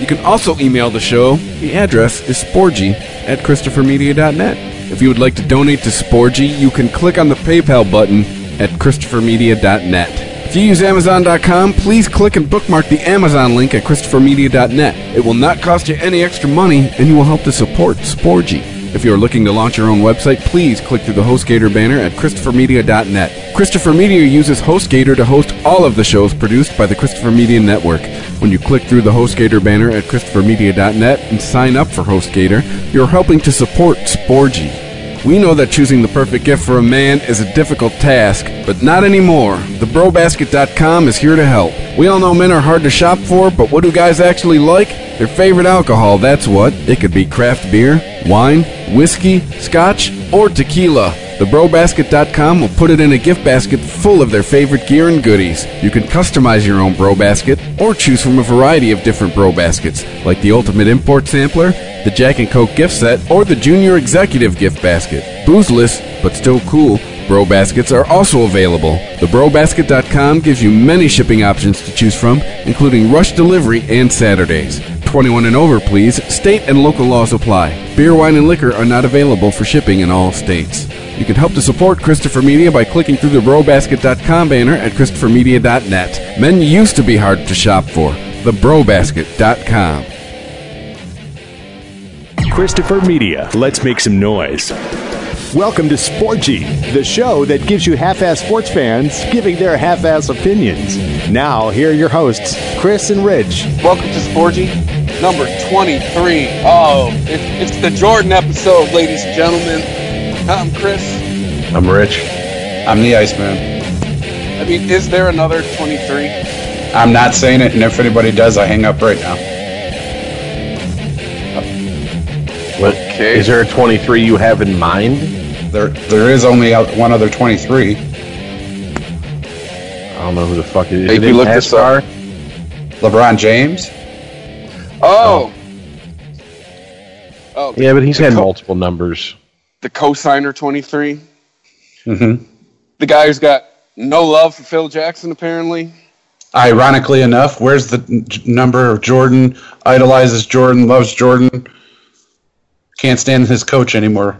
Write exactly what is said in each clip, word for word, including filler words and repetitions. You can also email the show. The address is sporgy at Christopher Media dot net. If you would like to donate to Sporgy, you can click on the PayPal button at Christopher Media dot net. If you use Amazon dot com, please click and bookmark the Amazon link at Christopher Media dot net. It will not cost you any extra money, and you will help to support Sporgy. If you are looking to launch your own website, please click through the HostGator banner at Christopher Media dot net. Christopher Media uses HostGator to host all of the shows produced by the Christopher Media Network. When you click through the HostGator banner at Christopher Media dot net and sign up for HostGator, you're helping to support Sporgy. We know that choosing the perfect gift for a man is a difficult task, but not anymore. The Bro Basket dot com is here to help. We all know men are hard to shop for, but what do guys actually like? Their favorite alcohol, that's what. It could be craft beer, wine, whiskey, scotch, or tequila. The Bro Basket dot com will put it in a gift basket full of their favorite gear and goodies. You can customize your own Bro Basket or choose from a variety of different Bro Baskets, like the Ultimate Import Sampler, the Jack and Coke gift set, or the Junior Executive gift basket. Boozeless, but still cool, Bro Baskets are also available. The Bro Basket dot com gives you many shipping options to choose from, including rush delivery and Saturdays. twenty-one and over, please. State and local laws apply. Beer, wine, and liquor are not available for shipping in all states. You can help to support Christopher Media by clicking through the Bro Basket dot com banner at Christopher Media dot net. Men used to be hard to shop for. The Bro Basket dot com. Christopher Media, let's make some noise. Welcome to Sporgy, the show that gives you half-ass sports fans giving their half-ass opinions. Now, here are your hosts, Chris and Rich. Welcome to Sporgy, number twenty-three. Oh, it, it's the Jordan episode, ladies and gentlemen. I'm Chris. I'm Rich. I'm the Iceman. I mean, is there another twenty-three? I'm not saying it, and if anybody does, I hang up right now. But okay. Is there a twenty-three you have in mind? There, there is only one other twenty-three. I don't know who the fuck it is. If you look this up, LeBron James. Oh. Oh. Yeah, but he's had co- multiple numbers. The co-signer twenty-three. Mm-hmm. The guy who's got no love for Phil Jackson, apparently. Ironically enough, where's the n- number of Jordan? Idolizes Jordan, loves Jordan. Can't stand his coach anymore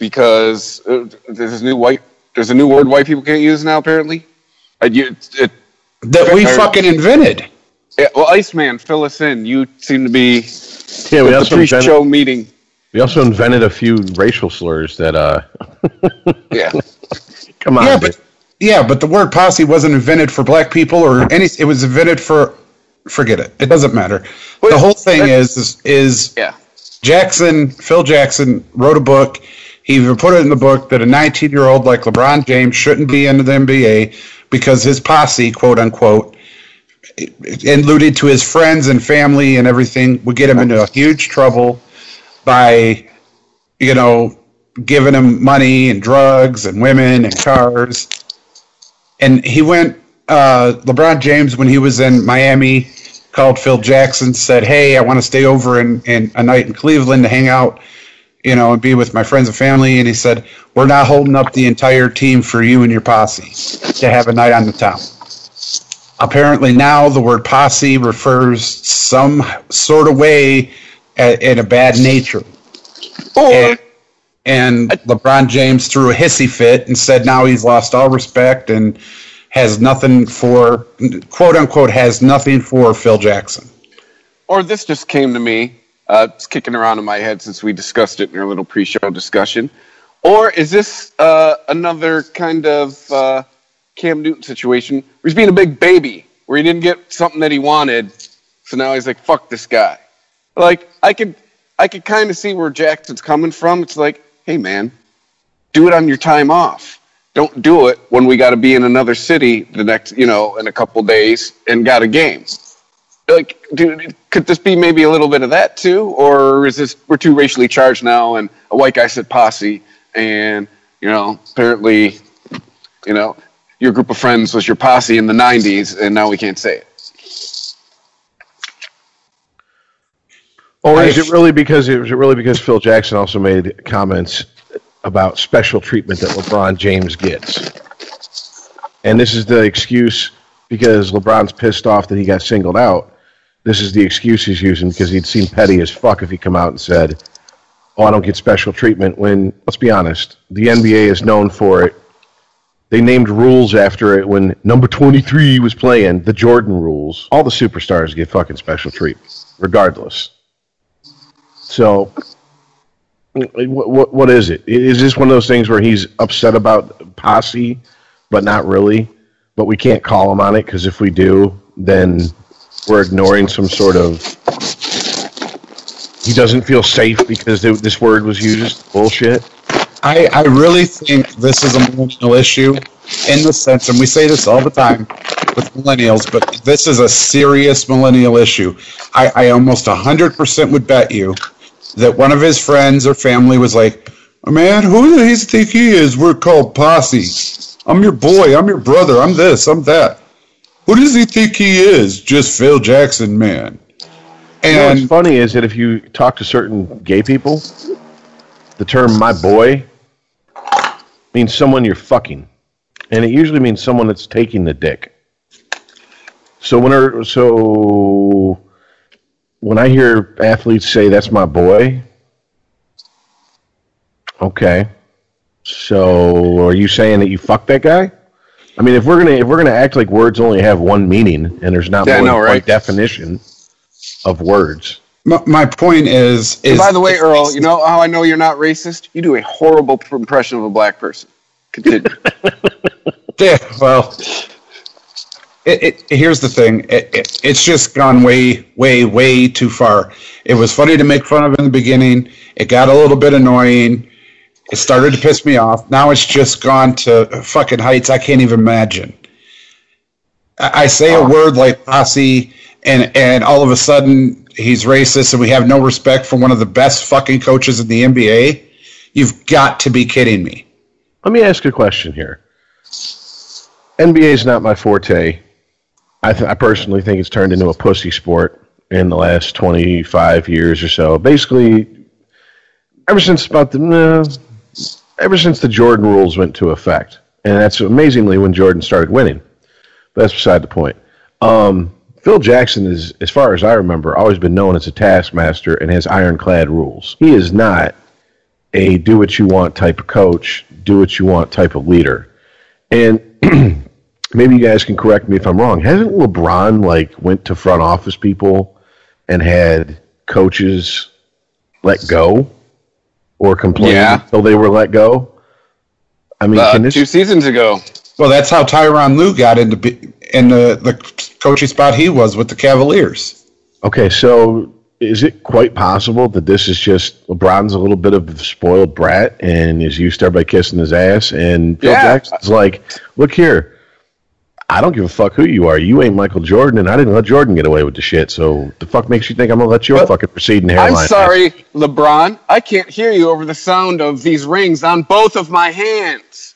because uh, there's a new white. There's a new word white people can't use now. Apparently, I, you, it, that we I, fucking invented. Yeah, well, Iceman, fill us in. You seem to be. Yeah, we also invented, show meeting. We also invented a few racial slurs that. Uh, yeah. Come on. Yeah, but, yeah, but the word posse wasn't invented for black people or any. It was invented for. Forget it. It doesn't matter. Well, the whole thing is is is. Yeah. Jackson, Phil Jackson, wrote a book. He even put it in the book that a nineteen-year-old like LeBron James shouldn't be in the N B A because his posse, quote unquote, alluded to his friends and family and everything, would get him into a huge trouble by, you know, giving him money and drugs and women and cars. And he went, uh, LeBron James, when he was in Miami, called Phil Jackson, said, hey, I want to stay over in, in a night in Cleveland to hang out, you know, and be with my friends and family. And he said, we're not holding up the entire team for you and your posse to have a night on the town. Apparently now the word posse refers some sort of way at, at a bad nature. Or, and and I, LeBron James threw a hissy fit and said now he's lost all respect and has nothing for, quote-unquote, has nothing for Phil Jackson. Or this just came to me. Uh, it's kicking around in my head since we discussed it in our little pre-show discussion. Or is this uh, another kind of uh, Cam Newton situation where he's being a big baby, where he didn't get something that he wanted, so now he's like, fuck this guy. Like, I could, I could kind of see where Jackson's coming from. It's like, hey, man, do it on your time off. Don't do it when we got to be in another city the next, you know, in a couple days and got a game. like, dude, could this be maybe a little bit of that too? Or is this, we're too racially charged now, and a white guy said posse, and, you know, apparently, you know, your group of friends was your posse in the nineties, and now we can't say it. Or is it really because it was really because Phil Jackson also made comments about special treatment that LeBron James gets, and this is the excuse because LeBron's pissed off that he got singled out. This is the excuse he's using because he'd seem petty as fuck if he come out and said, "Oh, I don't get special treatment." When, let's be honest, the N B A is known for it. They named rules after it when number twenty-three was playing the Jordan rules. All the superstars get fucking special treatment, regardless. So, what, what what is it? Is this one of those things where he's upset about posse, but not really? But we can't call him on it because if we do, then we're ignoring some sort of. He doesn't feel safe because they, this word was used. Bullshit. I, I really think this is a millennial issue in the sense, and we say this all the time with millennials, but this is a serious millennial issue. I, I almost one hundred percent would bet you that one of his friends or family was like, oh, man, who does he think he is? We're called posse. I'm your boy. I'm your brother. I'm this. I'm that. Who does he think he is? Just Phil Jackson, man. And you know, what's funny is that if you talk to certain gay people, the term my boy means someone you're fucking. And it usually means someone that's taking the dick. So when, are, so... when I hear athletes say, that's my boy, okay, so are you saying that you fucked that guy? I mean, if we're gonna if we're gonna act like words only have one meaning and there's not yeah, more no, right? one definition of words. My, my point is, is... By the way, Earl, you know how I know you're not racist? You do a horrible impression of a black person. Continue. yeah, well... It, it, here's the thing. It, it, it's just gone way, way, way too far. It was funny to make fun of in the beginning. It got a little bit annoying. It started to piss me off. Now it's just gone to fucking heights I can't even imagine. I, I say a word like posse, and, and all of a sudden he's racist, and we have no respect for one of the best fucking coaches in the N B A. You've got to be kidding me. Let me ask you a question here. N B A is not my forte. I, th- I personally think it's turned into a pussy sport in the last twenty-five years or so. Basically, ever since about the uh, ever since the Jordan rules went to effect, and that's amazingly when Jordan started winning. But that's beside the point. Um, Phil Jackson is, as far as I remember, always been known as a taskmaster and has ironclad rules. He is not a do what you want type of coach, do what you want type of leader, and. Maybe you guys can correct me if I'm wrong. Hasn't LeBron, like, went to front office people and had coaches let go or complain yeah. until they were let go? I mean, uh, can this... two seasons ago. Well, that's how Tyronn Lue got into be- in the, the coaching spot he was with the Cavaliers. Okay, so is it quite possible that this is just LeBron's a little bit of a spoiled brat and is used to everybody kissing his ass? And Phil yeah. Jackson's like, look here. I don't give a fuck who you are. You ain't Michael Jordan, and I didn't let Jordan get away with the shit, so the fuck makes you think I'm going to let your well, fucking proceeding hairline? I'm sorry, LeBron. I can't hear you over the sound of these rings on both of my hands.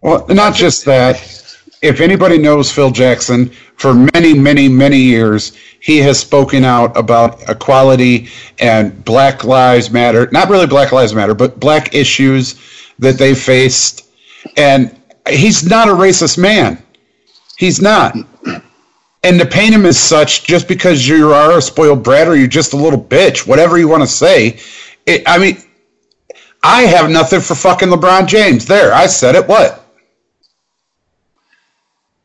Well, not just that. If anybody knows Phil Jackson, for many, many, many years, he has spoken out about equality and Black Lives Matter. Not really Black Lives Matter, but black issues that they faced. And he's not a racist man. He's not. And to paint him as such, just because you are a spoiled brat or you're just a little bitch, whatever you want to say, it, I mean, I have nothing for fucking LeBron James. There, I said it. What?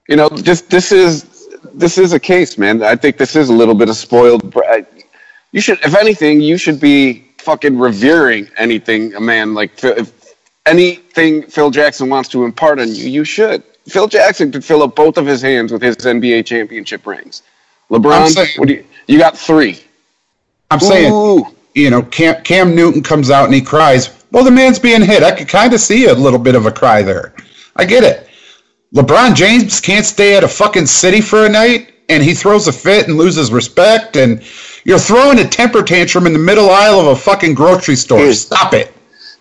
You know, just this is this is a case, man. I think this is a little bit of spoiled brat. You should, if anything, you should be fucking revering anything, a man like if anything Phil Jackson wants to impart on you, you should. Phil Jackson could fill up both of his hands with his N B A championship rings. LeBron, saying, what do you, you got three. I'm Ooh. saying, you know, Cam, Cam Newton comes out and he cries. Well, the man's being hit. I could kind of see a little bit of a cry there. I get it. LeBron James can't stay at a fucking city for a night and he throws a fit and loses respect, and you're throwing a temper tantrum in the middle aisle of a fucking grocery store. Dude, stop it.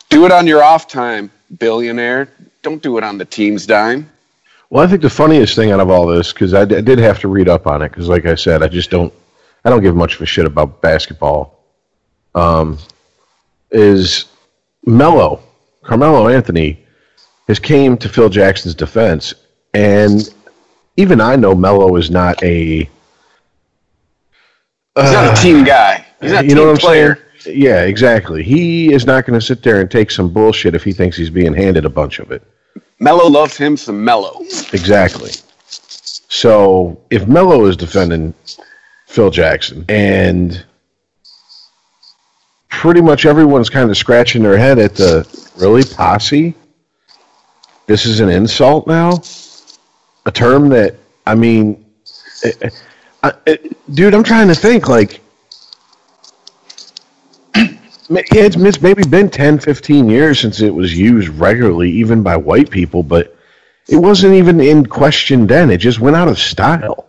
Do it on your off time, billionaire. Don't do it on the team's dime. Well, I think the funniest thing out of all this, because I, d- I did have to read up on it, because like I said, I just don't, I don't give much of a shit about basketball, um, is Melo, Carmelo Anthony, has came to Phil Jackson's defense, and even I know Melo is not a... Uh, He's not a team guy. He's not a you team know what I'm player. Saying? Yeah, exactly. He is not going to sit there and take some bullshit if he thinks he's being handed a bunch of it. Melo loves him some Melo. Exactly. So if Melo is defending Phil Jackson and pretty much everyone's kind of scratching their head at the, really, posse? This is an insult now? A term that, I mean, it, I, it, dude, I'm trying to think, like, It's, it's maybe been ten, fifteen years since it was used regularly, even by white people, but it wasn't even in question then. It just went out of style.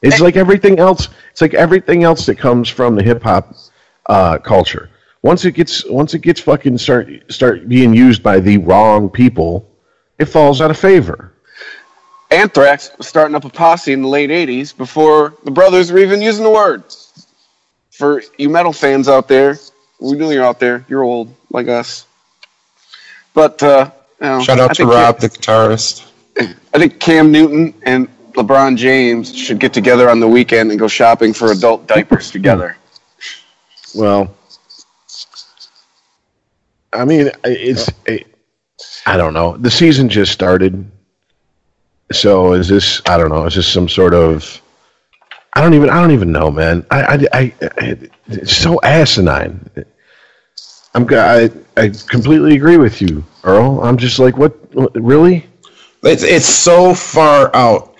It's like everything else. It's like everything else that comes from the hip hop uh, culture. Once it gets, once it gets fucking start start being used by the wrong people, it falls out of favor. Anthrax was starting up a posse in the late eighties before the brothers were even using the word. For you metal fans out there. We knew you're out there. You're old, like us. But uh, you know, shout out to Rob, the guitarist. I think Cam Newton and LeBron James should get together on the weekend and go shopping for adult diapers together. Well, I mean, it's it, I don't know. The season just started, so is this? I don't know. Is this some sort of? I don't even. I don't even know, man. I. I. I it's so asinine. I'm. I. I completely agree with you, Earl. I'm just like, what? Really? It's. It's so far out.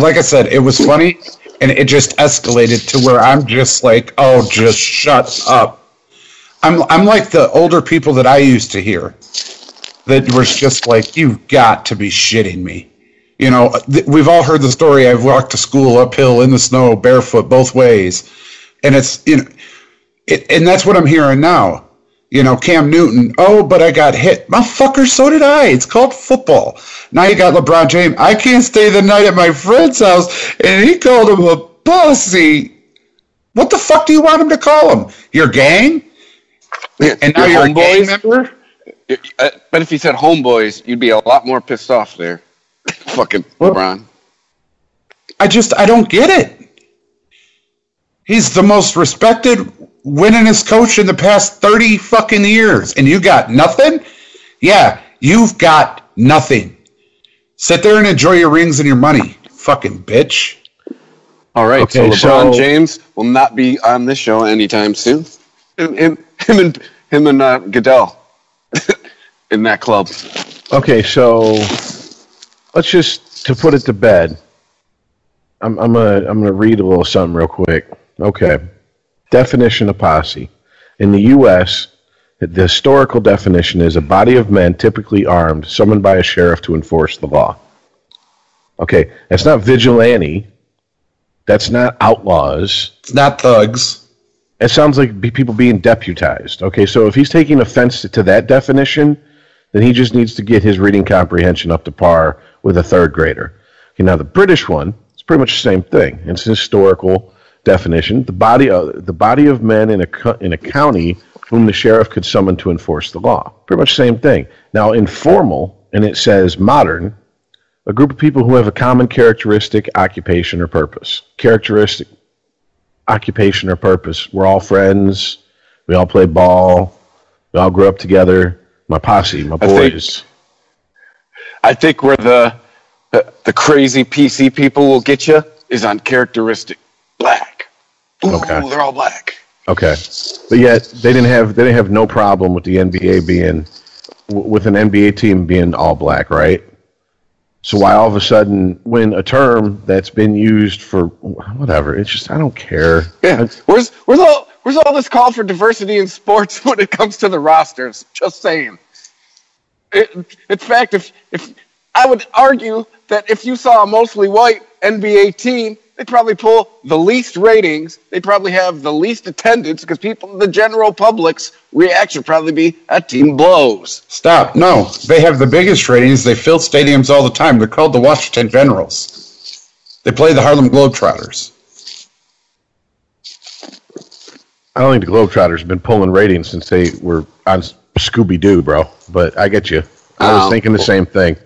Like I said, it was funny, and it just escalated to where I'm just like, oh, just shut up. I'm. I'm like the older people that I used to hear, that were just like, you've got to be shitting me. You know, th- we've all heard the story. I've walked to school uphill in the snow, barefoot, both ways, and it's you know, it, and that's what I'm hearing now. You know, Cam Newton. Oh, but I got hit, motherfucker. So did I. It's called football. Now you got LeBron James. I can't stay the night at my friend's house, and he called him a pussy. What the fuck do you want him to call him? Your gang? And now your you're homeboys? A gang member. But if he said homeboys, you'd be a lot more pissed off there. Fucking LeBron. I just, I don't get it. He's the most respected, winningest coach in the past thirty fucking years, and you got nothing? Yeah, you've got nothing. Sit there and enjoy your rings and your money, fucking bitch. All right, okay, so LeBron so... James will not be on this show anytime soon. Him, him, him and, him and uh, Goodell in that club. Okay, so... Let's just, to put it to bed, I'm I'm gonna I'm gonna read a little something real quick. Okay, definition of posse. In the U S, the historical definition is a body of men typically armed, summoned by a sheriff to enforce the law. Okay, that's not vigilante. That's not outlaws. It's not thugs. It sounds like people being deputized. Okay, so if he's taking offense to that definition, then he just needs to get his reading comprehension up to par with a third grader. Okay, now the British one, it's pretty much the same thing. It's a historical definition. The body of, the body of men in a, co- in a county whom the sheriff could summon to enforce the law. Pretty much the same thing. Now informal, and it says modern, a group of people who have a common characteristic, occupation, or purpose. Characteristic, occupation, or purpose. We're all friends. We all play ball. We all grew up together. My posse, my boys. I think, I think where the, the the crazy P C people will get you is on characteristic black. Ooh, okay. They're all black. Okay, but yet they didn't have they didn't have no problem with the N B A being with an N B A team being all black, right? So why all of a sudden when a term that's been used for whatever? It's just I don't care. Yeah, where's where's all. Where's all this call for diversity in sports when it comes to the rosters? Just saying. It, in fact, if if I would argue that if you saw a mostly white N B A team, they probably pull the least ratings. They probably have the least attendance because people, the general public's reaction would probably be that team blows. Stop. No, they have the biggest ratings. They fill stadiums all the time. They're called the Washington Generals. They play the Harlem Globetrotters. I don't think the Globetrotters have been pulling ratings since they were on Scooby-Doo, bro. But I get you. I was um, thinking the same thing.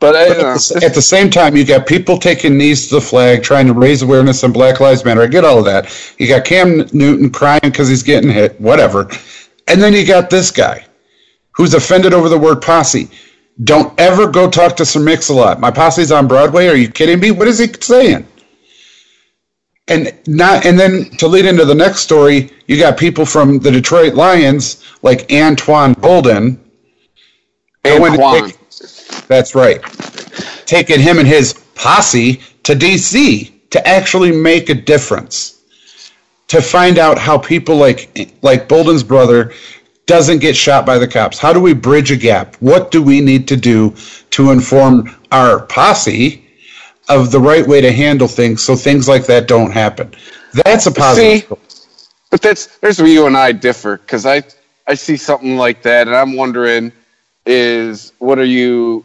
But, I, but at, the, at the same time, you got people taking knees to the flag, trying to raise awareness on Black Lives Matter. I get all of that. You got Cam Newton crying because he's getting hit, whatever. And then you got this guy who's offended over the word posse. Don't ever go talk to Sir Mix-a-Lot. My posse's on Broadway. Are you kidding me? What is he saying? And not, and then to lead into the next story, you got people from the Detroit Lions like Antwan Bolden. Antwan. Take, that's right. Taking him and his posse to D C to actually make a difference, to find out how people like like Bolden's brother doesn't get shot by the cops. How do we bridge a gap? What do we need to do to inform our posse of the right way to handle things so things like that don't happen? That's a positive. See, but that's there's where you and I differ, because I, I see something like that and I'm wondering is what are you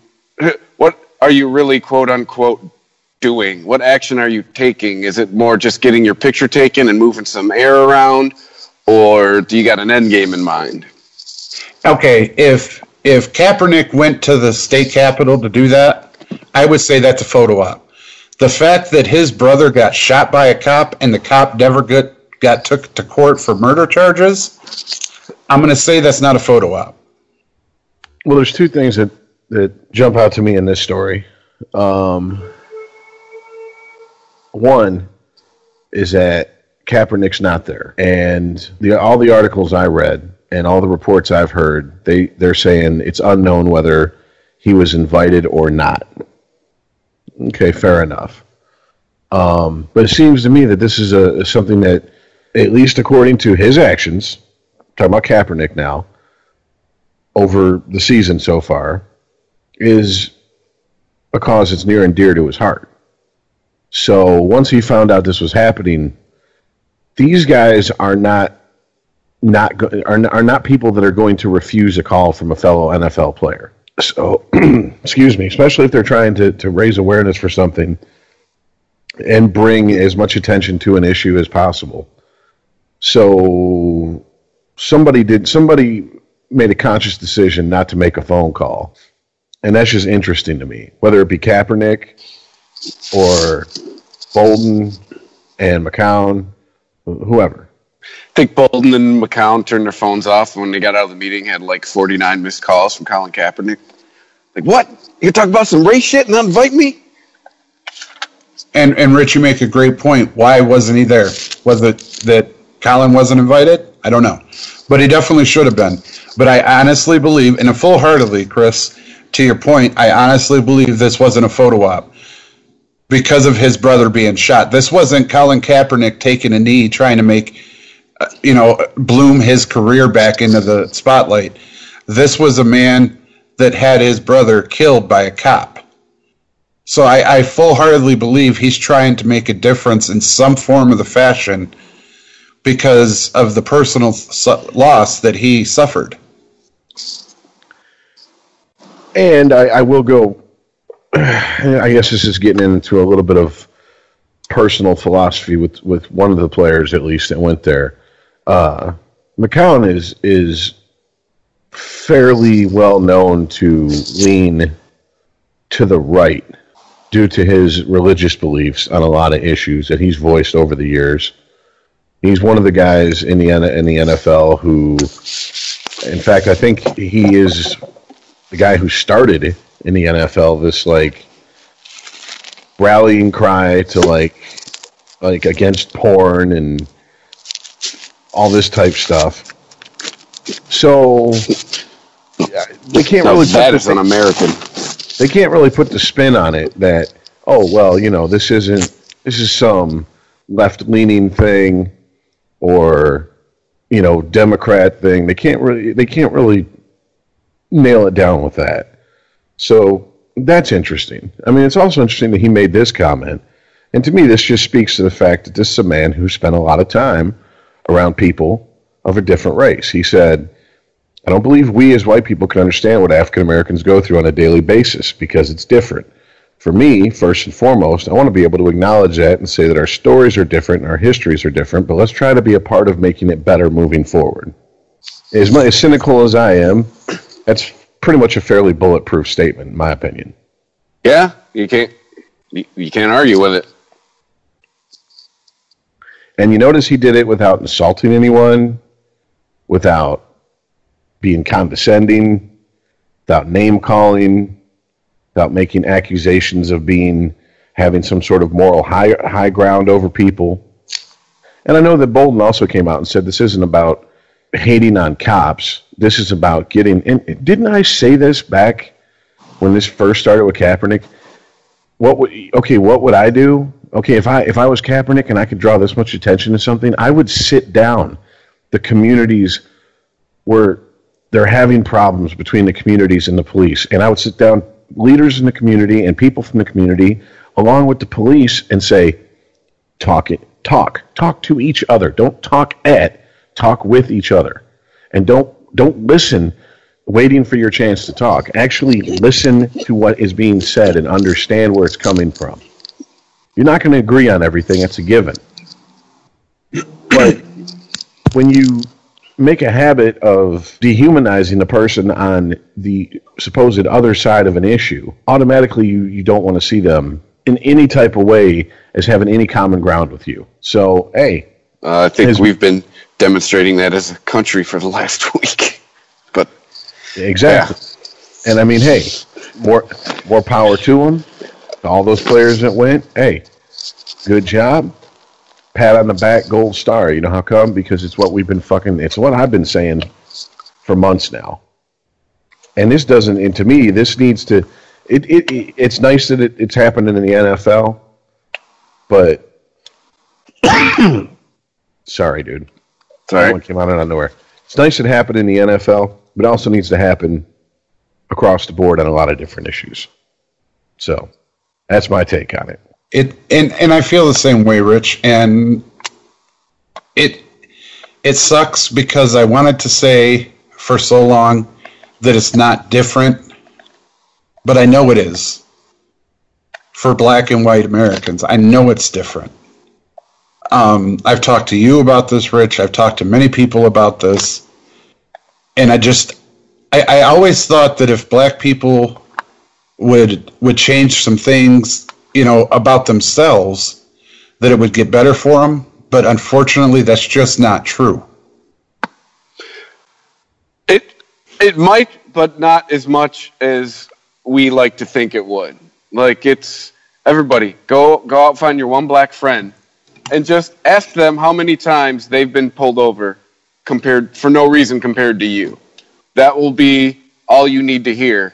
what are you really quote unquote doing? What action are you taking? Is it more just getting your picture taken and moving some air around, or do you got an end game in mind? Okay, if if Kaepernick went to the state capitol to do that, I would say that's a photo op. The fact that his brother got shot by a cop and the cop never got, got took to court for murder charges, I'm going to say that's not a photo op. Well, there's two things that, that jump out to me in this story. Um, one is that Kaepernick's not there. And the, all the articles I read and all the reports I've heard, they, they're saying it's unknown whether he was invited or not. Okay, fair enough. Um, but it seems to me that this is a something that, at least according to his actions, talking about Kaepernick now, over the season so far, is a cause that's near and dear to his heart. So once he found out this was happening, these guys are not not are are not people that are going to refuse a call from a fellow N F L player. So, excuse me, especially if they're trying to, to raise awareness for something and bring as much attention to an issue as possible. So somebody did somebody made a conscious decision not to make a phone call. And that's just interesting to me, whether it be Kaepernick or Bolden and McCown, whoever. I think Bolden and McCown turned their phones off when they got out of the meeting, had like forty-nine missed calls from Colin Kaepernick. Like, what? You talk about some race shit and not invite me? And, and Rich, you make a great point. Why wasn't he there? Was it that Colin wasn't invited? I don't know. But he definitely should have been. But I honestly believe, and full-heartedly, Chris, to your point, I honestly believe this wasn't a photo op. Because of his brother being shot. This wasn't Colin Kaepernick taking a knee trying to make... you know, bloom his career back into the spotlight. This was a man that had his brother killed by a cop. So I, I full-heartedly believe he's trying to make a difference in some form of the fashion because of the personal su- loss that he suffered. And I, I will go, I guess this is getting into a little bit of personal philosophy with, with one of the players, at least, that went there. Uh, McCown is is fairly well known to lean to the right due to his religious beliefs on a lot of issues that he's voiced over the years. He's one of the guys in the in the N F L who, in fact, I think he is the guy who started in the N F L this like rallying cry to like like against porn and all this type stuff. So they can't really. That is an American. They can't really put the spin on it that oh well you know this isn't this is some left-leaning thing or you know Democrat thing. They can't really they can't really nail it down with that. So that's interesting. I mean, it's also interesting that he made this comment And to me, this just speaks to the fact that this is a man who spent a lot of time around people of a different race. He said, I don't believe we as white people can understand what African Americans go through on a daily basis because it's different. For me, first and foremost, I want to be able to acknowledge that and say that our stories are different and our histories are different, but let's try to be a part of making it better moving forward. As, my, as cynical as I am, that's pretty much a fairly bulletproof statement, in my opinion. Yeah, you can't, you, you can't argue with it. And you notice he did it without insulting anyone, without being condescending, without name-calling, without making accusations of being having some sort of moral high, high ground over people. And I know that Bolden also came out and said this isn't about hating on cops. This is about getting... And didn't I say this back when this first started with Kaepernick? What would, okay, what would I do? Okay, if I if I was Kaepernick and I could draw this much attention to something, I would sit down. The communities were... They're having problems between the communities and the police. And I would sit down leaders in the community and people from the community along with the police and say, talk it, talk, talk to each other. Don't talk at, talk with each other. And don't don't listen waiting for your chance to talk. Actually listen to what is being said and understand where it's coming from. You're not going to agree on everything. That's a given. But when you make a habit of dehumanizing the person on the supposed other side of an issue, automatically you, you don't want to see them in any type of way as having any common ground with you. So, hey. Uh, I think as, we've been demonstrating that as a country for the last week. But exactly. Yeah. And, I mean, hey, more, more power to them. All those players that went, hey, good job. Pat on the back, gold star. You know how come? Because it's what we've been fucking... It's what I've been saying for months now. And this doesn't... And to me, this needs to... It it, it It's nice that it, it's happening in the N F L, but... Sorry, dude. Sorry. That one came out of nowhere. It's nice it happened in the N F L, but it also needs to happen across the board on a lot of different issues. So, that's my take on it. It and, and I feel the same way, Rich, and it it sucks because I wanted to say for so long that it's not different, but I know it is. For black and white Americans, I know it's different. Um, I've talked to you about this, Rich. I've talked to many people about this, and I just I, I always thought that if black people would would change some things, you know, about themselves, that it would get better for them. But unfortunately, that's just not true. It it might, but not as much as we like to think it would. Like, it's everybody go go out, find your one black friend and just ask them how many times they've been pulled over compared for no reason compared to you. That will be all you need to hear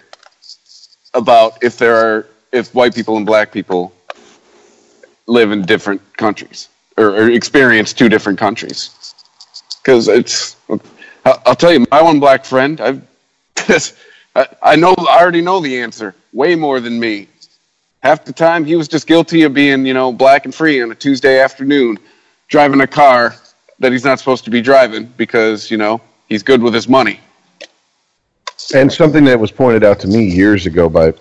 about if there are if white people and black people live in different countries or, or experience two different countries. Because it's, I'll tell you, my one black friend, I've, I, I know, I already know the answer way more than me. Half the time he was just guilty of being, you know, black and free on a Tuesday afternoon, driving a car that he's not supposed to be driving because, you know, he's good with his money. And something that was pointed out to me years ago by,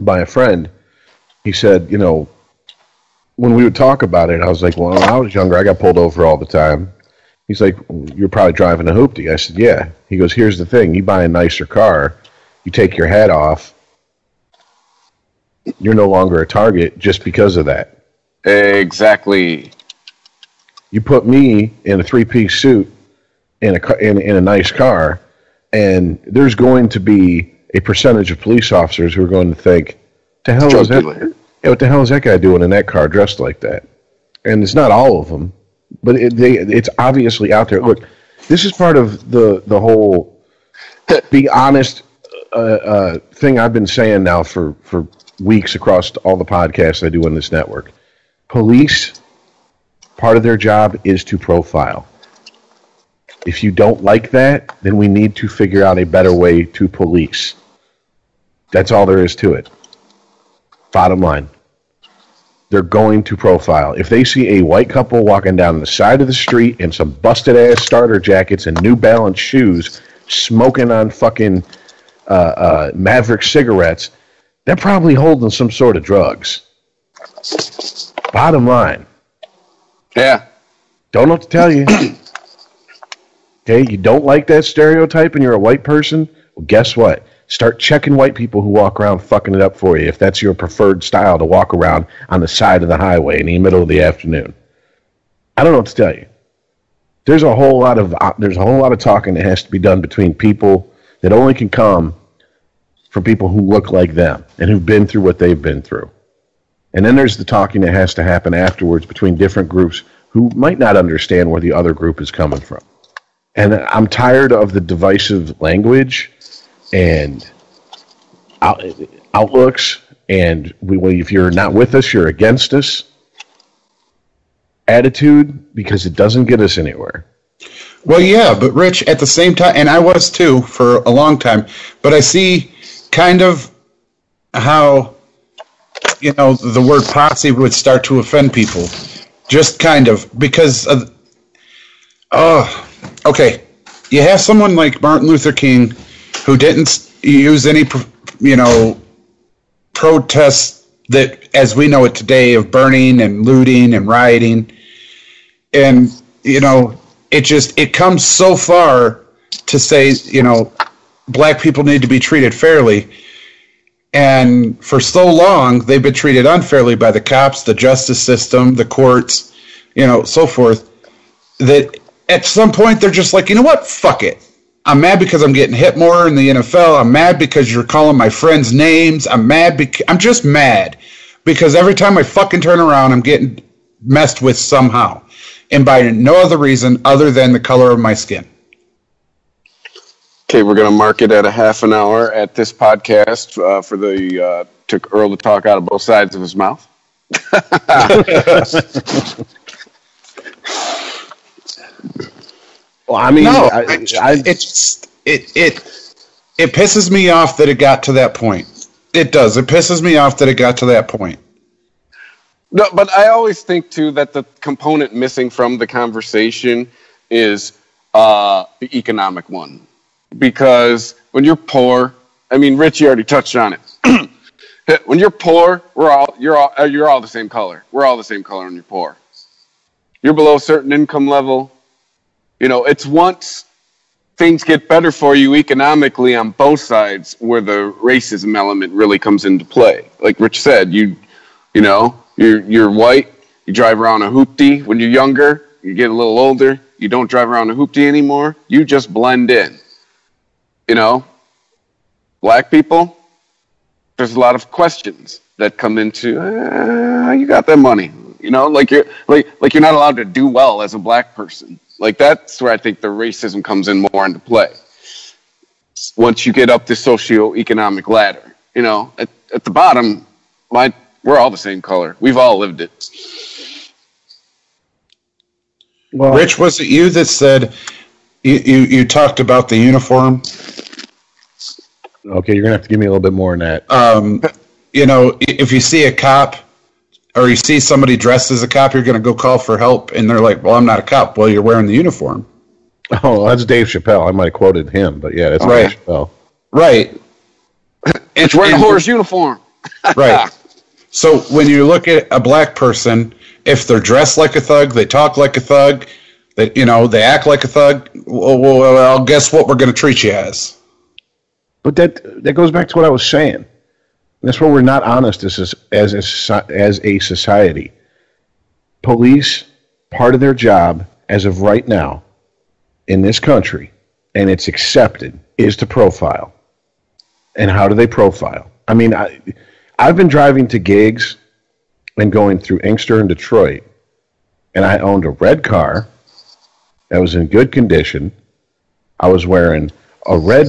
by a friend, he said, you know, when we would talk about it, I was like, well, when I was younger, I got pulled over all the time. He's like, you're probably driving a hoopty. I said, yeah. He goes, here's the thing. You buy a nicer car, you take your hat off, you're no longer a target just because of that. Exactly. You put me in a three-piece suit in a, in, in a nice car, and there's going to be a percentage of police officers who are going to think, the hell is that, yeah, what the hell is that guy doing in that car dressed like that? And it's not all of them, but it, they, it's obviously out there. Look, this is part of the, the whole be honest uh, uh, thing I've been saying now for, for weeks across all the podcasts I do on this network. Police, part of their job is to profile. If you don't like that, then we need to figure out a better way to police. That's all there is to it. Bottom line. they're going to profile. If they see a white couple walking down the side of the street in some busted-ass starter jackets and New Balance shoes, smoking on fucking uh, uh, Maverick cigarettes, they're probably holding some sort of drugs. Bottom line. Yeah. Don't know what to tell you. Okay, you don't like that stereotype and you're a white person? Well, guess what? Start checking white people who walk around fucking it up for you if that's your preferred style to walk around on the side of the highway in the middle of the afternoon. I don't know what to tell you. There's a whole lot of uh, there's a whole lot of talking that has to be done between people that only can come from people who look like them and who've been through what they've been through. And then there's the talking that has to happen afterwards between different groups who might not understand where the other group is coming from. And I'm tired of the divisive language and out- outlooks and we, well, if you're not with us, you're against us attitude, because it doesn't get us anywhere. Well, yeah, but Rich, at the same time, and I was too for a long time, but I see kind of how, you know, the word posse would start to offend people. Just kind of, because, of, oh, okay, you have someone like Martin Luther King who didn't use any, you know, protests that, as we know it today, of burning and looting and rioting. And, you know, it just, it comes so far to say, you know, black people need to be treated fairly. And for so long, they've been treated unfairly by the cops, the justice system, the courts, you know, so forth, that at some point they're just like, you know what, fuck it. I'm mad because I'm getting hit more in the N F L. I'm mad because you're calling my friends names. I'm mad because I'm just mad because every time I fucking turn around, I'm getting messed with somehow. And by no other reason other than the color of my skin. Okay, we're going to mark it at a half an hour at this podcast uh, for the uh, took Earl to talk out of both sides of his mouth. Well, I mean, no, I, I, I, it, just, it it it pisses me off that it got to that point. It does. It pisses me off that it got to that point. No, but I always think too that the component missing from the conversation is uh, the economic one. Because when you're poor, I mean, Richie already touched on it. When you're poor, we're all you're all you're all the same color. We're all the same color when you're poor. You're below a certain income level. You know, it's once things get better for you economically on both sides where the racism element really comes into play. Like Rich said, you you know, you're you're white. You drive around a hoopty when you're younger. You get a little older. You don't drive around a hoopty anymore. You just blend in. You know, black people, there's a lot of questions that come into, uh, you got that money, you know, like you're like, like you're not allowed to do well as a black person. Like that's where I think the racism comes in more into play. Once you get up the socioeconomic ladder, you know, at, at the bottom, my, we're all the same color. We've all lived it. Well, Rich, was it you that said, You, you you talked about the uniform. Okay, you're gonna have to give me a little bit more on that. Um, you know, if you see a cop or you see somebody dressed as a cop, you're gonna go call for help, and they're like, "Well, I'm not a cop." Well, you're wearing the uniform. Oh, that's Dave Chappelle. I might have quoted him, but yeah, that's right. Dave Chappelle. Right. It's wearing a horse uniform. Right. So when you look at a black person, if they're dressed like a thug, they talk like a thug. That, you know, they act like a thug. Well, well, well, guess what we're going to treat you as. But that that goes back to what I was saying. That's where we're not honest as a, as a, as a society. Police, part of their job, as of right now, in this country, and it's accepted, is to profile. And how do they profile? I mean, I, I've been driving to gigs and going through Inkster and Detroit, and I owned a red car. I was in good condition. I was wearing a red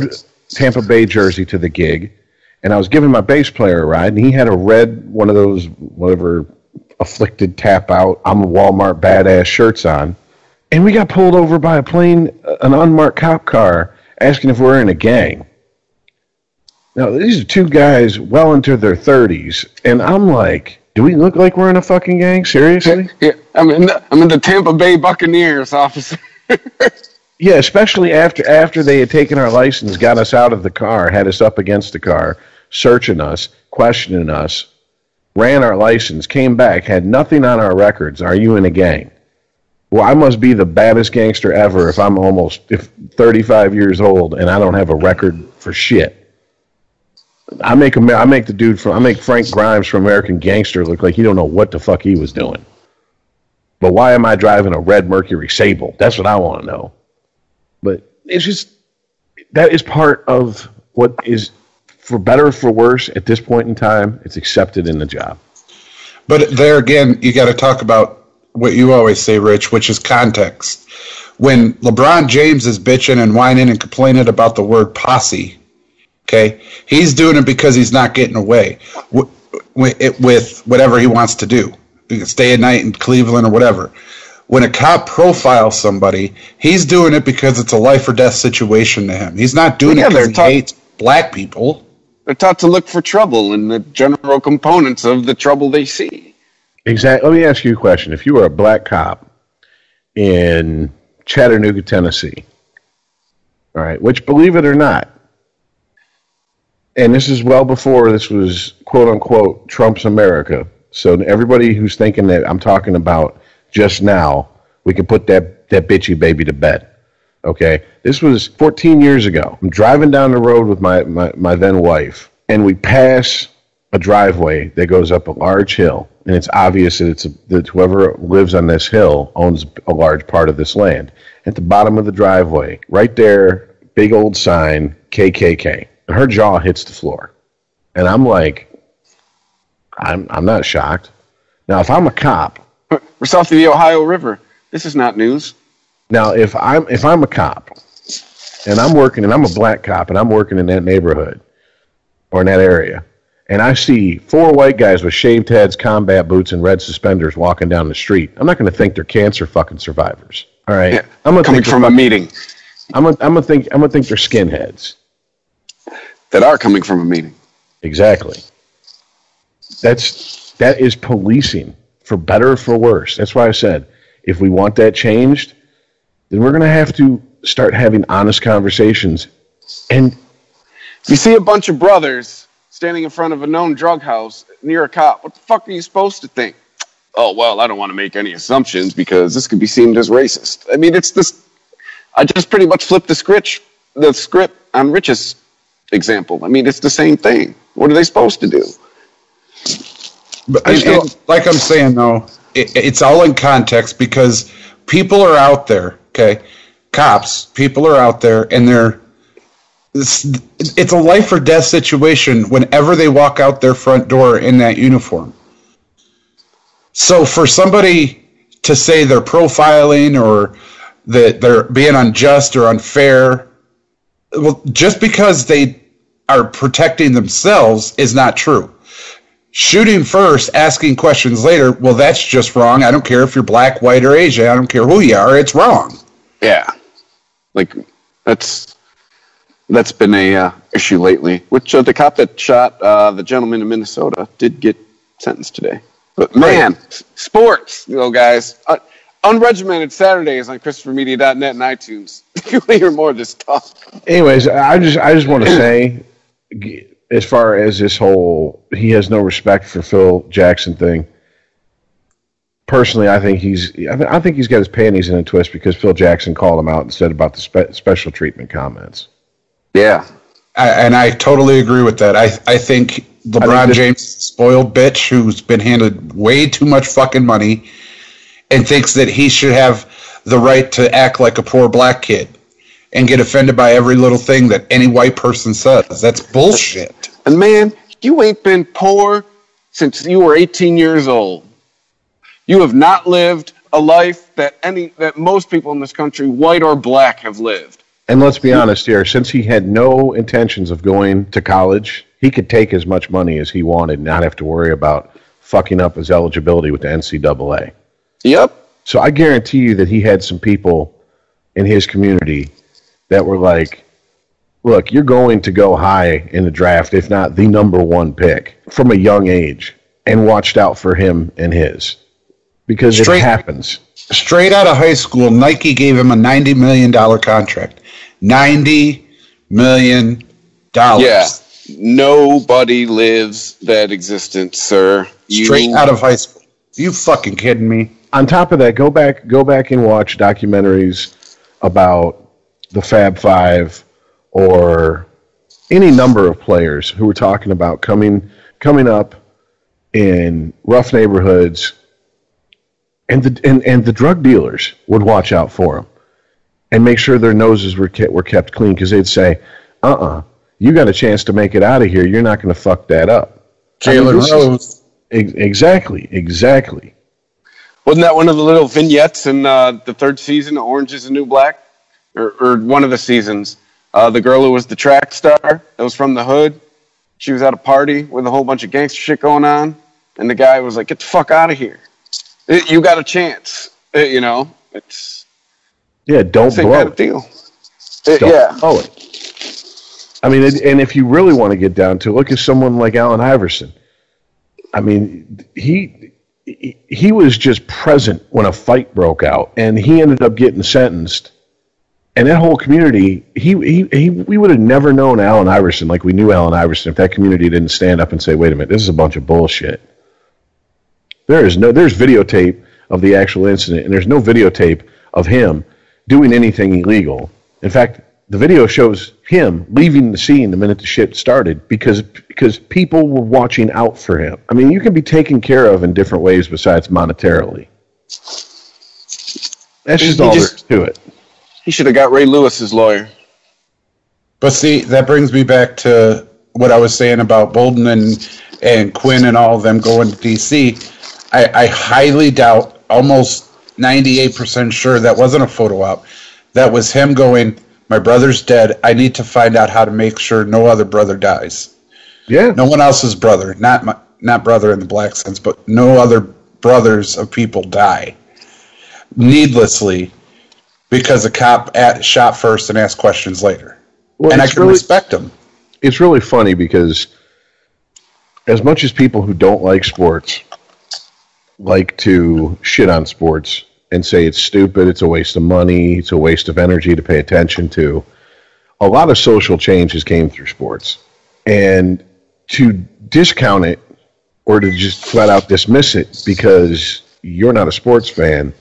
Tampa Bay jersey to the gig, and I was giving my bass player a ride, and he had a red, one of those, whatever, afflicted tap-out, I'm a Walmart badass shirts on, and we got pulled over by a plane, an unmarked cop car, asking if we were in a gang. Now, these are two guys well into their thirties, and I'm like, Do we look like we're in a fucking gang? Seriously? Yeah, yeah. I'm in the, I'm in the Tampa Bay Buccaneers, officer. Yeah, especially after after they had taken our license, got us out of the car, had us up against the car, searching us, questioning us, ran our license, came back, had nothing on our records. Are you in a gang? Well, I must be the baddest gangster ever if I'm almost if thirty-five years old and I don't have a record for shit. I make Amer- I make the dude from I make Frank Grimes from American Gangster look like he don't know what the fuck he was doing. But why am I driving a red Mercury Sable? That's what I want to know. But it's just, that is part of what is, for better or for worse, at this point in time, it's accepted in the job. But there again, you got to talk about what you always say, Rich, which is context. When LeBron James is bitching and whining and complaining about the word posse, okay, he's doing it because he's not getting away with whatever he wants to do. He can stay at night in Cleveland or whatever. When a cop profiles somebody, he's doing it because it's a life or death situation to him. He's not doing yeah, it because he taught, hates black people. They're taught to look for trouble in the general components of the trouble they see. Exactly. Let me ask you a question. If you were a black cop in Chattanooga, Tennessee, all right, which, believe it or not, and this is well before this was, quote-unquote, Trump's America, so everybody who's thinking that I'm talking about just now, we can put that, that bitchy baby to bed, okay? This was fourteen years ago. I'm driving down the road with my, my, my then-wife, and we pass a driveway that goes up a large hill, and it's obvious that, it's a, that whoever lives on this hill owns a large part of this land. At the bottom of the driveway, right there, big old sign, K K K. And her jaw hits the floor. And I'm like, I'm I'm not shocked. Now, if I'm a cop, we're south of the Ohio River. This is not news. Now, if I'm if I'm a cop, and I'm working, and I'm a black cop, and I'm working in that neighborhood or in that area, and I see four white guys with shaved heads, combat boots, and red suspenders walking down the street, I'm not going to think they're cancer fucking survivors. All right, yeah, I'm gonna coming think from a meeting. I'm gonna I'm gonna think I'm gonna think they're skinheads that are coming from a meeting. Exactly. That's that is policing. For better or for worse. That's why I said, if we want that changed, then we're going to have to start having honest conversations. And you see a bunch of brothers standing in front of a known drug house near a cop. What the fuck are you supposed to think? Oh, well, I don't want to make any assumptions because this could be seen as racist. I mean, it's this. I just pretty much flipped the script, the script on Rich's example. I mean, it's the same thing. What are they supposed to do? But and, and like I'm saying, though, it, it's all in context because people are out there, okay? Cops, people are out there, and they're it's, it's a life or death situation whenever they walk out their front door in that uniform. So for somebody to say they're profiling or that they're being unjust or unfair, well, just because they are protecting themselves is not true. Shooting first, asking questions later, well, that's just wrong. I don't care if you're black, white, or Asian. I don't care who you are. It's wrong. Yeah. Like, that's that's been a uh, issue lately, which uh, the cop that shot uh, the gentleman in Minnesota did get sentenced today. But, man, right. Sports, you know, guys. Uh, unregimented Saturdays on Christopher Media dot net and iTunes. You'll hear more of this stuff. Anyways, I just, I just want to say... as far as this whole, he has no respect for Phil Jackson thing. Personally, I think he's, I, th- I think he's got his panties in a twist because Phil Jackson called him out and said about the spe- special treatment comments. Yeah, I, and I totally agree with that. I, I think LeBron I think this- James is a spoiled bitch who's been handed way too much fucking money and thinks that he should have the right to act like a poor black kid and get offended by every little thing that any white person says. That's bullshit. And man, you ain't been poor since you were eighteen years old. You have not lived a life that any that most people in this country, white or black, have lived. And let's be honest here, since he had no intentions of going to college, he could take as much money as he wanted and not have to worry about fucking up his eligibility with the N C double A. Yep. So I guarantee you that he had some people in his community that were like, look, you're going to go high in the draft, if not the number one pick, from a young age. and watched out for him and his. Because straight, it happens. Straight out of high school, Nike gave him a ninety million dollars contract. ninety million dollars. Yeah. Nobody lives that existence, sir. You straight out of high school. Are you fucking kidding me? On top of that, go back go back and watch documentaries about the Fab Five or any number of players who were talking about coming coming up in rough neighborhoods, and the and, and the drug dealers would watch out for them and make sure their noses were kept, were kept clean, because they'd say, uh-uh, you got a chance to make it out of here. You're not going to fuck that up. Jalen I mean, Rose. Is, exactly, exactly. Wasn't that one of the little vignettes in uh, the third season of Orange is the New Black? Or, or one of the seasons. Uh, the girl who was the track star that was from the hood. She was at a party with a whole bunch of gangster shit going on. And the guy was like, get the fuck out of here. It, you got a chance. It, you know? It's Yeah, don't blow it. Deal. It, don't yeah. blow it. I mean, and if you really want to get down to it, look at someone like Allen Iverson. I mean, he... he was just present when a fight broke out, and he ended up getting sentenced. And that whole community, he, he, he we would have never known Allen Iverson like we knew Allen Iverson if that community didn't stand up and say, wait a minute, this is a bunch of bullshit. There is no, there's videotape of the actual incident, and there's no videotape of him doing anything illegal. In fact, the video shows him leaving the scene the minute the shit started because because people were watching out for him. I mean, you can be taken care of in different ways besides monetarily. That's just all there is to it. He should have got Ray Lewis's lawyer. But see, that brings me back to what I was saying about Bolden and, and Quinn and all of them going to D C. I, I highly doubt, almost ninety-eight percent sure that wasn't a photo op. That was him going... my brother's dead. I need to find out how to make sure no other brother dies. Yeah. No one else's brother. Not my, not brother in the black sense, but no other brothers of people die needlessly because a cop at, shot first and asked questions later. Well, and I can really, respect him. It's really funny because as much as people who don't like sports like to shit on sports and say it's stupid, it's a waste of money, it's a waste of energy to pay attention to, a lot of social changes came through sports. And to discount it or to just flat out dismiss it because you're not a sports fan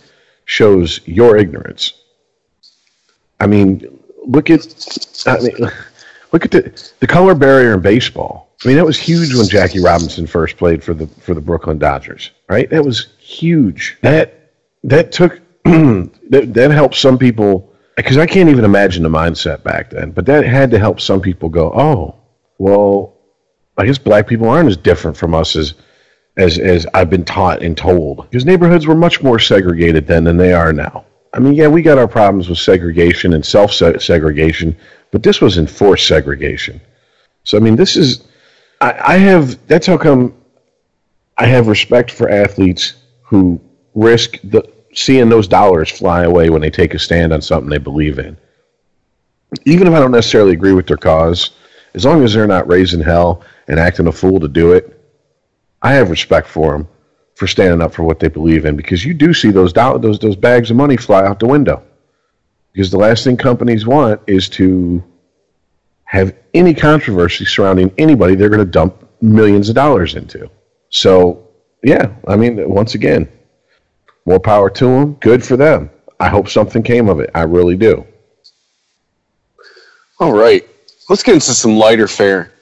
shows your ignorance. I mean, look at I mean, look at the, the color barrier in baseball. I mean, that was huge when Jackie Robinson first played for the for the Brooklyn Dodgers, right? That was huge. That That took that, that helped some people, because I can't even imagine the mindset back then. But that had to help some people go, oh, well, I guess black people aren't as different from us as as as I've been taught and told. Because neighborhoods were much more segregated then than they are now. I mean, yeah, we got our problems with segregation and self-segregation, but this was enforced segregation. So I mean, this is I, I have that's how come I have respect for athletes who risk the seeing those dollars fly away when they take a stand on something they believe in. Even if I don't necessarily agree with their cause, as long as they're not raising hell and acting a fool to do it, I have respect for them for standing up for what they believe in, because you do see those do- those those bags of money fly out the window. Because the last thing companies want is to have any controversy surrounding anybody they're going to dump millions of dollars into. So, yeah, I mean, once again, more power to them. Good for them. I hope something came of it. I really do. All right. Let's get into some lighter fare.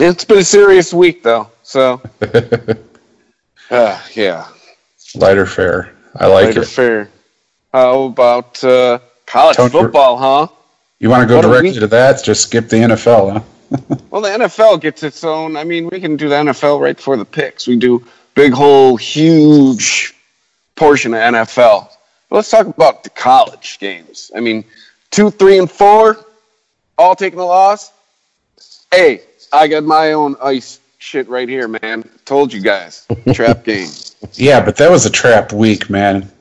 It's been a serious week, though. So, uh, yeah. Lighter fare. I like lighter it. Lighter fare. How about uh, college Tony, football, huh? You want to go what directly we... to that? Just skip the N F L, huh? Well, the N F L gets its own. I mean, we can do the N F L right before the picks. We do... big whole huge portion of N F L. But let's talk about the college games. I mean, two, three, and four, all taking the loss. Hey, I got my own ice shit right here, man. Told you guys, trap game. Yeah, but that was a trap week, man.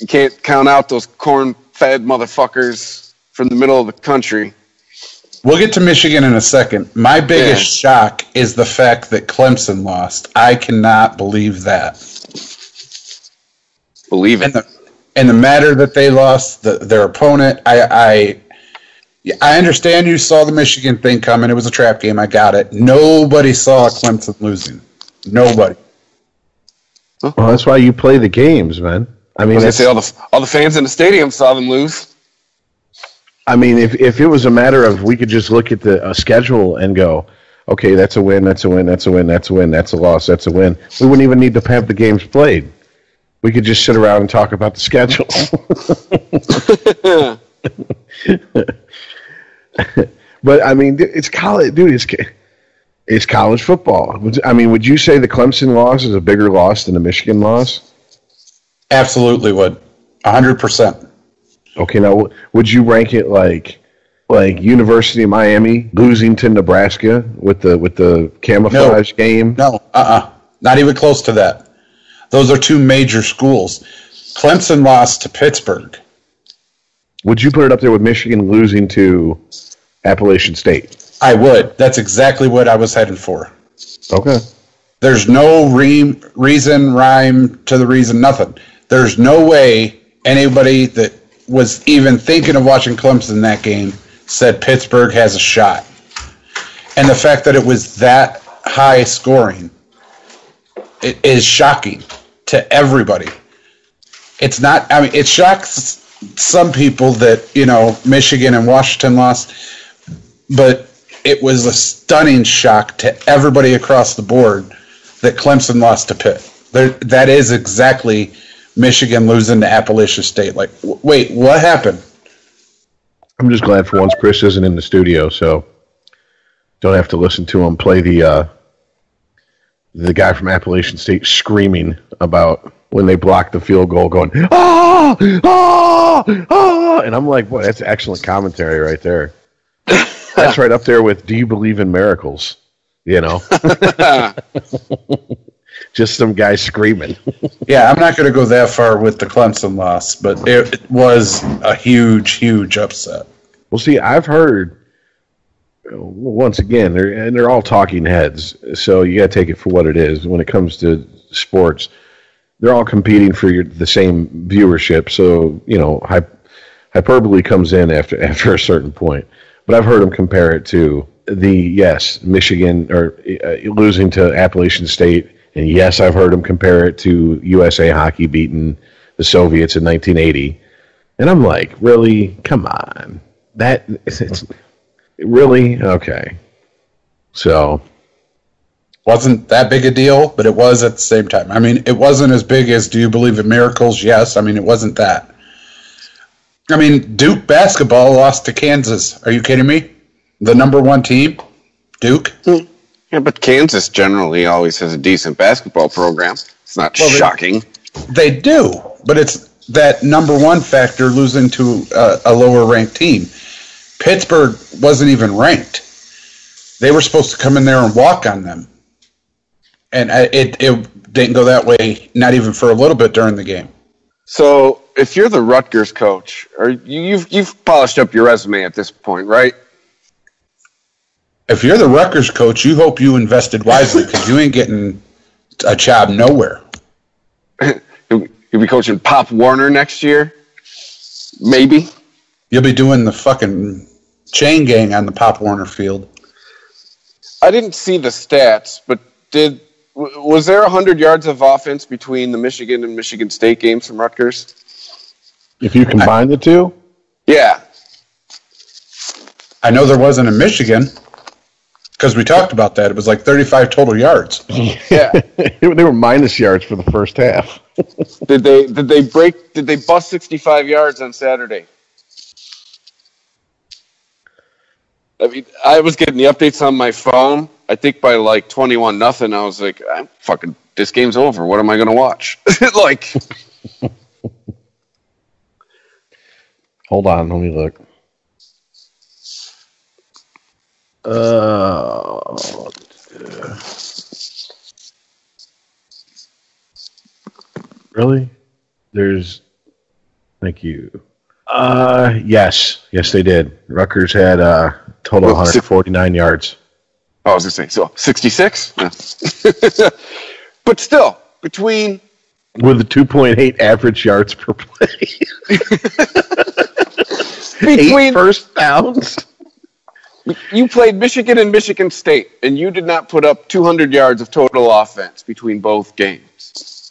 You can't count out those corn-fed motherfuckers from the middle of the country. We'll get to Michigan in a second. My biggest yeah. shock is the fact that Clemson lost. I cannot believe that. Believe it. And the, and the matter that they lost, the, their opponent, I, I, I understand you saw the Michigan thing coming. It was a trap game. I got it. Nobody saw Clemson losing. Nobody. Well, that's why you play the games, man. I mean, I say all the all the fans in the stadium saw them lose. I mean, if if it was a matter of we could just look at the uh, schedule and go, okay, that's a win, that's a win, that's a win, that's a win, that's a loss, that's a win. We wouldn't even need to have the games played. We could just sit around and talk about the schedule. But I mean, it's college, dude. It's it's college football. I mean, would you say the Clemson loss is a bigger loss than the Michigan loss? Absolutely would. one hundred percent. Okay, now, would you rank it like like University of Miami losing to Nebraska with the with the camouflage no, game? No, uh-uh. Not even close to that. Those are two major schools. Clemson lost to Pittsburgh. Would you put it up there with Michigan losing to Appalachian State? I would. That's exactly what I was heading for. Okay. There's no re- reason, rhyme to the reason, nothing. There's no way anybody that was even thinking of watching Clemson in that game said Pittsburgh has a shot. And the fact that it was that high scoring, it is shocking to everybody. It's not, I mean, it shocks some people that, you know, Michigan and Washington lost, but it was a stunning shock to everybody across the board that Clemson lost to Pitt. There, that is exactly Michigan losing to Appalachian State. Like, w- wait, what happened? I'm just glad for once Chris isn't in the studio, so don't have to listen to him play the uh, the guy from Appalachian State screaming about when they blocked the field goal, going ah ah ah, and I'm like, boy, that's excellent commentary right there. That's right up there with "Do you believe in miracles?" You know, just some guy screaming. Yeah, I'm not going to go that far with the Clemson loss, but it was a huge, huge upset. Well, see, I've heard once again, they're, and they're all talking heads, so you got to take it for what it is. When it comes to sports, they're all competing for your, the same viewership, so you know, hyperbole comes in after after a certain point. But I've heard them compare it to the, yes, Michigan or uh, losing to Appalachian State. And yes, I've heard them compare it to U S A Hockey beating the Soviets in nineteen eighty. And I'm like, really? Come on. That, it's, really? Okay. So. Wasn't that big a deal, but it was at the same time. I mean, it wasn't as big as do you believe in miracles? Yes. I mean, it wasn't that. I mean, Duke basketball lost to Kansas. Are you kidding me? The number one team, Duke. Yeah, but Kansas generally always has a decent basketball program. It's not well, shocking. They, they do, but it's that number one factor losing to a, a lower-ranked team. Pittsburgh wasn't even ranked. They were supposed to come in there and walk on them. And it, it didn't go that way, not even for a little bit during the game. So, if you're the Rutgers coach, or you, you've you've polished up your resume at this point, right? If you're the Rutgers coach, you hope you invested wisely because you ain't getting a job nowhere. You'll be coaching Pop Warner next year, maybe. You'll be doing the fucking chain gang on the Pop Warner field. I didn't see the stats, but did. Was there one hundred yards of offense between the Michigan and Michigan State games from Rutgers? If you combine I, the two? Yeah. I know there wasn't in Michigan, because we talked about that. It was like thirty-five total yards. Yeah. They were minus yards for the first half. Did they did they break did they bust sixty-five yards on Saturday? I mean, I was getting the updates on my phone. I think by like twenty-one nothing, I was like, "I'm fucking. This game's over. What am I going to watch?" Like, hold on, let me look. Uh, really? There's. Thank you. Uh, yes, yes, they did. Rutgers had. Uh, total one forty-nine yards. I was going to say, so sixty-six? Yeah. But still, between... With a two point eight average yards per play. Between Eight first downs. You played Michigan and Michigan State, and you did not put up two hundred yards of total offense between both games.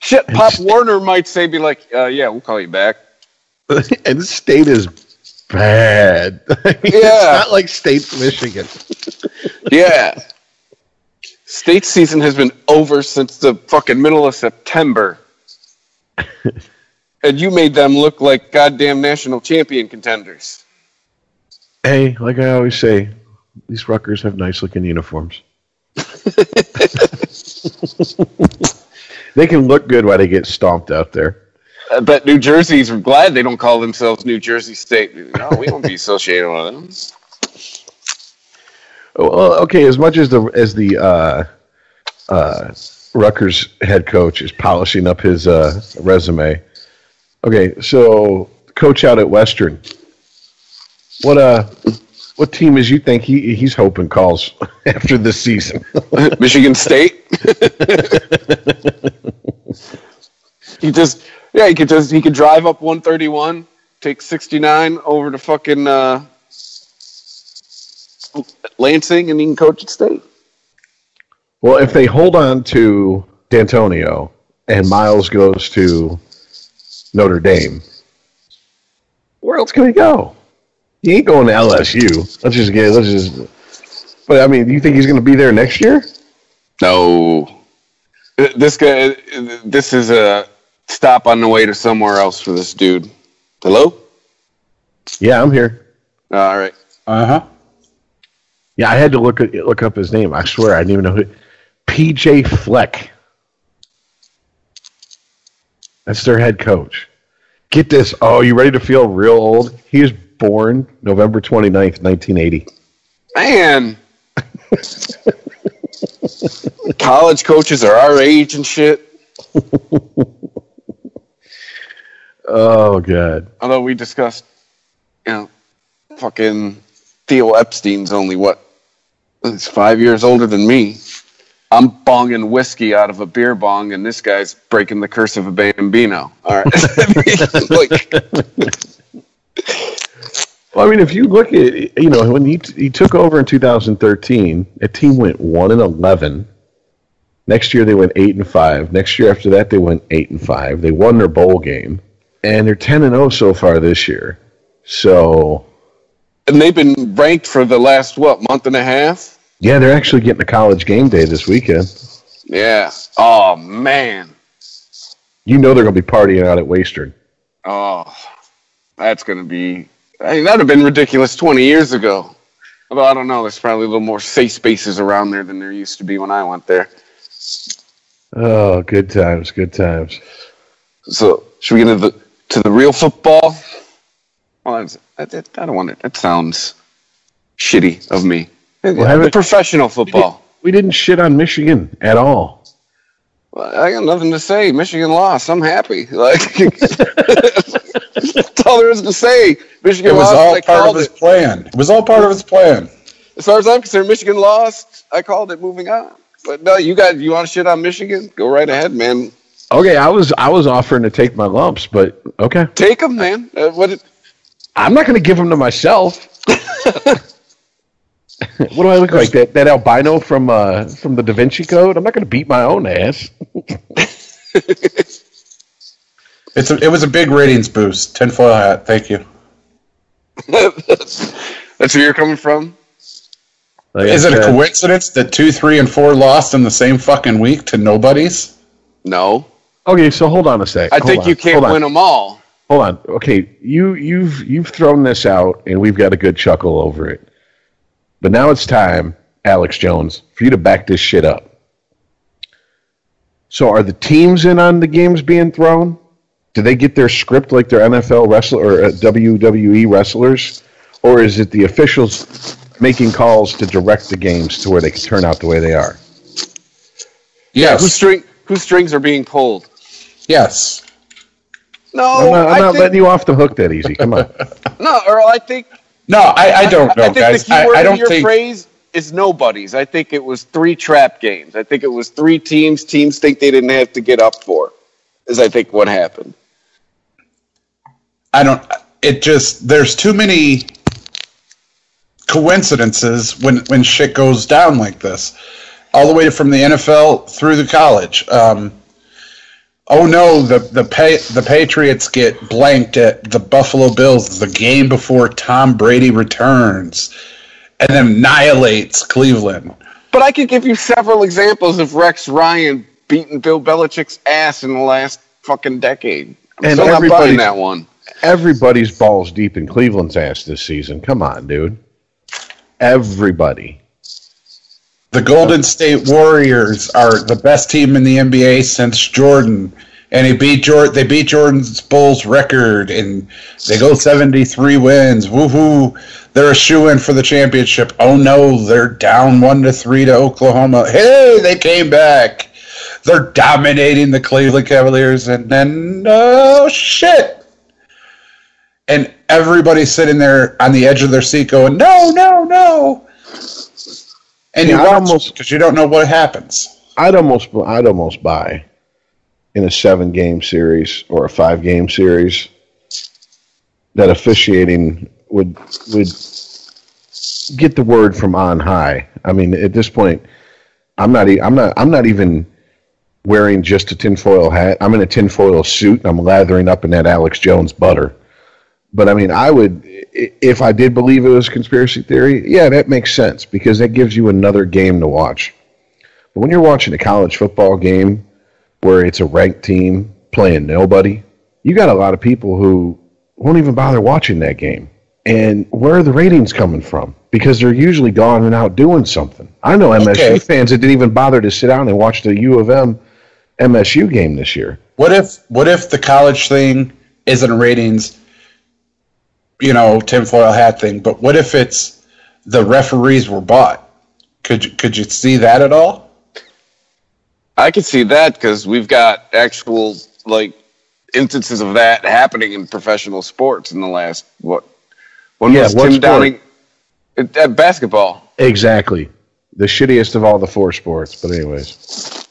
Shit, Pop and Warner might say, be like, uh, yeah, we'll call you back. And State is bad. I mean, yeah. It's not like State Michigan. Yeah. State season has been over since the fucking middle of September. And you made them look like goddamn national champion contenders. Hey, like I always say, these Rutgers have nice-looking uniforms. They can look good while they get stomped out there. I bet New Jersey's are glad they don't call themselves New Jersey State. No, we won't be associated with them. Well, okay, as much as the as the uh, uh, Rutgers head coach is polishing up his uh, resume, okay, so coach out at Western, what uh, what team is you think he he's hoping calls after this season? Michigan State. He just yeah he could just he could drive up one thirty-one, take sixty-nine over to fucking. Uh, Lansing, and he can coach at State. Well, if they hold on to D'Antonio and Miles goes to Notre Dame, where else can he go? He ain't going to L S U. Let's just get. Let's just. But I mean, do you think he's going to be there next year? No. This guy. This is a stop on the way to somewhere else for this dude. Hello? Yeah, I'm here. All right. Uh huh. Yeah, I had to look at, look up his name. I swear, I didn't even know who. P J Fleck. That's their head coach. Get this. Oh, you ready to feel real old? He was born November twenty-ninth, nineteen eighty. Man. College coaches are our age and shit. Oh, God. Although we discussed, you know, fucking... Theo Epstein's only, what, he's five years older than me. I'm bonging whiskey out of a beer bong, and this guy's breaking the curse of a bambino. All right. Like, well, I mean, if you look at, you know, when he, t- he took over in two thousand thirteen, the team went one and eleven. Next year, they went eight and five. Next year after that, they went eight and five. They won their bowl game, and they're ten and oh so far this year. So... And they've been ranked for the last, what, month and a half? Yeah, they're actually getting a college game day this weekend. Yeah. Oh, man. You know they're going to be partying out at Western. Oh, that's going to be... I mean, that would have been ridiculous twenty years ago. Although, I don't know, there's probably a little more safe spaces around there than there used to be when I went there. Oh, good times, good times. So, should we get into the, to the real football? Well, that's, that, that, I don't want it. That sounds shitty of me. Well, the professional football. We didn't shit on Michigan at all. Well, I got nothing to say. Michigan lost. I'm happy. Like, that's all there is to say. Michigan it was lost. All part of his it. plan. It was all part of his plan. As far as I'm concerned, Michigan lost. I called it. Moving on. But no, you got. You want to shit on Michigan? Go right ahead, man. Okay, I was I was offering to take my lumps, but okay, take them, man. Uh, what? It, I'm not going to give them to myself. What do I look like? That that albino from uh, from the Da Vinci Code? I'm not going to beat my own ass. it's a, it was a big ratings boost. Tinfoil hat. Thank you. That's where you're coming from? Like Is it said. a coincidence that two, three, and four lost in the same fucking week to nobodies? No. Okay, so hold on a sec. I hold think on. you can't win them all. Hold on. Okay, you, you've you've thrown this out, and we've got a good chuckle over it. But now it's time, Alex Jones, for you to back this shit up. So are the teams in on the games being thrown? Do they get their script like their N F L wrestler or uh, W W E wrestlers? Or is it the officials making calls to direct the games to where they can turn out the way they are? Yes. Yeah, whose string, whose strings are being pulled? Yes. No, I'm not, I'm not think, letting you off the hook that easy. Come on. No, Earl, I think No, I, I don't know, I, I think guys. The keyword I, I don't in your think... phrase is nobody's. I think it was three trap games. I think it was three teams teams think they didn't have to get up for, is I think what happened. I don't... It just... There's too many coincidences when, when shit goes down like this. All the way from the N F L through the college. Um... Oh no, the the pay, the Patriots get blanked at the Buffalo Bills the game before Tom Brady returns and annihilates Cleveland. But I could give you several examples of Rex Ryan beating Bill Belichick's ass in the last fucking decade. I'm and still not buying that one. Everybody's balls deep in Cleveland's ass this season. Come on, dude. Everybody. The Golden State Warriors are the best team in the N B A since Jordan, and they beat Jordan. They beat Jordan's Bulls record, and they go seventy-three wins. Woohoo! They're a shoo-in for the championship. Oh no, they're down one to three to Oklahoma. Hey, they came back. They're dominating the Cleveland Cavaliers, and then oh shit! And everybody's sitting there on the edge of their seat, going, "No, no, no." And you almost because you don't know what happens. I'd almost, I'd almost buy in a seven-game series or a five-game series that officiating would would get the word from on high. I mean, at this point, I'm not, I'm not, I'm not even wearing just a tinfoil hat. I'm in a tinfoil suit, and I'm lathering up in that Alex Jones butter. But, I mean, I would, if I did believe it was conspiracy theory, yeah, that makes sense because that gives you another game to watch. But when you're watching a college football game where it's a ranked team playing nobody, you got a lot of people who won't even bother watching that game. And where are the ratings coming from? Because they're usually gone and out doing something. I know M S U okay. fans that didn't even bother to sit down and watch the U of M M S U game this year. What if, what if the college thing isn't ratings? You know, tinfoil hat thing, but what if it's the referees were bought? Could you, could you see that at all? I could see that because we've got actual, like, instances of that happening in professional sports in the last, what? When yeah, was Tim sport? Downing? At basketball. Exactly. The shittiest of all the four sports, but anyways.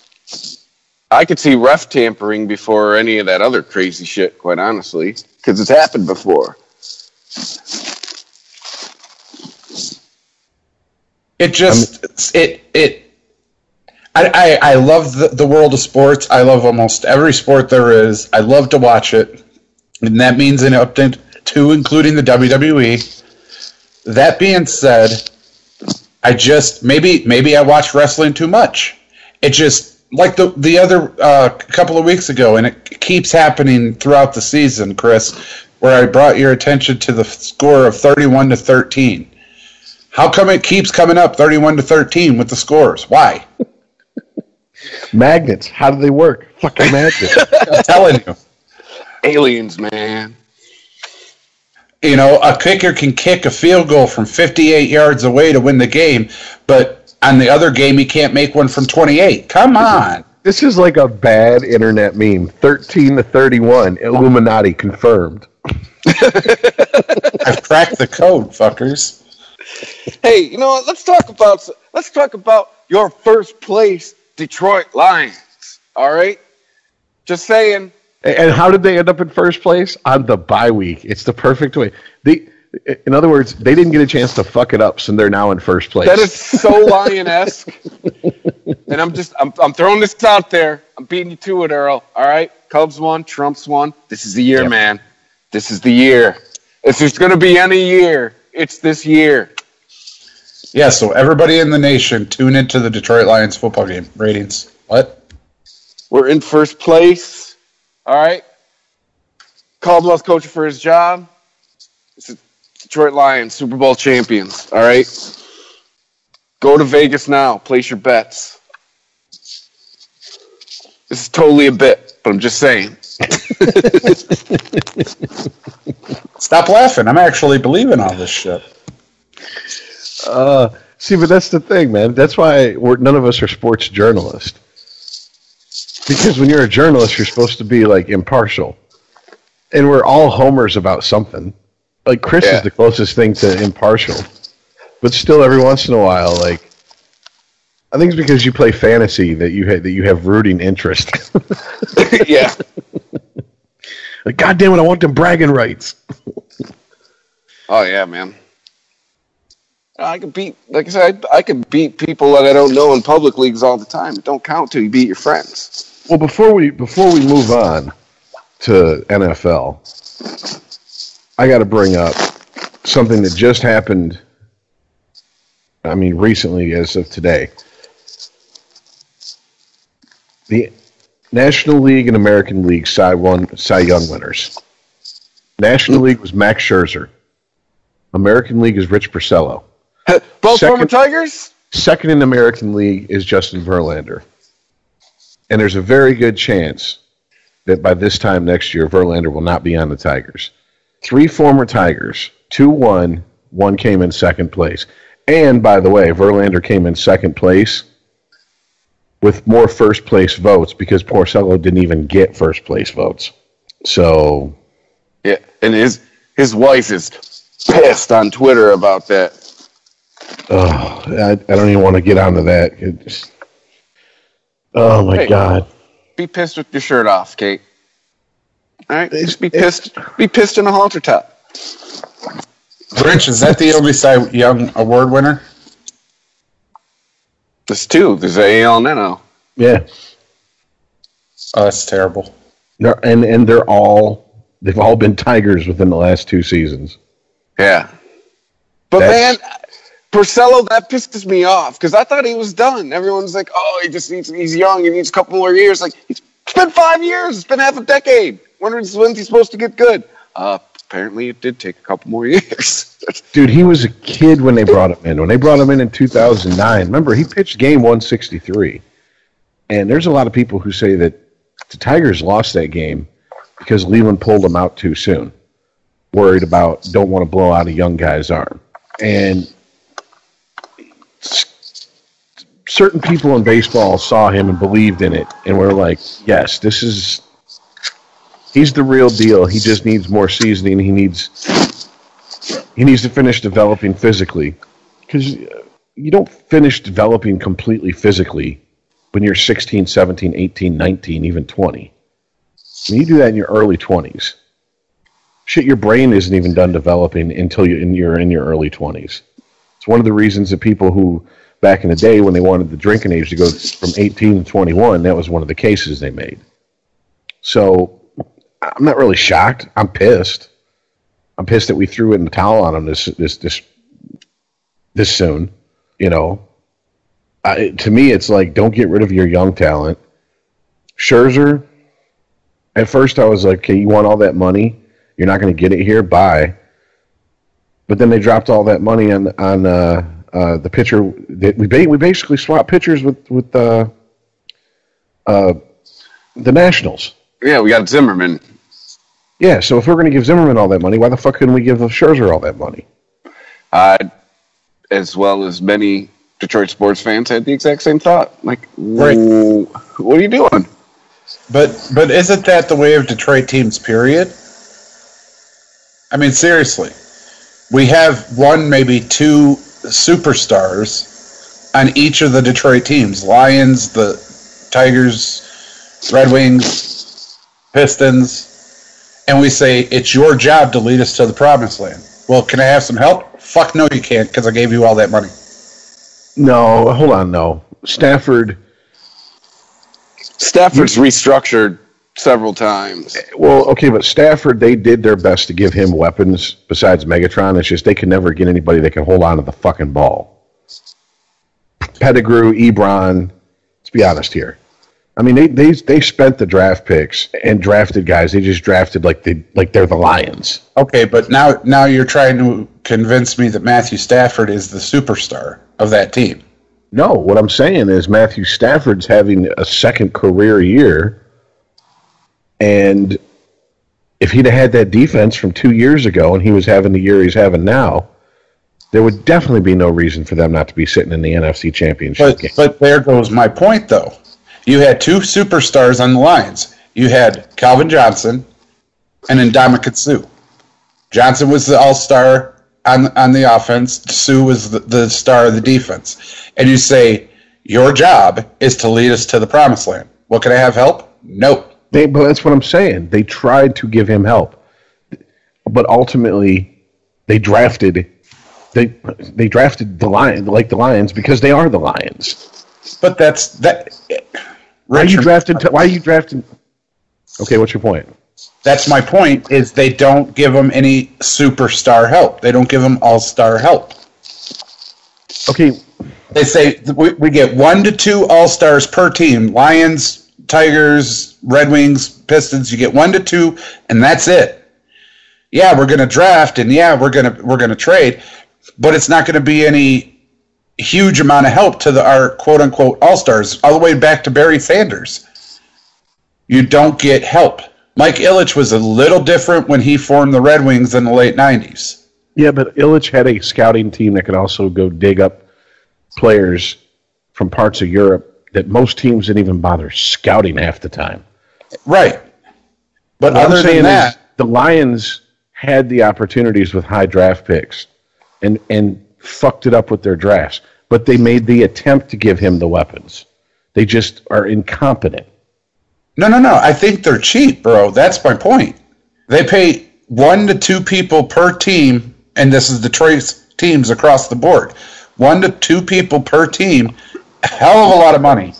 I could see ref tampering before any of that other crazy shit, quite honestly, because it's happened before. It just it it I, I I love the, the world of sports. I love almost every sport there is. I love to watch it, and that means an update to including the W W E. That being said, I just maybe maybe I watch wrestling too much. It just like the the other uh, couple of weeks ago, and it keeps happening throughout the season, Chris. Where I brought your attention to the score of thirty-one to thirteen. How come it keeps coming up thirty-one to thirteen with the scores? Why? Magnets. How do they work? Fucking magnets. I'm telling you. Aliens, man. You know, a kicker can kick a field goal from fifty-eight yards away to win the game, but on the other game, he can't make one from twenty-eight. Come on. This is like a bad internet meme. thirteen to thirty-one. Illuminati confirmed. I've cracked the code, fuckers. Hey, you know what? Let's talk about let's talk about your first place Detroit Lions. All right? Just saying. And how did they end up in first place? On the bye week. It's the perfect way. The In other words, they didn't get a chance to fuck it up, so they're now in first place. That is so Lion-esque. And I'm just, I'm, I'm throwing this out there. I'm beating you to it, Earl. All right? Cubs won. Trump's won. This is the year, yep. man. This is the year. If there's going to be any year, it's this year. Yeah, so everybody in the nation, tune into the Detroit Lions football game. Ratings. What? We're in first place. All right? Caldwell's coaching for his job. This is Detroit Lions, Super Bowl champions, all right? Go to Vegas now. Place your bets. This is totally a bit, but I'm just saying. Stop laughing. I'm actually believing all this shit. Uh, see, but that's the thing, man. That's why we're, none of us are sports journalists. Because when you're a journalist, you're supposed to be, like, impartial. And we're all homers about something. like Chris yeah. is the closest thing to impartial, but still every once in a while, like, I think it's because you play fantasy that you ha- that you have rooting interest. yeah. Like, God damn it, I want them bragging rights. Oh yeah, man. I could beat, like I said, I, I could beat people that I don't know in public leagues all the time. It don't count till you beat your friends. Well, before we before we move on to N F L, I got to bring up something that just happened. I mean, recently, as of today, the National League and American League Cy, won, Cy Young winners. National League was Max Scherzer. American League is Rich Porcello. Both second, former Tigers? Second in American League is Justin Verlander. And there's a very good chance that by this time next year, Verlander will not be on the Tigers. Three former Tigers, two won, one came in second place. And, by the way, Verlander came in second place with more first-place votes because Porcello didn't even get first-place votes. So... yeah, and his his wife is pissed on Twitter about that. Oh, I, I don't even want to get onto that. Just, oh, my hey, God. Be pissed with your shirt off, Kate. All right? It's, just be pissed Be pissed in a halter top. Rich, is that the only Cy Young Award winner? There's two. There's A L N N O. Yeah. Oh, that's terrible. They're, and and they're all they've all been Tigers within the last two seasons. Yeah. But that's, man, Porcello, that pisses me off because I thought he was done. Everyone's like, oh, he just needs he's young. He needs a couple more years. Like, it's been five years. It's been half a decade. When's he supposed to get good? Uh. Apparently, it did take a couple more years. Dude, he was a kid when they brought him in. When they brought him in in two thousand nine, remember, he pitched game one sixty-three. And there's a lot of people who say that the Tigers lost that game because Leland pulled him out too soon, worried about don't want to blow out a young guy's arm. And certain people in baseball saw him and believed in it and were like, yes, this is... he's the real deal. He just needs more seasoning. He needs he needs to finish developing physically. Because you don't finish developing completely physically when you're sixteen, seventeen, eighteen, nineteen, even twenty. When you do that in your early twenties. Shit, your brain isn't even done developing until you're in your early twenties. It's one of the reasons that people who, back in the day when they wanted the drinking age to go from eighteen to twenty-one, that was one of the cases they made. So... I'm not really shocked. I'm pissed. I'm pissed that we threw in the towel on him this this this this soon. You know, I, to me, it's like don't get rid of your young talent. Scherzer. At first, I was like, "Okay, you want all that money? You're not going to get it here. Bye." But then they dropped all that money on on uh, uh, the pitcher that we ba- we basically swapped pitchers with with uh, uh, the Nationals. Yeah, we got Zimmerman. Yeah, so if we're going to give Zimmerman all that money, why the fuck couldn't we give Scherzer all that money? Uh, as well as many Detroit sports fans had the exact same thought. Like, right. What are you doing? But but isn't that the way of Detroit teams, period? I mean, seriously. We have one, maybe two superstars on each of the Detroit teams. Lions, the Tigers, Red Wings, Pistons, and we say, it's your job to lead us to the promised land. Well, can I have some help? Fuck no, you can't, because I gave you all that money. No, hold on, no. Stafford... Stafford's you, restructured several times. Well, okay, but Stafford, they did their best to give him weapons besides Megatron. It's just they can never get anybody that can hold on to the fucking ball. Pettigrew, Ebron, let's be honest here. I mean, they, they they spent the draft picks and drafted guys. They just drafted like they like they're the Lions. Okay, but now now you're trying to convince me that Matthew Stafford is the superstar of that team. No, what I'm saying is Matthew Stafford's having a second career year, and if he'd have had that defense from two years ago and he was having the year he's having now, there would definitely be no reason for them not to be sitting in the N F C Championship but, game. But there goes my point, though. You had two superstars on the Lions. You had Calvin Johnson and Ndamukong Suh. Johnson was the all-star on on the offense. Sue was the, the star of the defense. And you say, your job is to lead us to the promised land. Well, can I have help? Nope. They, but that's what I'm saying. They tried to give him help. But ultimately, they drafted they they drafted the Lions, like the Lions, because they are the Lions. But that's that. Why are you drafting? Why are you drafting? Okay, what's your point? That's my point. Is they don't give them any superstar help. They don't give them all-star help. Okay. They say we, we get one to two all-stars per team. Lions, Tigers, Red Wings, Pistons. You get one to two, and that's it. Yeah, we're going to draft, and yeah, we're going to we're going to trade, but it's not going to be any huge amount of help to the, our quote-unquote all-stars, all the way back to Barry Sanders. You don't get help. Mike Ilitch was a little different when he formed the Red Wings in the late nineties. Yeah, but Ilitch had a scouting team that could also go dig up players from parts of Europe that most teams didn't even bother scouting half the time. Right. But what other than that, the Lions had the opportunities with high draft picks and, and fucked it up with their drafts, but they made the attempt to give him the weapons. They just are incompetent. No, no, no. I think they're cheap, bro. That's my point. They pay one to two people per team, and this is Detroit teams across the board. One to two people per team, a hell of a lot of money.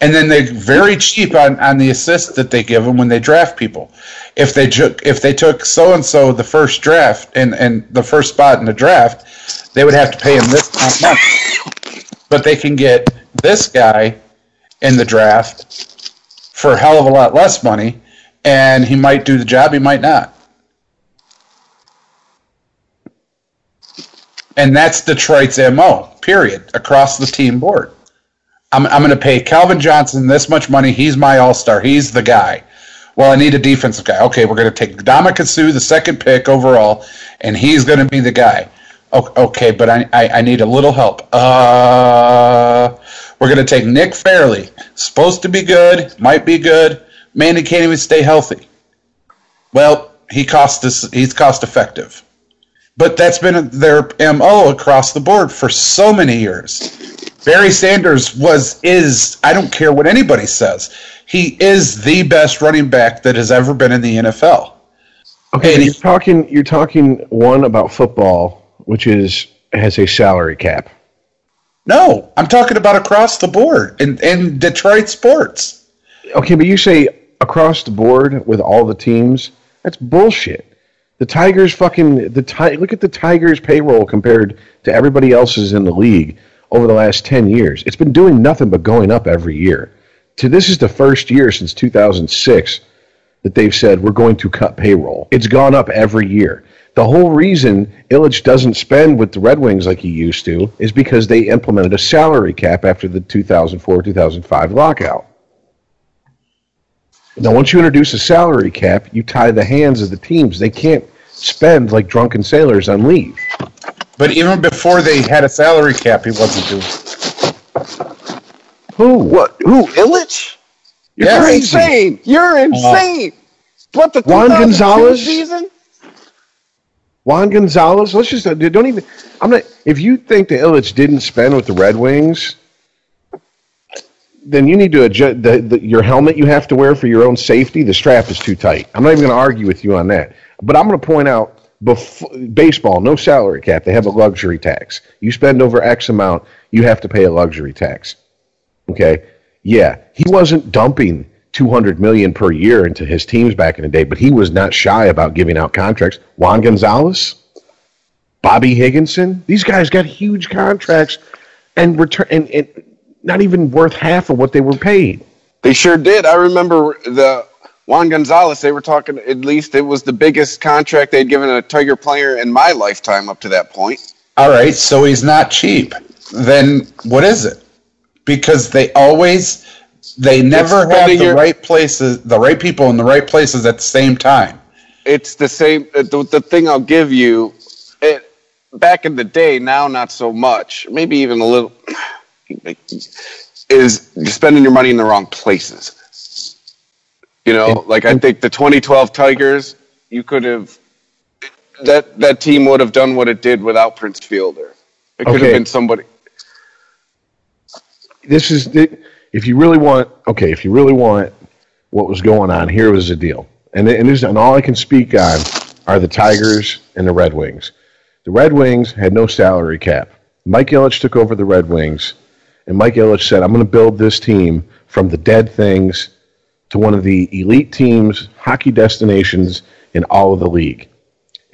And then they're very cheap on, on the assists that they give them when they draft people. If they took if they took so and so the first draft and, and the first spot in the draft, they would have to pay him this amount of money. But they can get this guy in the draft for a hell of a lot less money, and he might do the job, he might not. And that's Detroit's M O, period, across the team board. I'm, I'm going to pay Calvin Johnson this much money. He's my all-star. He's the guy. Well, I need a defensive guy. Okay, we're going to take Ndamukong Suh, the second pick overall, and he's going to be the guy. O- okay, but I, I, I need a little help. Uh, we're going to take Nick Fairley. Supposed to be good. Might be good. Man, he can't even stay healthy. Well, he cost us, he's cost-effective. But that's been their M O across the board for so many years. Barry Sanders was, is, I don't care what anybody says, he is the best running back that has ever been in the N F L. Okay, and you're he, talking, you're talking, one, about football, which is has a salary cap. No, I'm talking about across the board in, in Detroit sports. Okay, but you say across the board with all the teams, that's bullshit. The Tigers fucking the ti- look at the Tigers' payroll compared to everybody else's in the league over the last ten years. It's been doing nothing but going up every year. To this is the first year since two thousand six that they've said we're going to cut payroll. It's gone up every year. The whole reason Ilitch doesn't spend with the Red Wings like he used to is because they implemented a salary cap after the two thousand four two thousand five lockout. Now, once you introduce a salary cap, you tie the hands of the teams. They can't spend like drunken sailors on leave. But even before they had a salary cap, he wasn't doing. Who? What? Who? Ilitch? You're yes. insane. You're insane. Uh, what the Juan Gonzalez season? Juan Gonzalez. Let's just don't even. I'm not. If you think that Ilitch didn't spend with the Red Wings, then you need to adjust the, the, your helmet you have to wear for your own safety. The strap is too tight. I'm not even going to argue with you on that. But I'm going to point out, bef- baseball, no salary cap. They have a luxury tax. You spend over X amount, you have to pay a luxury tax. Okay? Yeah, he wasn't dumping two hundred million dollars per year into his teams back in the day, but he was not shy about giving out contracts. Juan Gonzalez, Bobby Higginson, these guys got huge contracts and return and, and not even worth half of what they were paid. They sure did. I remember the Juan Gonzalez, they were talking, at least it was the biggest contract they'd given a Tiger player in my lifetime up to that point. All right, so he's not cheap. Then what is it? Because they always, they never have the your, right places, the right people in the right places at the same time. It's the same, the, the thing I'll give you, it, back in the day, now not so much, maybe even a little... is you're spending your money in the wrong places. You know, like I think the twenty twelve Tigers, you could have that that team would have done what it did without Prince Fielder. It could okay. have been somebody. This is the, if you really want. Okay, if you really want, what was going on here was the deal, and and, this, and all I can speak on are the Tigers and the Red Wings. The Red Wings had no salary cap. Mike Ilitch took over the Red Wings, and Mike Ilitch said, "I'm going to build this team from the dead things to one of the elite teams, hockey destinations in all of the league."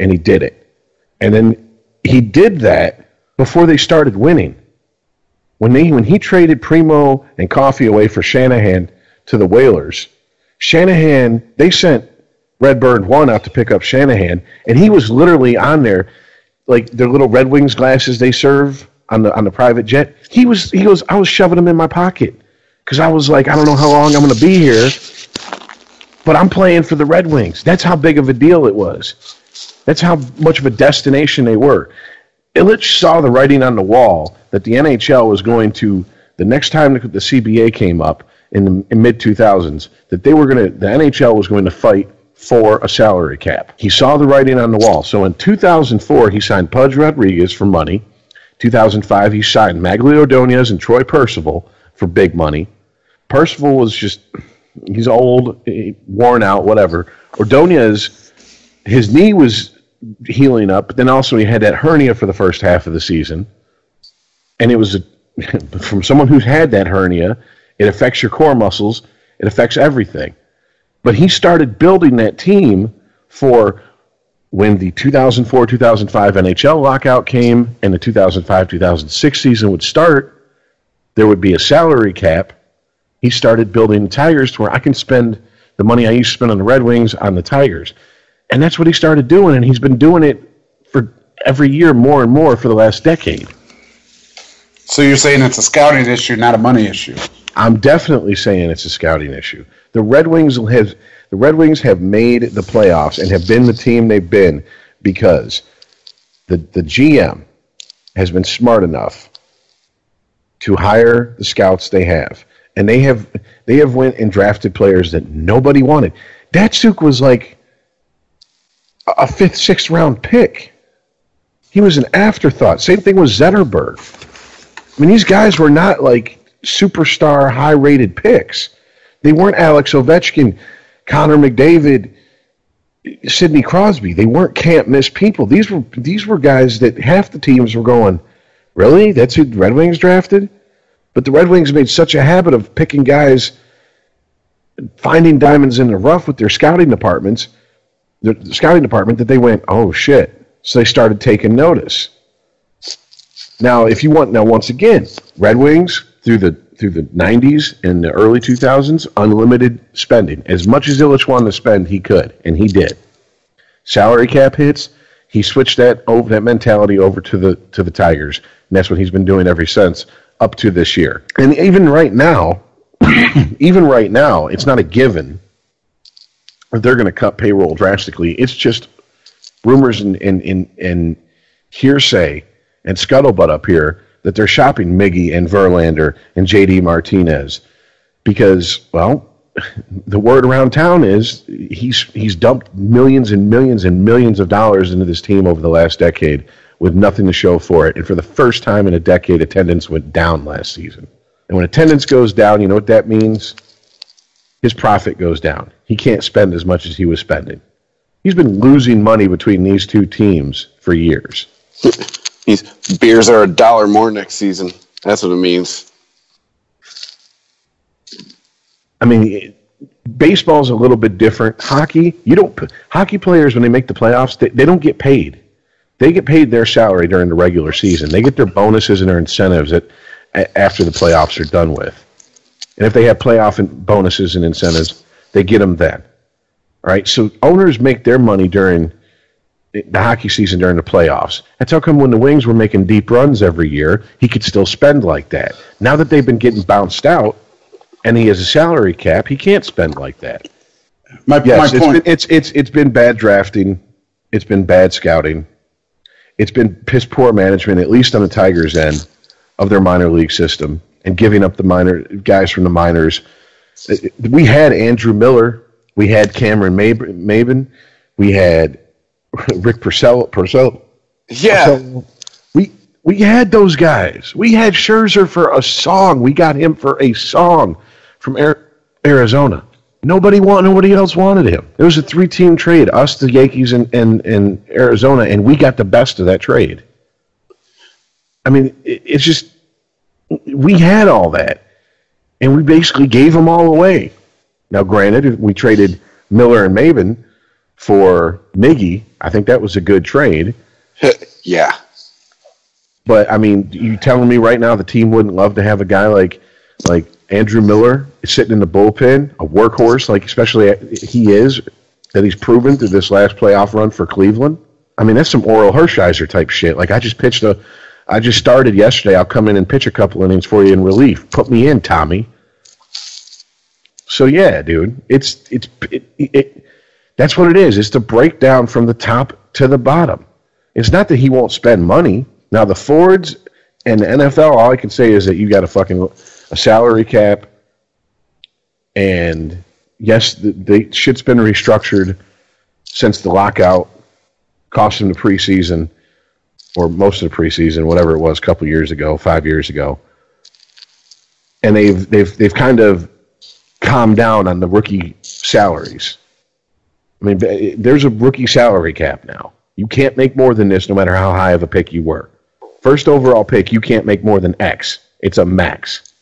And he did it. And then he did that before they started winning. When they when he traded Primo and Coffee away for Shanahan to the Whalers, Shanahan, they sent Redbird One out to pick up Shanahan, and he was literally on there, like their little Red Wings glasses they serve on the on the private jet. He was he goes, I was shoving them in my pocket because I was like, I don't know how long I'm going to be here, but I'm playing for the Red Wings. That's how big of a deal it was. That's how much of a destination they were. Ilitch saw the writing on the wall that the N H L was going to, the next time the C B A came up in the in mid two thousands, that they were going to, the N H L was going to fight for a salary cap. He saw the writing on the wall. So in two thousand four, he signed Pudge Rodriguez for money. two thousand five, he signed Maglio Ordonez and Troy Percival for big money. Percival was just, he's old, worn out, whatever. Ordonez, his knee was healing up, but then also he had that hernia for the first half of the season. And it was, a, from someone who's had that hernia, it affects your core muscles, it affects everything. But he started building that team for when the two thousand four two thousand five N H L lockout came and the two thousand five two thousand six season would start, there would be a salary cap. He started building the Tigers to where I can spend the money I used to spend on the Red Wings on the Tigers. And that's what he started doing, and he's been doing it for every year more and more for the last decade. So you're saying it's a scouting issue, not a money issue? I'm definitely saying it's a scouting issue. The Red Wings have the Red Wings have made the playoffs and have been the team they've been because the the G M has been smart enough to hire the scouts they have, and they have they have went and drafted players that nobody wanted. Datsuk was like a fifth, sixth round pick. He was an afterthought. Same thing with Zetterberg. I mean, these guys were not like superstar, high rated picks. They weren't Alex Ovechkin, Connor McDavid, Sidney Crosby. They weren't can't miss people. These were these were guys that half the teams were going, really? That's who the Red Wings drafted? But the Red Wings made such a habit of picking guys, finding diamonds in the rough with their scouting departments. The scouting department, that they went, oh shit. So they started taking notice. Now, if you want, now once again, Red Wings through the through the nineties and the early two thousands, unlimited spending. As much as Ilitch wanted to spend, he could, and he did. Salary cap hits, he switched that over that mentality over to the to the Tigers, and that's what he's been doing ever since up to this year. And even right now, even right now, it's not a given they're going to cut payroll drastically. It's just rumors and, and, and, and hearsay and scuttlebutt up here that they're shopping Miggy and Verlander and J D. Martinez because, well, the word around town is he's he's dumped millions and millions and millions of dollars into this team over the last decade with nothing to show for it. And for the first time in a decade, attendance went down last season. And when attendance goes down, you know what that means? His profit goes down. He can't spend as much as he was spending. He's been losing money between these two teams for years. These beers are a dollar more next season. That's what it means. I mean, baseball's a little bit different. Hockey, you don't. Hockey players, when they make the playoffs, they, they don't get paid. They get paid their salary during the regular season. They get their bonuses and their incentives at, after the playoffs are done with. And if they have playoff and bonuses and incentives, they get them then. All right, so owners make their money during the hockey season, during the playoffs. That's how come when the Wings were making deep runs every year, he could still spend like that. Now that they've been getting bounced out and he has a salary cap, he can't spend like that. My, yes, my it's, point. Been, it's, it's, it's been bad drafting. It's been bad scouting. It's been piss poor management, at least on the Tigers' end, of their minor league system. And giving up the minor guys from the minors. We had Andrew Miller. We had Cameron Maben. We had Rick Porcello. Porcello. Yeah. Porcello. We we had those guys. We had Scherzer for a song. We got him for a song from Arizona. Nobody wanted, nobody else wanted him. It was a three-team trade, us, the Yankees, and, and, and Arizona, and we got the best of that trade. I mean, it, it's just, we had all that, and we basically gave them all away. Now, granted, we traded Miller and Maven for Miggy. I think that was a good trade. Yeah. But, I mean, you telling me right now the team wouldn't love to have a guy like like Andrew Miller sitting in the bullpen, a workhorse, like especially he is, that he's proven through this last playoff run for Cleveland. I mean, that's some Oral Hershiser type shit. Like, I just pitched a, I just started yesterday. I'll come in and pitch a couple innings for you in relief. Put me in, Tommy. So yeah, dude, it's it's it, it, it. That's what it is. It's the breakdown from the top to the bottom. It's not that he won't spend money. Now the Fords and the N F L, all I can say is that you got a fucking a salary cap, and yes, the, the shit's been restructured since the lockout cost them the preseason or most of the preseason, whatever it was, a couple years ago, five years ago, and they've they've they've kind of calm down on the rookie salaries. I mean, there's a rookie salary cap now. You can't make more than this no matter how high of a pick you were. First overall pick, you can't make more than X. It's a max.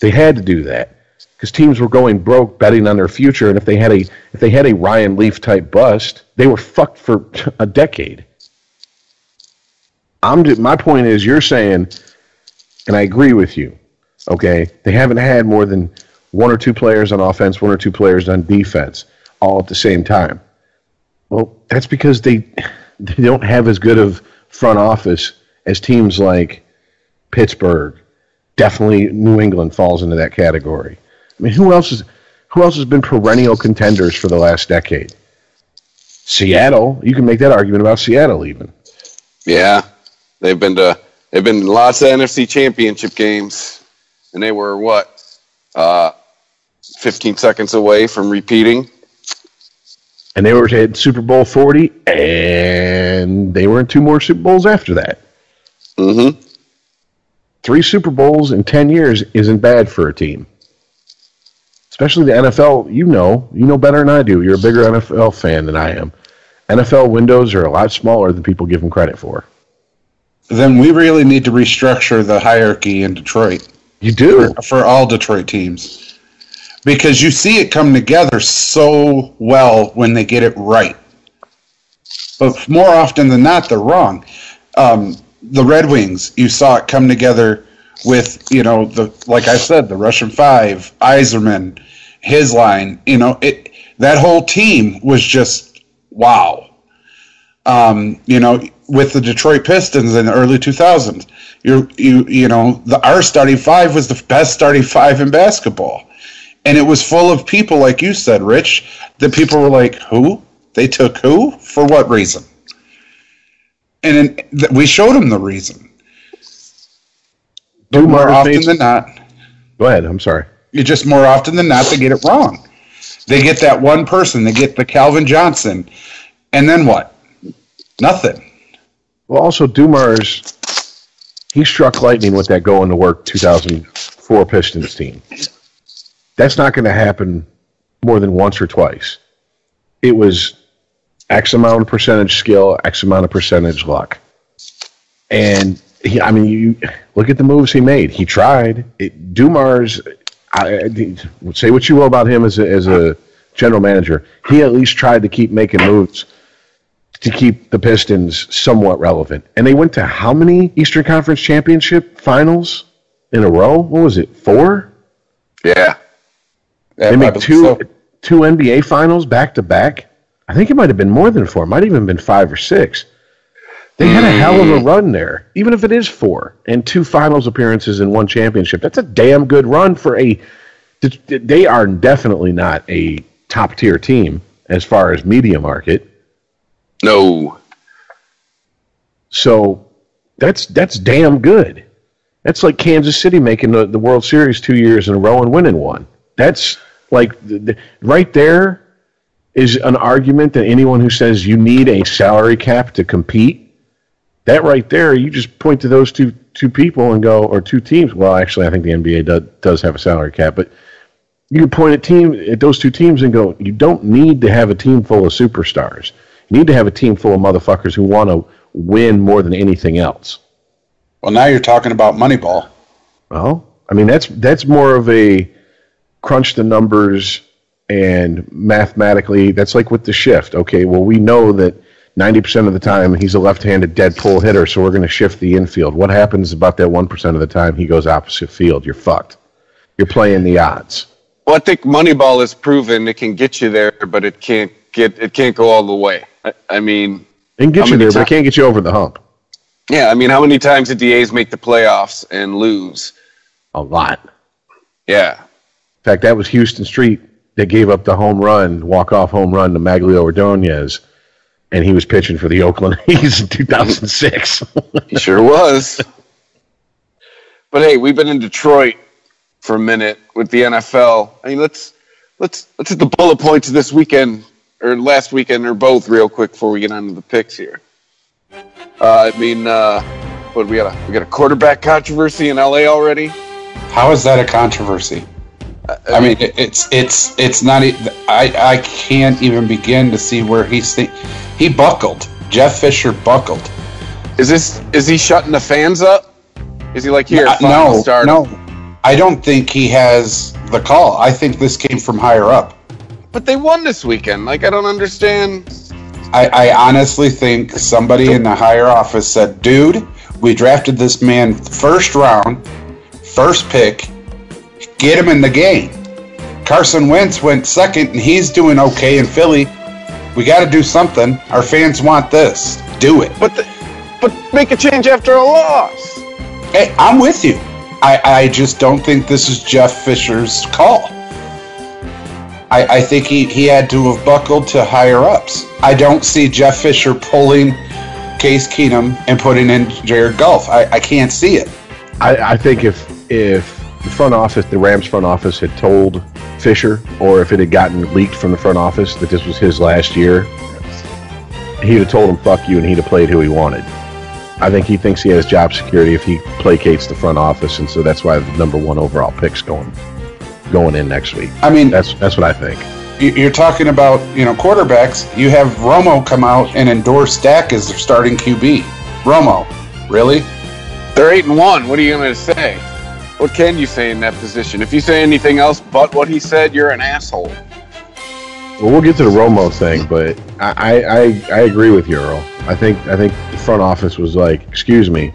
They had to do that because teams were going broke betting on their future, and if they had a if they had a Ryan Leaf type bust, they were fucked for a decade. I'm just, my point is, you're saying, and I agree with you, okay, they haven't had more than one or two players on offense, one or two players on defense, all at the same time. Well, that's because they they don't have as good of front office as teams like Pittsburgh. Definitely New England falls into that category. I mean, who else is who else has been perennial contenders for the last decade? Seattle. You can make that argument about Seattle even. Yeah. They've been to they've been lots of N F C championship games, and they were what? Uh fifteen seconds away from repeating. And they were at Super Bowl forty, and they were in two more Super Bowls after that. Mm-hmm. Three Super Bowls in ten years isn't bad for a team. Especially the N F L, you know. You know better than I do. You're a bigger N F L fan than I am. N F L windows are a lot smaller than people give them credit for. Then we really need to restructure the hierarchy in Detroit. You do. For, for all Detroit teams. Because you see it come together so well when they get it right. But more often than not, they're wrong. Um, the Red Wings, you saw it come together with, you know, the like I said, the Russian Five, Yzerman, his line. You know, it that whole team was just, wow. Um, you know, with the Detroit Pistons in the early two thousands, you you you know, the our starting five was the best starting five in basketball. And it was full of people, like you said, Rich, that people were like, who? They took who? For what reason? And then we showed them the reason. But more often than not... Go ahead, I'm sorry. You just more often than not, they get it wrong. They get that one person. They get the Calvin Johnson. And then what? Nothing. Well, also, Dumars, he struck lightning with that going-to-work two thousand four Pistons team. That's not going to happen more than once or twice. It was X amount of percentage skill, X amount of percentage luck. And, he, I mean, you look at the moves he made. He tried. It, Dumars, I, I, say what you will about him as a, as a general manager, he at least tried to keep making moves to keep the Pistons somewhat relevant. And they went to how many Eastern Conference Championship finals in a row? What was it, four? Yeah. They made two so. two N B A finals back-to-back. I think it might have been more than four. It might have even been five or six. They mm. had a hell of a run there, even if it is four, and two finals appearances and one championship. That's a damn good run for a – they are definitely not a top-tier team as far as media market. No. So that's that's damn good. That's like Kansas City making the, the World Series two years in a row and winning one. That's – like, right there is an argument that anyone who says you need a salary cap to compete, that right there, you just point to those two two people and go, or two teams. Well, actually, I think the N B A does, does have a salary cap, but you point at team at those two teams and go, you don't need to have a team full of superstars. You need to have a team full of motherfuckers who want to win more than anything else. Well, now you're talking about Moneyball. Well, I mean, that's that's more of a crunch the numbers and mathematically, that's like with the shift. Okay, well, we know that ninety percent of the time he's a left-handed dead pull hitter, so we're going to shift the infield. What happens about that one percent of the time he goes opposite field? You're fucked. You're playing the odds. Well, I think Moneyball has proven it can get you there, but it can't get it can't go all the way. I, I mean, it can get you there, times? But it can't get you over the hump. Yeah, I mean, how many times did the A's make the playoffs and lose? A lot. Yeah. In fact, that was Houston Street that gave up the home run, walk-off home run to Maglio Ordonez, and he was pitching for the Oakland A's in two thousand six. He sure was. But, hey, we've been in Detroit for a minute with the N F L. I mean, let's let's let's hit the bullet points of this weekend, or last weekend, or both, real quick before we get on to the picks here. Uh, I mean, uh, what we got? A, we got a quarterback controversy in L A already. How is that a controversy? I, I mean, mean, it's it's it's not. I I can't even begin to see where he's th- he buckled. Jeff Fisher buckled. Is this is he shutting the fans up? Is he like here? No, no, start. no. I don't think he has the call. I think this came from higher up. But they won this weekend. Like, I don't understand. I, I honestly think somebody in the higher office said, dude, we drafted this man first round, first pick, get him in the game. Carson Wentz went second, and he's doing okay in Philly. We got to do something. Our fans want this. Do it. But the, but make a change after a loss. Hey, I'm with you. I, I just don't think this is Jeff Fisher's call. I, I think he, he had to have buckled to higher-ups. I don't see Jeff Fisher pulling Case Keenum and putting in Jared Goff. I, I can't see it. I, I think if if the front office, the Rams front office, had told Fisher, or if it had gotten leaked from the front office that this was his last year, he'd have told him, fuck you, and he'd have played who he wanted. I think he thinks he has job security if he placates the front office, and so that's why the number one overall pick's going going in next week. I mean, that's that's what I think. You're talking about, you know, quarterbacks. You have Romo come out and endorse Dak as their starting Q B. Romo, really? They're eight and one. What are you going to say? What can you say in that position? If you say anything else but what he said, you're an asshole. Well, we'll get to the Romo thing, but I, I, I agree with you, Earl. I think I think the front office was like, excuse me,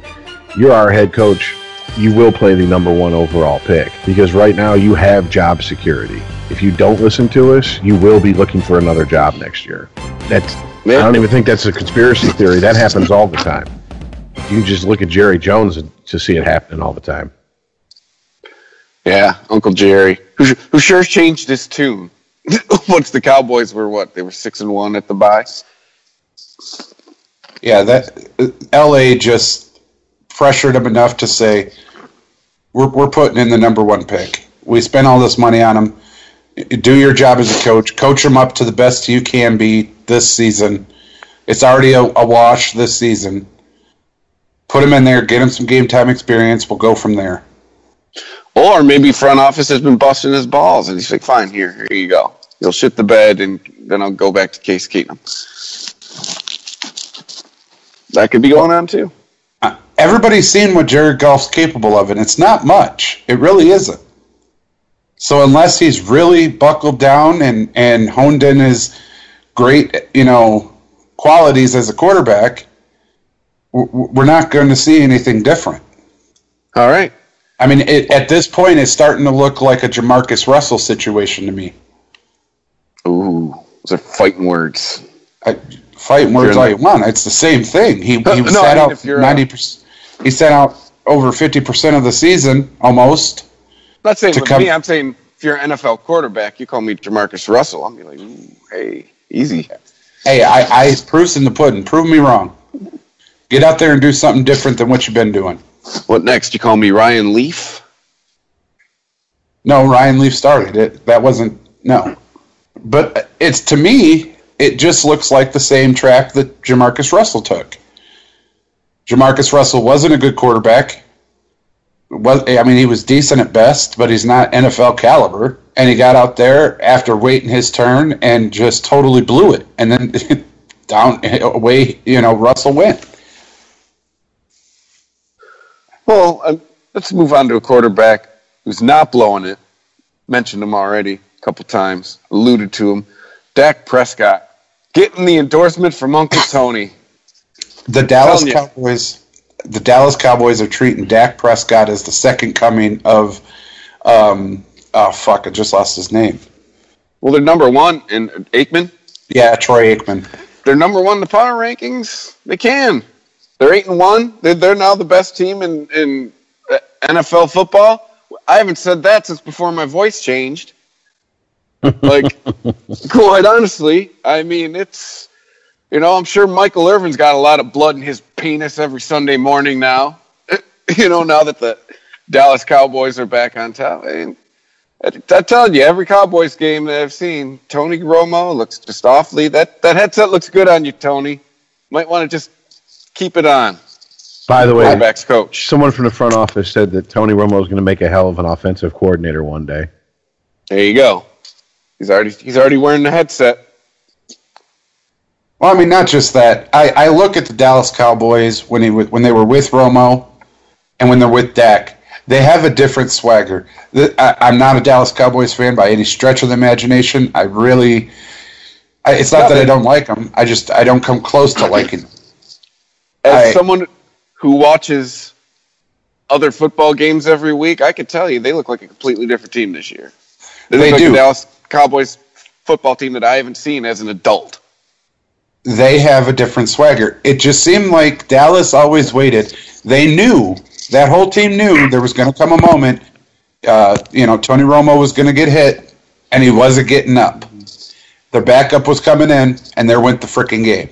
you're our head coach. You will play the number one overall pick because right now you have job security. If you don't listen to us, you will be looking for another job next year. That's, I don't even think that's a conspiracy theory. That happens all the time. You just look at Jerry Jones to see it happening all the time. Yeah, Uncle Jerry, who, who sure changed his tune. Once the Cowboys were what? They were six and one at the bye. Yeah, that L A just pressured him enough to say, we're, we're putting in the number one pick. We spent all this money on him. Do your job as a coach. Coach him up to the best you can be this season. It's already a, a wash this season. Put him in there. Get him some game time experience. We'll go from there. Or maybe front office has been busting his balls, and he's like, fine, here, here you go. You'll shit the bed, and then I'll go back to Case Keenum. That could be going on, too. Uh, everybody's seen what Jared Goff's capable of, and it's not much. It really isn't. So unless he's really buckled down and, and honed in his great, you know, qualities as a quarterback, we're not going to see anything different. All right. I mean, it, at this point, it's starting to look like a Jamarcus Russell situation to me. Ooh, those are fighting words. I, fighting words all you want. It's the same thing. He, he no, sat I mean, out ninety percent. Out. He sat out over fifty percent of the season, almost. I'm not saying with come, me. I'm saying if you're an N F L quarterback, you call me Jamarcus Russell. I'm like, ooh, hey, easy. Hey, I, I proof's in the pudding. Prove me wrong. Get out there and do something different than what you've been doing. What next? You call me Ryan Leaf? No, Ryan Leaf started it. That wasn't, no. But it's, to me, it just looks like the same track that Jamarcus Russell took. Jamarcus Russell wasn't a good quarterback. Was, I mean, he was decent at best, but he's not N F L caliber. And he got out there after waiting his turn and just totally blew it. And then down away, you know, Russell went. Well, um, let's move on to a quarterback who's not blowing it. Mentioned him already a couple times, alluded to him. Dak Prescott getting the endorsement from Uncle Tony. The Dallas Cowboys. The Dallas Cowboys are treating Dak Prescott as the second coming of, um, oh fuck, I just lost his name. Well, they're number one in Aikman. Yeah, Troy Aikman. They're number one in the power rankings. They can. They're eight and one. They're they're now the best team in in N F L football. I haven't said that since before my voice changed. Like, quite honestly, I mean it's. You know, I'm sure Michael Irvin's got a lot of blood in his penis every Sunday morning now. You know, now that the Dallas Cowboys are back on top. I mean, I'm telling you, every Cowboys game that I've seen, Tony Romo looks just awfully. That that headset looks good on you, Tony. Might want to just keep it on. By the way, quarterback's coach. Someone from the front office said that Tony Romo is going to make a hell of an offensive coordinator one day. There you go. He's already he's already wearing the headset. Well, I mean, not just that. I, I look at the Dallas Cowboys when he when they were with Romo and when they're with Dak. They have a different swagger. The, I, I'm not a Dallas Cowboys fan by any stretch of the imagination. I really I, – it's not that I don't like them. I just – I don't come close to liking them. As I, someone who watches other football games every week, I could tell you they look like a completely different team this year. They, they look do. Like the Dallas Cowboys football team that I haven't seen as an adult. They have a different swagger. It just seemed like Dallas always waited. They knew, that whole team knew there was going to come a moment, uh, you know, Tony Romo was going to get hit, and he wasn't getting up. The backup was coming in, and there went the freaking game.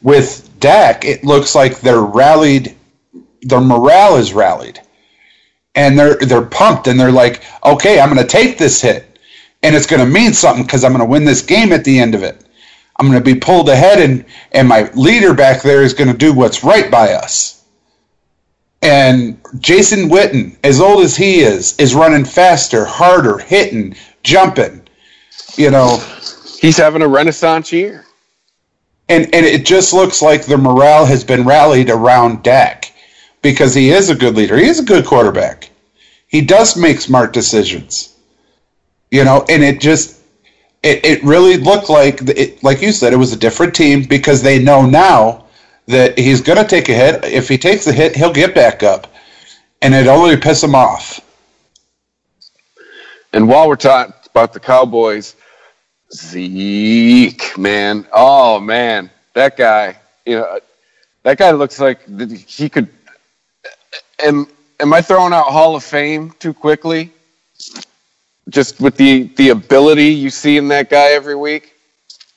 With Dak, it looks like they're rallied, their morale is rallied, and they're they're pumped, and they're like, okay, I'm going to take this hit, and it's going to mean something because I'm going to win this game at the end of it. I'm going to be pulled ahead, and, and my leader back there is going to do what's right by us. And Jason Witten, as old as he is, is running faster, harder, hitting, jumping. You know, he's having a renaissance year. And and it just looks like the morale has been rallied around Dak because he is a good leader. He is a good quarterback. He does make smart decisions. You know, and it just... It, it really looked like, it, like you said, it was a different team because they know now that he's going to take a hit. If he takes a hit, he'll get back up, and it'll only piss him off. And while we're talking about the Cowboys, Zeke, man. Oh, man. That guy, you know, that guy looks like he could – am am I throwing out Hall of Fame too quickly? Just with the, the ability you see in that guy every week?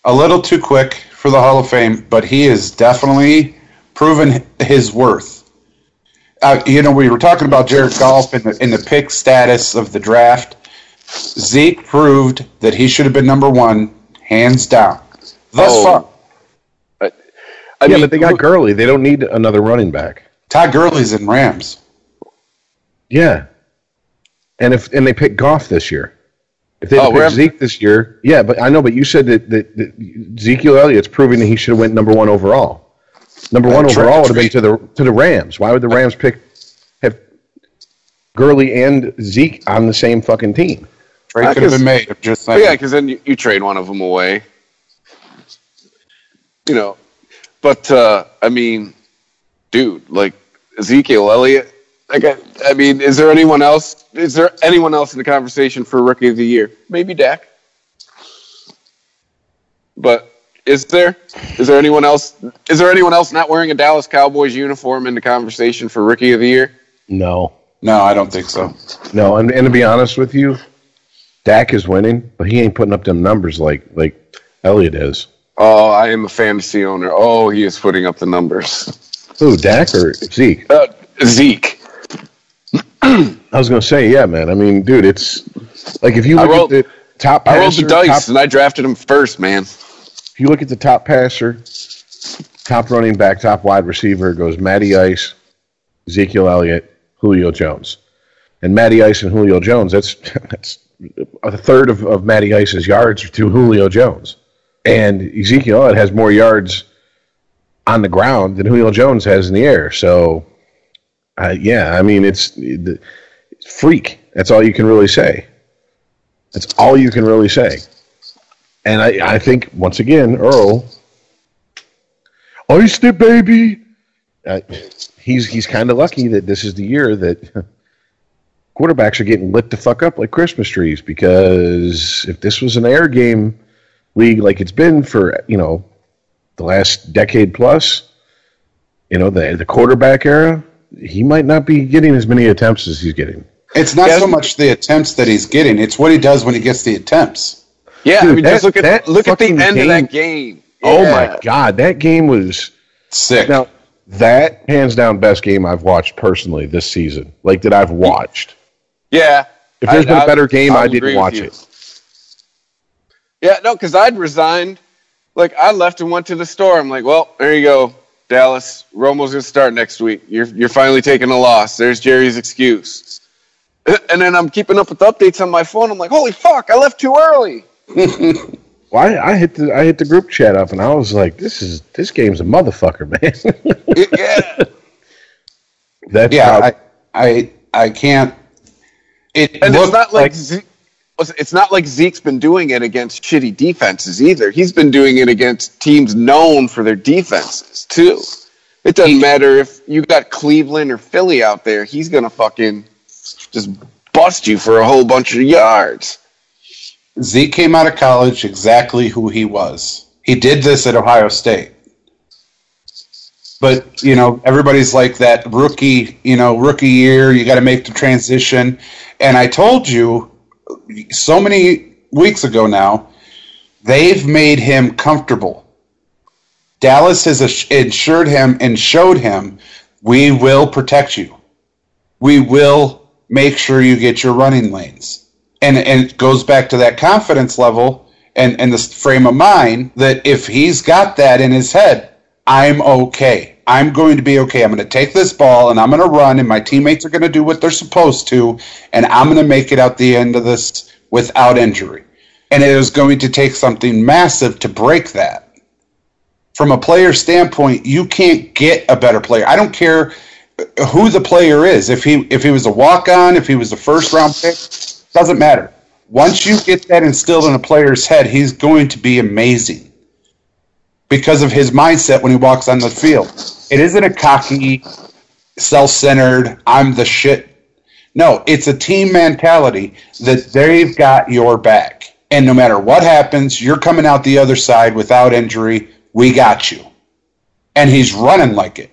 A little too quick for the Hall of Fame, but he has definitely proven his worth. Uh, you know, we were talking about Jared Goff in the, in the pick status of the draft. Zeke proved that he should have been number one, hands down. Thus oh. far. I, I yeah, mean, but they got Gurley. They don't need another running back. Todd Gurley's in Rams. Yeah. And if and they pick Goff this year, if they oh, pick Zeke this year, yeah. But I know, but you said that, that, that Ezekiel Elliott's proving that he should have went number one overall. Number one overall would have been to the to the Rams. Why would the Rams pick have Gurley and Zeke on the same fucking team? Trade could have been made. Just yeah, because then you, you trade one of them away. You know, but uh, I mean, dude, like Ezekiel Elliott. Like I, I mean, is there anyone else? Is there anyone else in the conversation for Rookie of the Year? Maybe Dak. But is there? Is there anyone else? Is there anyone else not wearing a Dallas Cowboys uniform in the conversation for Rookie of the Year? No, no, I don't think so. No, and, and to be honest with you, Dak is winning, but he ain't putting up them numbers like like Elliott is. Oh, I am a fantasy owner. Oh, he is putting up the numbers. Who, Dak or Zeke? Uh, Zeke. I was going to say, yeah, man. I mean, dude, it's like if you look I wrote, at the, top passer. I rolled the dice top, and I drafted him first, man. If you look at the top passer, top running back, top wide receiver, goes Matty Ice, Ezekiel Elliott, Julio Jones. And Matty Ice and Julio Jones, that's that's a third of, of Matty Ice's yards are to Julio Jones. And Ezekiel Elliott has more yards on the ground than Julio Jones has in the air. So, uh, yeah, I mean, it's, it's freak. That's all you can really say. That's all you can really say. And I, I think, once again, Earl, iced it, baby. Uh, he's he's kind of lucky that this is the year that quarterbacks are getting lit the fuck up like Christmas trees, because if this was an air game league like it's been for, you know, the last decade plus, you know, the the quarterback era, he might not be getting as many attempts as he's getting. It's not so much the attempts that he's getting. It's what he does when he gets the attempts. Yeah, dude, I mean, that, just look at look at the end game, of that game. Yeah. Oh, my God. That game was sick. Now, that, hands down, best game I've watched personally this season, like that I've watched. Yeah. If there's I, been a better I, game, I, I didn't watch it. Yeah, no, because I'd resigned. Like, I left and went to the store. I'm like, well, there you go, Dallas. Romo's going to start next week. You're, you're finally taking a loss. There's Jerry's excuse. And then I'm keeping up with updates on my phone. I'm like, holy fuck, I left too early. Well, I, I hit the I hit the group chat up, and I was like, this is this game's a motherfucker, man. yeah, that's yeah. Prob- I, I I can't. It and it's not like, like Ze- it's not like Zeke's been doing it against shitty defenses either. He's been doing it against teams known for their defenses too. It doesn't he, matter if you got Cleveland or Philly out there. He's gonna fucking just bust you for a whole bunch of yards. Zeke came out of college exactly who he was. He did this at Ohio State. But, you know, everybody's like that rookie, you know, rookie year, you got to make the transition. And I told you so many weeks ago now, they've made him comfortable. Dallas has assured him and showed him, we will protect you. We will make sure you get your running lanes. And and it goes back to that confidence level and, and this frame of mind that if he's got that in his head, I'm okay. I'm going to be okay. I'm going to take this ball and I'm going to run and my teammates are going to do what they're supposed to and I'm going to make it out the end of this without injury. And it is going to take something massive to break that. From a player standpoint, you can't get a better player. I don't care who the player is. If he if he was a walk-on, if he was a first-round pick, doesn't matter. Once you get that instilled in a player's head, he's going to be amazing because of his mindset when he walks on the field. It isn't a cocky, self-centered, I'm the shit. No, it's a team mentality that they've got your back. And no matter what happens, you're coming out the other side without injury. We got you. And he's running like it.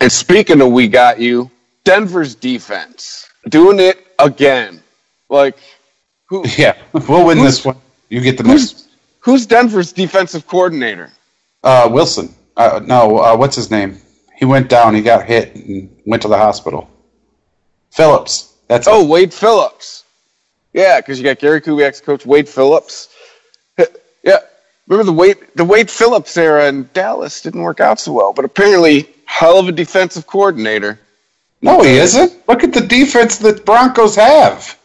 And speaking of we got you, Denver's defense, doing it again. Like, who? Yeah, we'll win this one. You get the who's, next. Who's Denver's defensive coordinator? Uh, Wilson. Uh, no, uh, what's his name? He went down. He got hit and went to the hospital. Phillips. That's oh, it. Wade Phillips. Yeah, because you got Gary Kubiak's coach, Wade Phillips. Yeah, remember the Wade the Wade Phillips era in Dallas didn't work out so well, but apparently, hell of a defensive coordinator. No, he isn't. Look at the defense that Broncos have.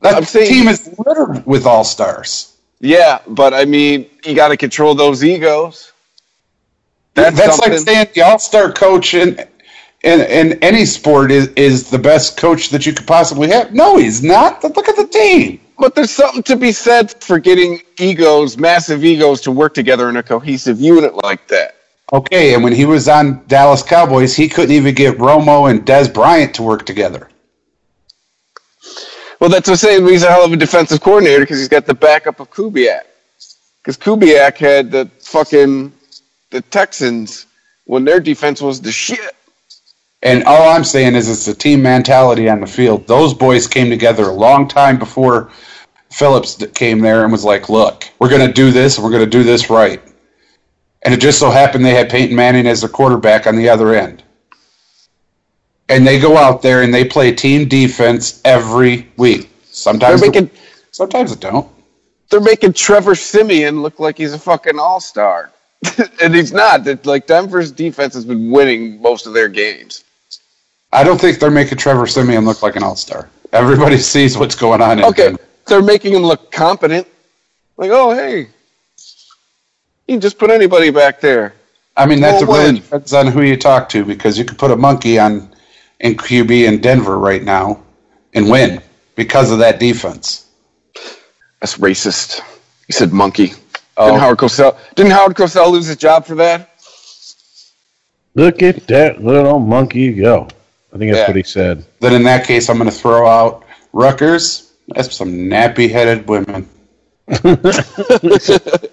That saying, team is littered with all-stars. Yeah, but, I mean, you got to control those egos. That's, That's like saying the all-star coach in, in, in any sport is, is the best coach that you could possibly have. No, he's not. Look at the team. But there's something to be said for getting egos, massive egos, to work together in a cohesive unit like that. Okay, and when he was on Dallas Cowboys, he couldn't even get Romo and Dez Bryant to work together. Well, that's what I'm saying. He's a hell of a defensive coordinator because he's got the backup of Kubiak. Because Kubiak had the fucking the Texans when their defense was the shit. And all I'm saying is it's a team mentality on the field. Those boys came together a long time before Phillips came there and was like, look, we're going to do this, we're going to do this right. And it just so happened they had Peyton Manning as their quarterback on the other end. And they go out there and they play team defense every week. Sometimes they're making, Sometimes it don't. They're making Trevor Siemian look like he's a fucking all-star. And he's not. That like Denver's defense has been winning most of their games. I don't think they're making Trevor Siemian look like an all-star. Everybody sees what's going on in okay. Denver. They're making him look competent. Like, oh, hey, you can just put anybody back there. I mean, that really depends on who you talk to, because you could put a monkey on in Q B in Denver right now and win because of that defense. That's racist. He said monkey. Oh. Didn't Howard Cosell, didn't Howard Cosell lose his job for that? Look at that little monkey go. I think that's yeah. what he said. Then in that case, I'm going to throw out Rutgers. That's some nappy-headed women.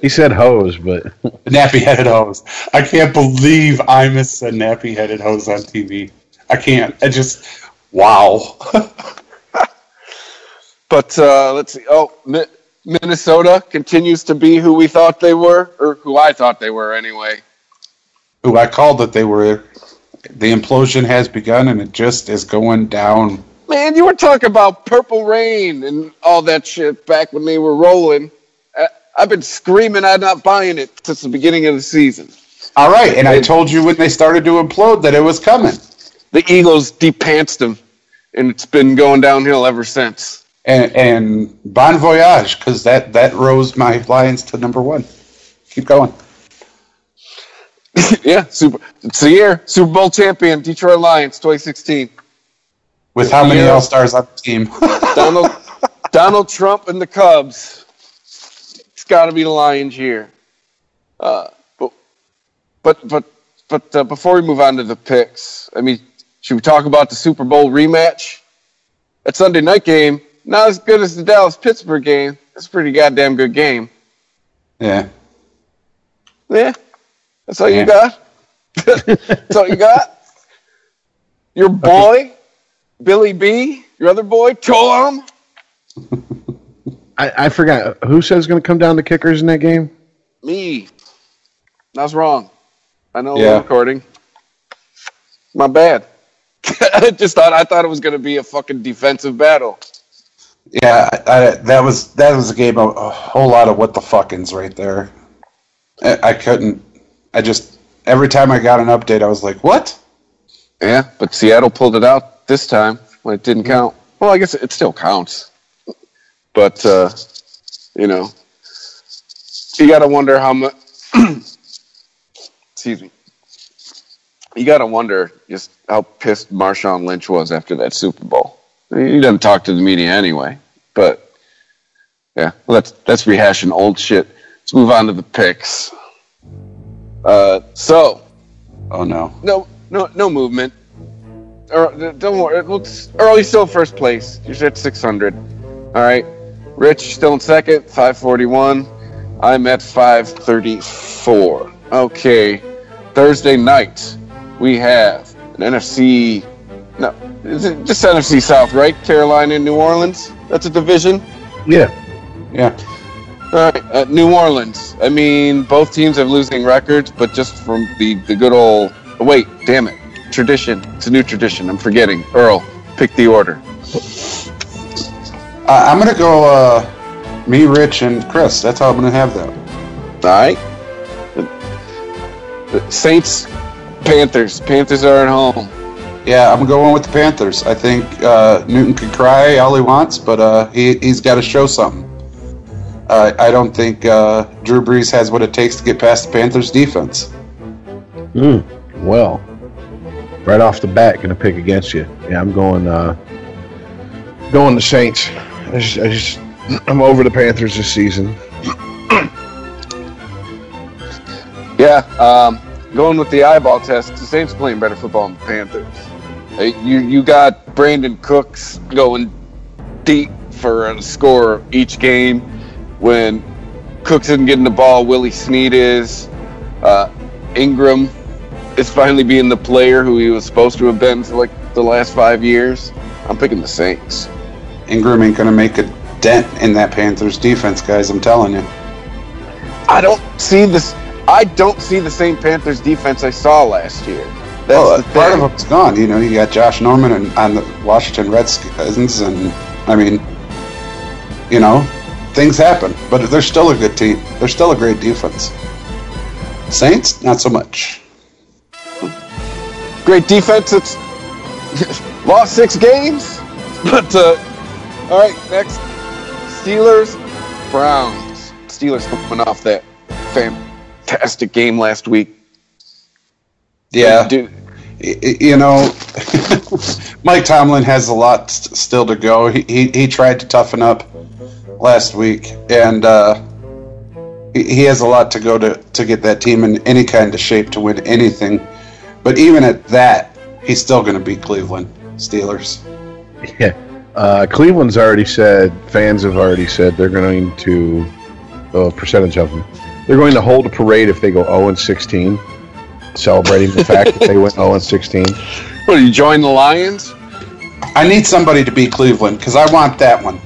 He said hose, but nappy-headed hose. I can't believe Imus said nappy-headed hose on T V. I can't. I just wow. But uh, let's see. Oh, Mi- Minnesota continues to be who we thought they were, or who I thought they were anyway. Who I called that they were. The implosion has begun, and it just is going down. Man, you were talking about Purple Rain and all that shit back when they were rolling. I, I've been screaming I'm not buying it since the beginning of the season. All right, and I told you when they started to implode that it was coming. The Eagles de-pantsed them, and it's been going downhill ever since. And, and bon voyage, because that, that rose my Lions to number one. Keep going. Yeah, super, it's the year. Super Bowl champion, Detroit Lions, twenty sixteen. With how many yeah. all-stars on the team? Donald, Donald Trump and the Cubs. It's got to be the Lions here. Uh, but but but, but uh, before we move on to the picks, I mean, should we talk about the Super Bowl rematch? That Sunday night game, not as good as the Dallas-Pittsburgh game. That's a pretty goddamn good game. Yeah. Yeah? That's all yeah. you got? That's all you got? Your boy... Okay. Billy B, your other boy, Tom. I, I forgot. Who said it's going to come down to kickers in that game? Me. I was wrong. I know yeah. I'm recording. My bad. I just thought I thought it was going to be a fucking defensive battle. Yeah, I, that was that was a game of a whole lot of what the fuckings right there. I, I couldn't. I just every time I got an update, I was like, what? Yeah, but Seattle pulled it out. This time, when it didn't count. Well, I guess it still counts. But, uh, you know, you got to wonder how much... Excuse me. You got to wonder just how pissed Marshawn Lynch was after that Super Bowl. I mean, he doesn't talk to the media anyway. But, yeah, well, that's, that's rehashing old shit. Let's move on to the picks. Uh, so... Oh, no. No, no, no movement. Or, don't worry, it looks... Early's still first place. You're at six hundred. All right. Rich still in second, five forty-one. I'm at five thirty-four. Okay. Thursday night, we have an N F C... No, is it just N F C South, right? Carolina and New Orleans? That's a division? Yeah. Yeah. All right. Uh, New Orleans. I mean, both teams have losing records, but just from the, the good old... Oh, wait, damn it. Tradition. It's a new tradition. I'm forgetting. Earl, pick the order. Uh, I'm going to go uh, me, Rich, and Chris. That's how I'm going to have them. All right. Saints, Panthers. Panthers are at home. Yeah, I'm going with the Panthers. I think uh, Newton can cry all he wants, but uh, he, he's got to show something. Uh, I don't think uh, Drew Brees has what it takes to get past the Panthers' defense. Mm, well... Right off the bat, going to pick against you. Yeah, I'm going uh, going the Saints. I just, I just, I'm over the Panthers this season. Yeah, um, going with the eyeball test, the Saints playing better football than the Panthers. Hey, you you got Brandon Cooks going deep for a score each game. When Cooks isn't getting the ball, Willie Snead is. Uh, Ingram... It's finally being the player who he was supposed to have been for like the last five years. I'm picking the Saints. Ingram ain't going to make a dent in that Panthers defense, guys. I'm telling you. I don't see this. I don't see the same Panthers defense I saw last year. That's well, the part thing. Of it's gone. You know, you got Josh Norman and on the Washington Redskins, and I mean, you know, things happen. But they're still a good team. They're still a great defense. Saints, not so much. Great defense. It's lost six games. But, uh, all right, next. Steelers, Browns. Steelers coming off that fantastic game last week. Yeah. Dude. You know, Mike Tomlin has a lot st- still to go. He, he he tried to toughen up last week, and uh, he, he has a lot to go to, to get that team in any kind of shape to win anything. But even at that, he's still going to beat Cleveland Steelers. Yeah, uh, Cleveland's already said, fans have already said they're going to, a percentage of them, they're going to hold a parade if they go zero and sixteen. Celebrating the fact that they went zero and sixteen. What, you join the Lions? I need somebody to beat Cleveland because I want that one.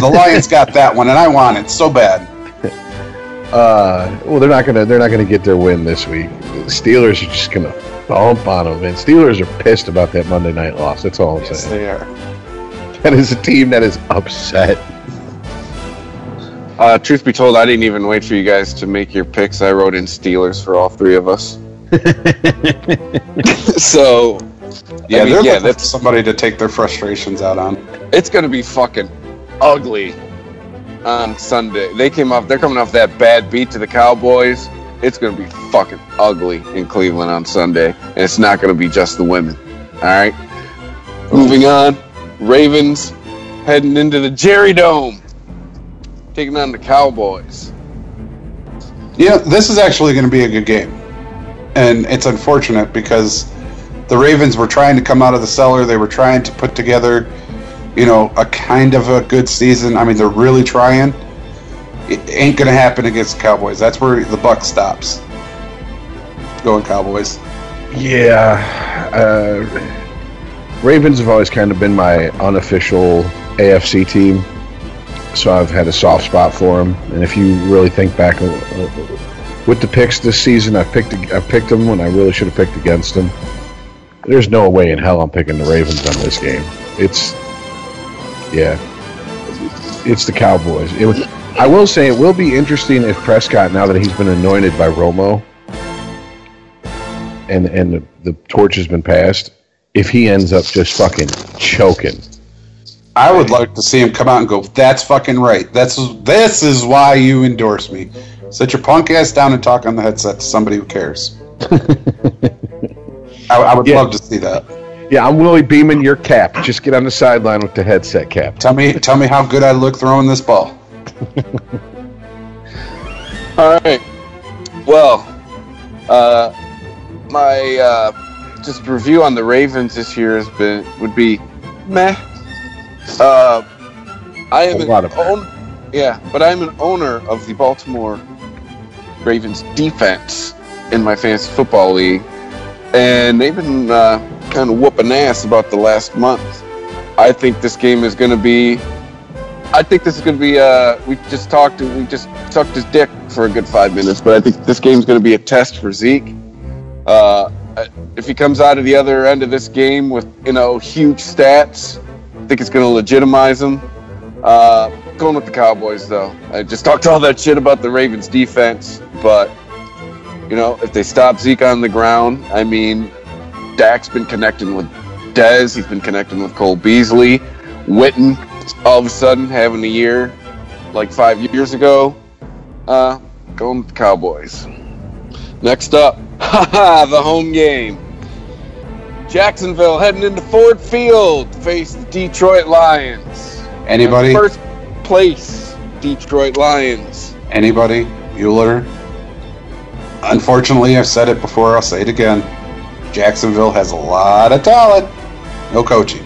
The Lions got that one, and I want it so bad. Uh, well, they're not gonna they're not gonna get their win this week. The Steelers are just gonna bump on them, and Steelers are pissed about that Monday night loss. That's all I'm yes, saying. They are. That is a team that is upset. Uh, truth be told, I didn't even wait for you guys to make your picks. I wrote in Steelers for all three of us. So yeah, I mean, they're yeah, looking for somebody to take their frustrations out on. It's gonna be fucking ugly on Sunday. They came off they're coming off that bad beat to the Cowboys. It's gonna be fucking ugly in Cleveland on Sunday. And it's not gonna be just the women. Alright? Moving on. Ravens heading into the Jerry Dome. Taking on the Cowboys. Yeah, this is actually gonna be a good game. And it's unfortunate because the Ravens were trying to come out of the cellar. They were trying to put together, you know, a kind of a good season. I mean, they're really trying. It ain't going to happen against the Cowboys. That's where the buck stops. Going Cowboys. Yeah. Uh, Ravens have always kind of been my unofficial A F C team. So I've had a soft spot for them. And if you really think back a little bit, with the picks this season, I picked I picked them when I really should have picked against them. There's no way in hell I'm picking the Ravens on this game. It's, yeah, it's the Cowboys. It was, I will say it will be interesting if Prescott, now that he's been anointed by Romo, and and the, the torch has been passed, if he ends up just fucking choking. I would like to see him come out and go, "That's fucking right. That's this is why you endorse me." Sit your punk ass down and talk on the headset to somebody who cares. I, I would yeah. love to see that. Yeah, I'm Willie Beeman, your cap. Just get on the sideline with the headset cap. Tell me tell me how good I look throwing this ball. All right. Well, uh, my uh, just review on the Ravens this year has been would be meh. Uh, I am a lot of own, yeah, but I'm an owner of the Baltimore Ravens defense in my fantasy football league, and they've been uh, kind of whooping ass about the last month. I think this game is going to be. I think this is going to be. Uh, we just talked. We just sucked his dick for a good five minutes, but I think this game is going to be a test for Zeke. Uh, if he comes out of the other end of this game with you know huge stats, I think it's going to legitimize him. Uh, going with the Cowboys, though. I just talked all that shit about the Ravens' defense, but, you know, if they stop Zeke on the ground, I mean, Dak's been connecting with Dez. He's been connecting with Cole Beasley. Witten, all of a sudden, having a year like five years ago. Uh, going with the Cowboys. Next up, haha, the home game. Jacksonville heading into Ford Field to face the Detroit Lions. Anybody? First place, Detroit Lions. Anybody? Bueller? Unfortunately, I've said it before, I'll say it again. Jacksonville has a lot of talent. No coaching.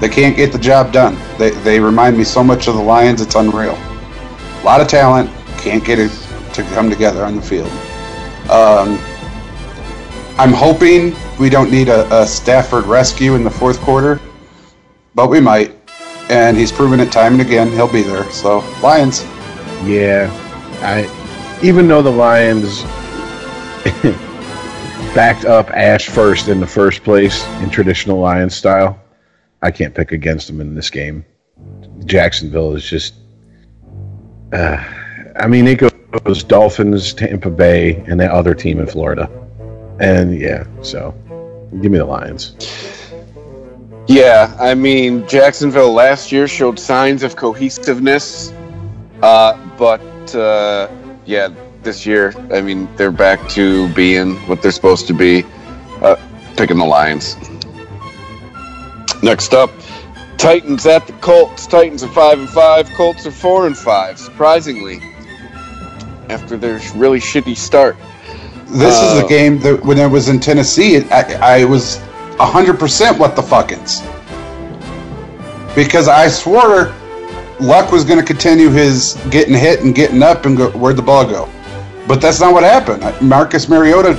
They can't get the job done. They they remind me so much of the Lions, it's unreal. A lot of talent, can't get it to come together on the field. Um... I'm hoping we don't need a, a Stafford rescue in the fourth quarter, but we might. And he's proven it time and again. He'll be there. So, Lions. Yeah. I, even though the Lions backed up Ash first in the first place in traditional Lions style, I can't pick against them in this game. Jacksonville is just, uh, I mean, it goes Dolphins, Tampa Bay, and that other team in Florida. And, yeah, so give me the Lions. Yeah, I mean, Jacksonville last year showed signs of cohesiveness, uh, but, uh, yeah, this year, I mean, they're back to being what they're supposed to be, uh, picking the Lions. Next up, Titans at the Colts. Titans are five and five. Colts are four and five. Surprisingly, after their really shitty start. This uh, is the game that when I was in Tennessee, I, I was a hundred percent what the fuckins, because I swore Luck was going to continue his getting hit and getting up and go, where'd the ball go? But that's not what happened. Marcus Mariota,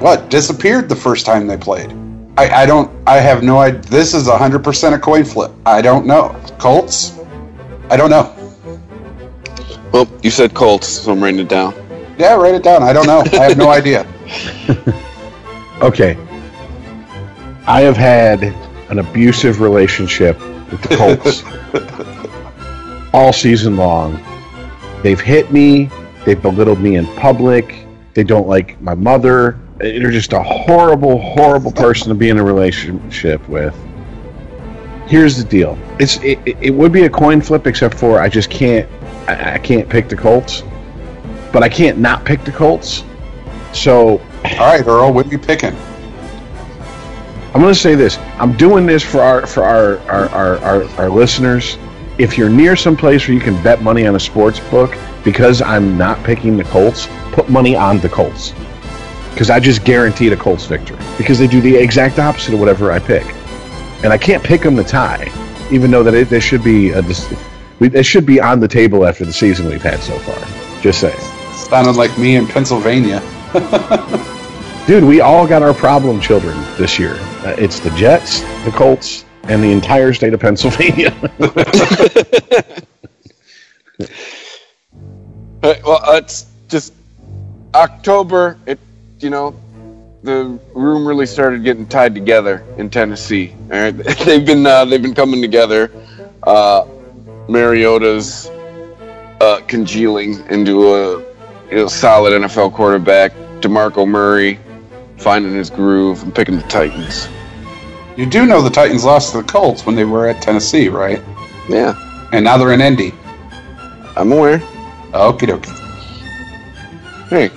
what disappeared the first time they played. I, I don't. I have no idea. This is a hundred percent a coin flip. I don't know. Colts. I don't know. Well, you said Colts, so I'm writing it down. Yeah, write it down. I don't know. I have no idea. Okay. I have had an abusive relationship with the Colts all season long. They've hit me. They've belittled me in public. They don't like my mother. They're just a horrible, horrible person to be in a relationship with. Here's the deal: it's it, it would be a coin flip, except for I just can't, I, I can't pick the Colts, but I can't not pick the Colts. So, all right, Earl, what are you picking? I'm going to say this: I'm doing this for our for our our, our, our, our listeners. If you're near some place where you can bet money on a sports book, because I'm not picking the Colts, put money on the Colts. Because I just guaranteed a Colts victory. Because they do the exact opposite of whatever I pick. And I can't pick them to tie, even though that it, they should be a, they should be on the table after the season we've had so far. Just saying. Sounded like me in Pennsylvania. Dude, we all got our problem children this year. Uh, it's the Jets, the Colts, and the entire state of Pennsylvania. Right, well, uh, it's just October... It- You know, the room really started getting tied together in Tennessee. All right, they've been uh, they've been coming together. Uh, Mariota's uh, congealing into a you know, solid N F L quarterback. DeMarco Murray finding his groove and picking the Titans. You do know the Titans lost to the Colts when they were at Tennessee, right? Yeah. And now they're in Indy. I'm aware. Okie dokie. Hey.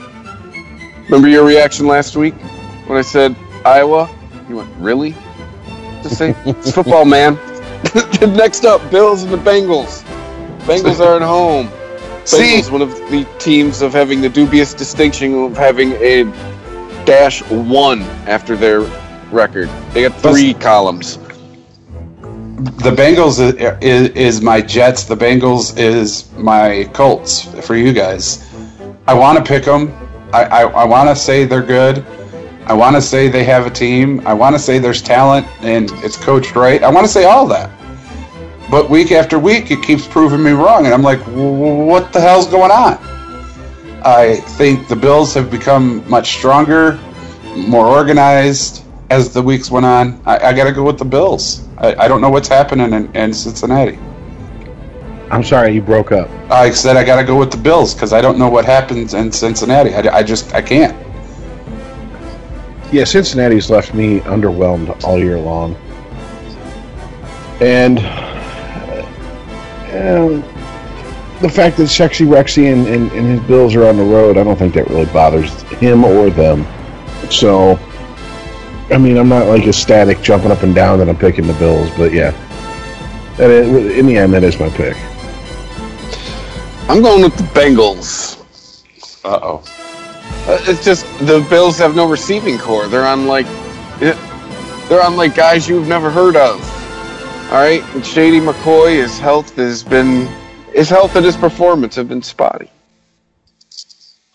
Remember your reaction last week when I said Iowa? You went, really? Just say, it's football, man. Next up, Bills and the Bengals. Bengals are at home. See? Bengals, one of the teams of having the dubious distinction of having a dash one after their record. They got three That's, columns. The Bengals is, is my Jets. The Bengals is my Colts for you guys. I want to pick them. I, I, I want to say they're good. I want to say they have a team. I want to say there's talent and it's coached right. I want to say all that. But week after week, it keeps proving me wrong. And I'm like, what the hell's going on? I think the Bills have become much stronger, more organized as the weeks went on. I, I got to go with the Bills. I, I don't know what's happening in, in Cincinnati. I'm sorry, you broke up. I said I got to go with the Bills because I don't know what happens in Cincinnati. I, I just, I can't. Yeah, Cincinnati's left me underwhelmed all year long. And, and the fact that Sexy Rexy and, and, and his Bills are on the road, I don't think that really bothers him or them. So, I mean, I'm not like ecstatic jumping up and down that I'm picking the Bills, but yeah. That is, in the end, that is my pick. I'm going with the Bengals. Uh-oh. Uh, it's just the Bills have no receiving core. They're on like they're on like guys you've never heard of. All right, and Shady McCoy, his health has been his health and his performance have been spotty.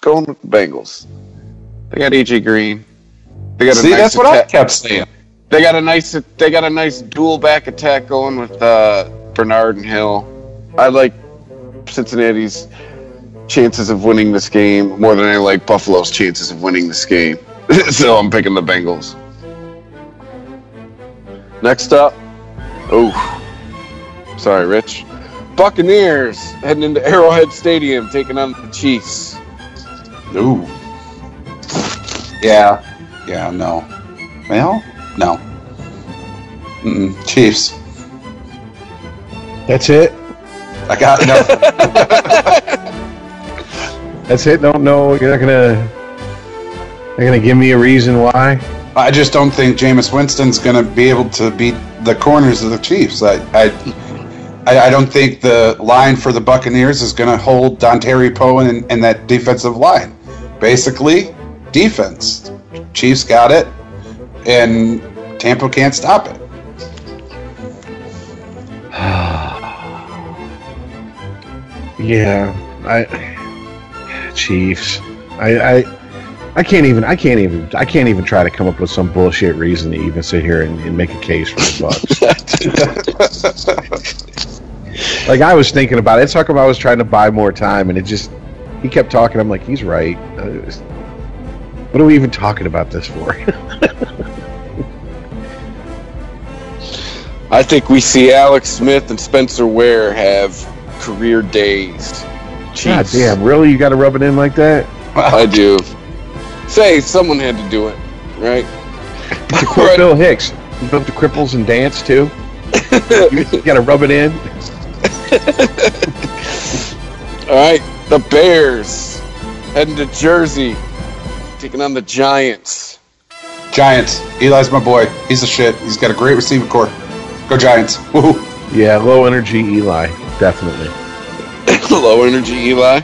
Going with the Bengals. They got A J Green. They got See, a nice that's what attack. I kept saying. They got a nice they got a nice dual back attack going with uh, Bernard and Hill. I like Cincinnati's chances of winning this game more than I like Buffalo's chances of winning this game. So I'm picking the Bengals. Next up, oh, sorry, Rich. Buccaneers heading into Arrowhead Stadium, taking on the Chiefs. Ooh. Yeah. Yeah, no. Well, no. Mm-mm. Chiefs. That's it? I got nothing. That's it? Don't know. You're not gonna... You're gonna give me a reason why? I just don't think Jameis Winston's gonna be able to beat the corners of the Chiefs. I, I, I, I don't think the line for the Buccaneers is gonna hold Dontari Poe and, and that defensive line. Basically, defense. Chiefs got it, and Tampa can't stop it. Yeah, I. Chiefs. I. I I can't even. I can't even. I can't even try to come up with some bullshit reason to even sit here and, and make a case for the Bucks. Like I was thinking about it. It's how come I was trying to buy more time, and it just he kept talking. I'm like, he's right. What are we even talking about this for? I think we see Alex Smith and Spencer Ware have career days. Jeez. God damn! Really, you got to rub it in like that? I do. Say someone had to do it, right? The right. Bill Hicks built the Cripples and Dance too. You gotta rub it in. All right, the Bears heading to Jersey, taking on the Giants. Giants. Eli's my boy. He's the shit. He's got a great receiving core. Go Giants! Woohoo! Yeah, low energy Eli, definitely. Low energy Eli.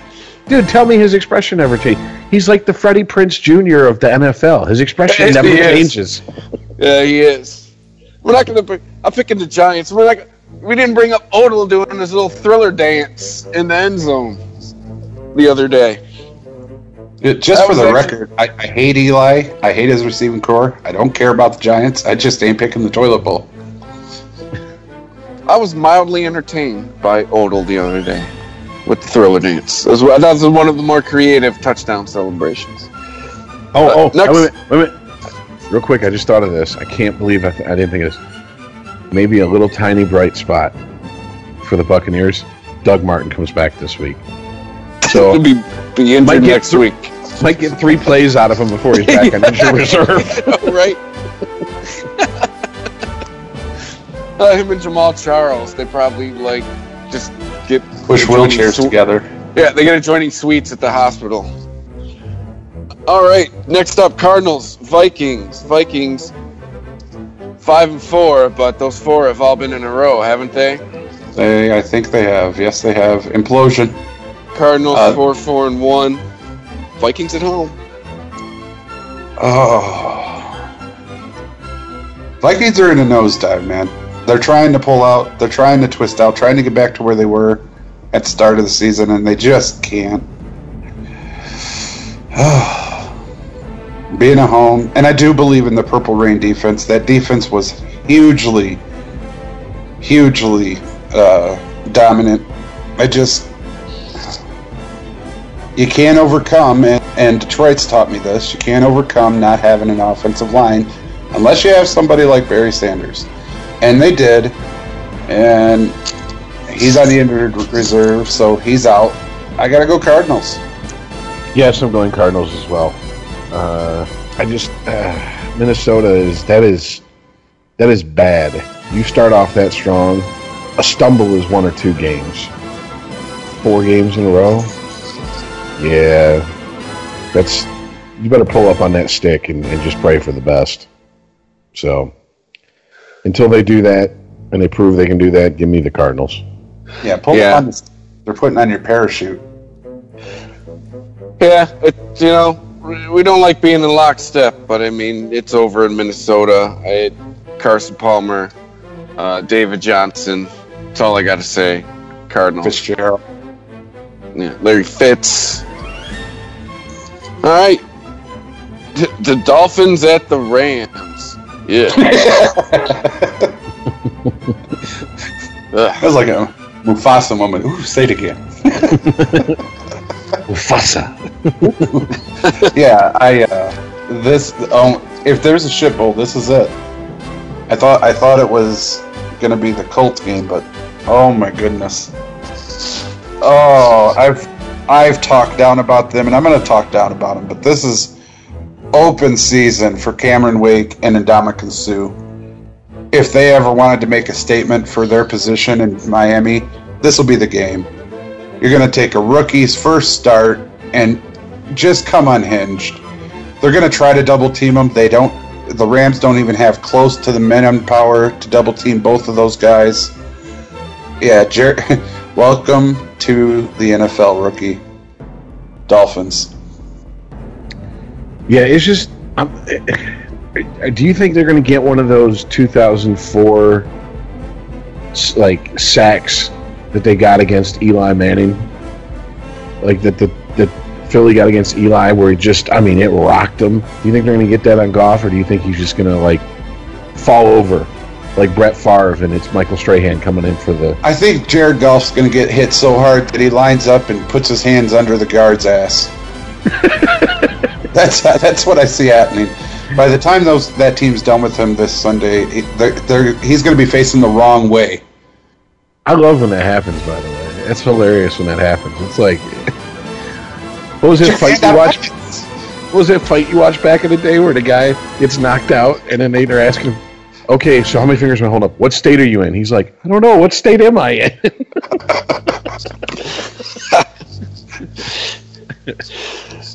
Dude, tell me his expression never changes. He's like the Freddie Prinze Junior of the N F L. His expression yes, never changes. Yeah, he is. We're not going to. I'm picking the Giants. We're not. We didn't bring up Odell doing his little thriller dance in the end zone the other day. Dude, just that for the record, I, I hate Eli. I hate his receiving core. I don't care about the Giants. I just ain't picking the toilet bowl. I was mildly entertained by Odell the other day. With the thriller dance. That was one of the more creative touchdown celebrations. Oh, uh, oh, next. Wait a minute, wait a minute. Real quick, I just thought of this. I can't believe I, th- I didn't think of this. Maybe a little tiny bright spot for the Buccaneers. Doug Martin comes back this week. So he'll be, be injured next th- week. Might get three plays out of him before he's back on injured reserve. All right. uh, him and Jamal Charles, they probably, like, just... Get, push wheelchairs su- together. Yeah, they get adjoining suites at the hospital. All right, next up, Cardinals, Vikings, Vikings. Five and four, but those four have all been in a row, haven't they? They, I think they have. Yes, they have. Implosion. Cardinals uh, four, four and one. Vikings at home. Oh, Vikings are in a nosedive, man. They're trying to pull out. They're trying to twist out. Trying to get back to where they were at the start of the season, and they just can't. Being at home, and I do believe in the Purple Rain defense. That defense was hugely, hugely uh, dominant. I just you can't overcome, and, and Detroit's taught me this. You can't overcome not having an offensive line unless you have somebody like Barry Sanders. And they did, and he's on the injured reserve, so he's out. I gotta go Cardinals. Yes, I'm going Cardinals as well. Uh, I just uh, Minnesota is that is that is bad. You start off that strong, a stumble is one or two games, four games in a row. Yeah, that's you better pull up on that stick and, and just pray for the best. So. Until they do that, and they prove they can do that, give me the Cardinals. Yeah, pull yeah. on this. They're putting on your parachute. Yeah, it, you know, we don't like being in lockstep, but, I mean, it's over in Minnesota. I, Carson Palmer, uh, David Johnson. That's all I got to say. Cardinals. Fitzgerald. Yeah, Larry Fitz. All right. D- the Dolphins at the Rams. Yeah. That was like a Mufasa moment. Ooh, say it again. Mufasa. Yeah, I uh, this um if there's a shit bowl, this is it. I thought I thought it was gonna be the Colts game, but oh my goodness. Oh, I've I've talked down about them, and I'm going to talk down about them. But this is open season for Cameron Wake and Ndamukong Suh. If they ever wanted to make a statement for their position in Miami, this will be the game. You're going to take a rookie's first start and just come unhinged. They're going to try to double team them. They don't. The Rams don't even have close to the manpower to double team both of those guys. Yeah, Jared. Welcome to the N F L rookie, Dolphins. Yeah, it's just. I'm, do you think they're going to get one of those two thousand four like sacks that they got against Eli Manning, like that the that Philly got against Eli, where he just, I mean, it rocked him? Do you think they're going to get that on Goff, or do you think he's just going to like fall over like Brett Favre and it's Michael Strahan coming in for the... I think Jared Goff's going to get hit so hard that he lines up and puts his hands under the guard's ass. That's that's what I see happening. By the time those that team's done with him this Sunday, they're, they're, he's going to be facing the wrong way. I love when that happens, by the way. It's hilarious when that happens. It's like... What was that fight you watched? What was that fight you watched back in the day where the guy gets knocked out and then they're asking him, okay, so how many fingers am I holding up? What state are you in? He's like, I don't know. What state am I in?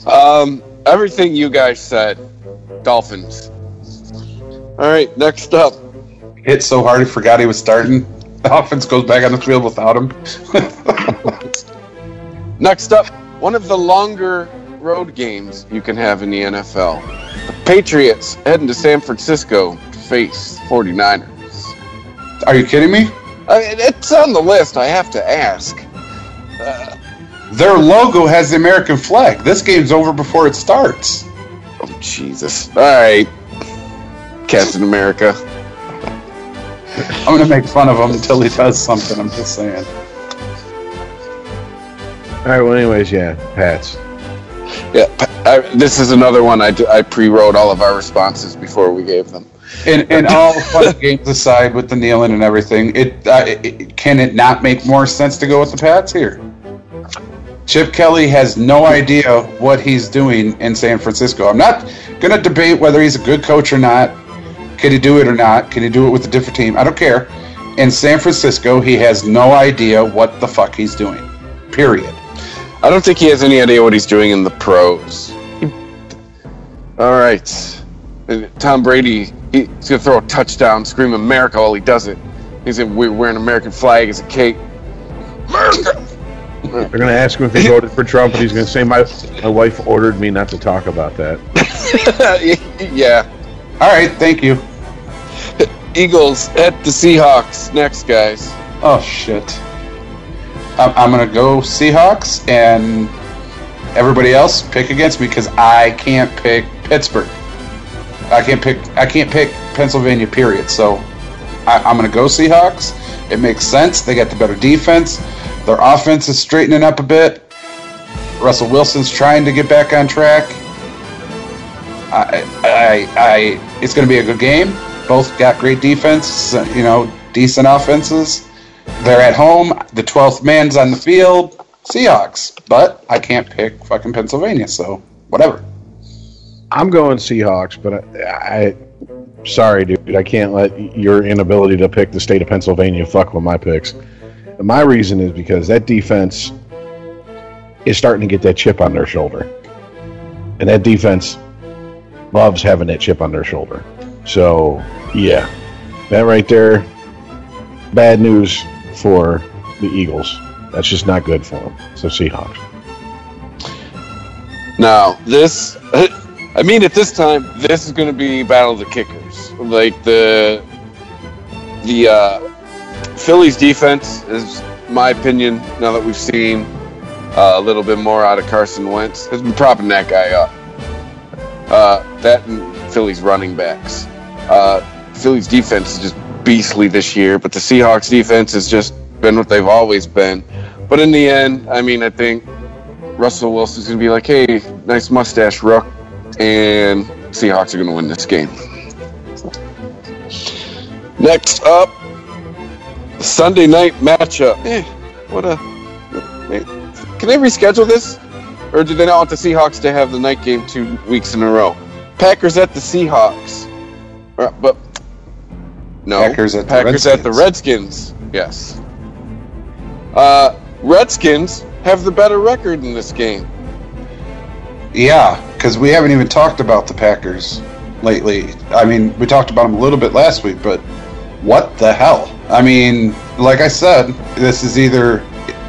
um, everything you guys said, Dolphins. All right, next up. Hit so hard he forgot he was starting. The offense goes back on the field without him. Next up, one of the longer road games you can have in the N F L. The Patriots heading to San Francisco to face forty-niners. Are you kidding me? I mean, it's on the list. I have to ask. Uh, Their logo has the American flag. This game's over before it starts. Oh, Jesus. All right. Captain America. I'm going to make fun of him until he does something. I'm just saying. All right, well, anyways, yeah, Pats. Yeah, I, this is another one I, I pre-wrote all of our responses before we gave them. And, and all fun games aside with the kneeling and everything, it, uh, it can it not make more sense to go with the Pats here? Chip Kelly has no idea what he's doing in San Francisco. I'm not going to debate whether he's a good coach or not. Can he do it or not? Can he do it with a different team? I don't care. In San Francisco, he has no idea what the fuck he's doing, period. I don't think he has any idea what he's doing in the pros. All right. Tom Brady, he's going to throw a touchdown, scream America while he does it. He's wearing an American flag as a cape. America! They're going to ask him if he voted for Trump, and he's going to say, my, my wife ordered me not to talk about that. Yeah. All right, thank you. Eagles at the Seahawks. Next, guys. Oh, shit. I'm going to go Seahawks, and everybody else pick against me because I can't pick Pittsburgh. I can't pick I can't pick Pennsylvania, period. So I, I'm going to go Seahawks. It makes sense. They got the better defense. Their offense is straightening up a bit. Russell Wilson's trying to get back on track. I, I, I, it's going to be a good game. Both got great defense, you know, decent offenses. They're at home. The twelfth man's on the field. Seahawks. But I can't pick fucking Pennsylvania, so whatever. I'm going Seahawks, but I, I... Sorry, dude. I can't let your inability to pick the state of Pennsylvania fuck with my picks. And my reason is because that defense is starting to get that chip on their shoulder. And that defense loves having that chip on their shoulder. So, yeah. That right there, bad news for the Eagles. That's just not good for them. So Seahawks. Now, this, I mean, at this time, this is going to be battle of the kickers. Like the the uh, Phillies defense is, my opinion, now that we've seen uh, a little bit more out of Carson Wentz, has been propping that guy up. Uh, that and Phillies running backs. Uh, Phillies defense is just beastly this year, but the Seahawks defense has just been what they've always been. But in the end, I mean, I think Russell Wilson's going to be like, hey, nice mustache, Rook, and Seahawks are going to win this game. Next up, Sunday night matchup. Eh, what a Can they reschedule this? Or do they not want the Seahawks to have the night game two weeks in a row? Packers at the Seahawks. Uh, but no. Packers at Packers the Redskins. At the Redskins. Yes. Uh, Redskins have the better record in this game. Yeah, because we haven't even talked about the Packers lately. I mean, we talked about them a little bit last week, but what the hell? I mean, like I said, this is either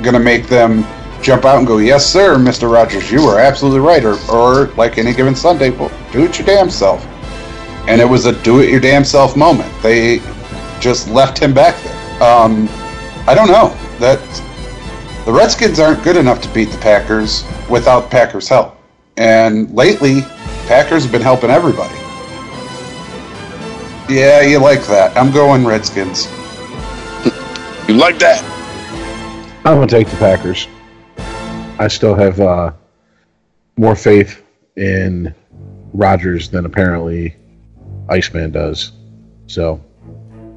going to make them jump out and go, yes, sir, Mister Rogers, you were absolutely right, or, or like any given Sunday, well, do it your damn self. And it was a do-it-your-damn-self moment. They just left him back there. Um, I don't know. That the Redskins aren't good enough to beat the Packers without Packers help. And lately, Packers have been helping everybody. Yeah, you like that. I'm going Redskins. You like that? I'm going to take the Packers. I still have uh, more faith in Rodgers than apparently Iceman does. So,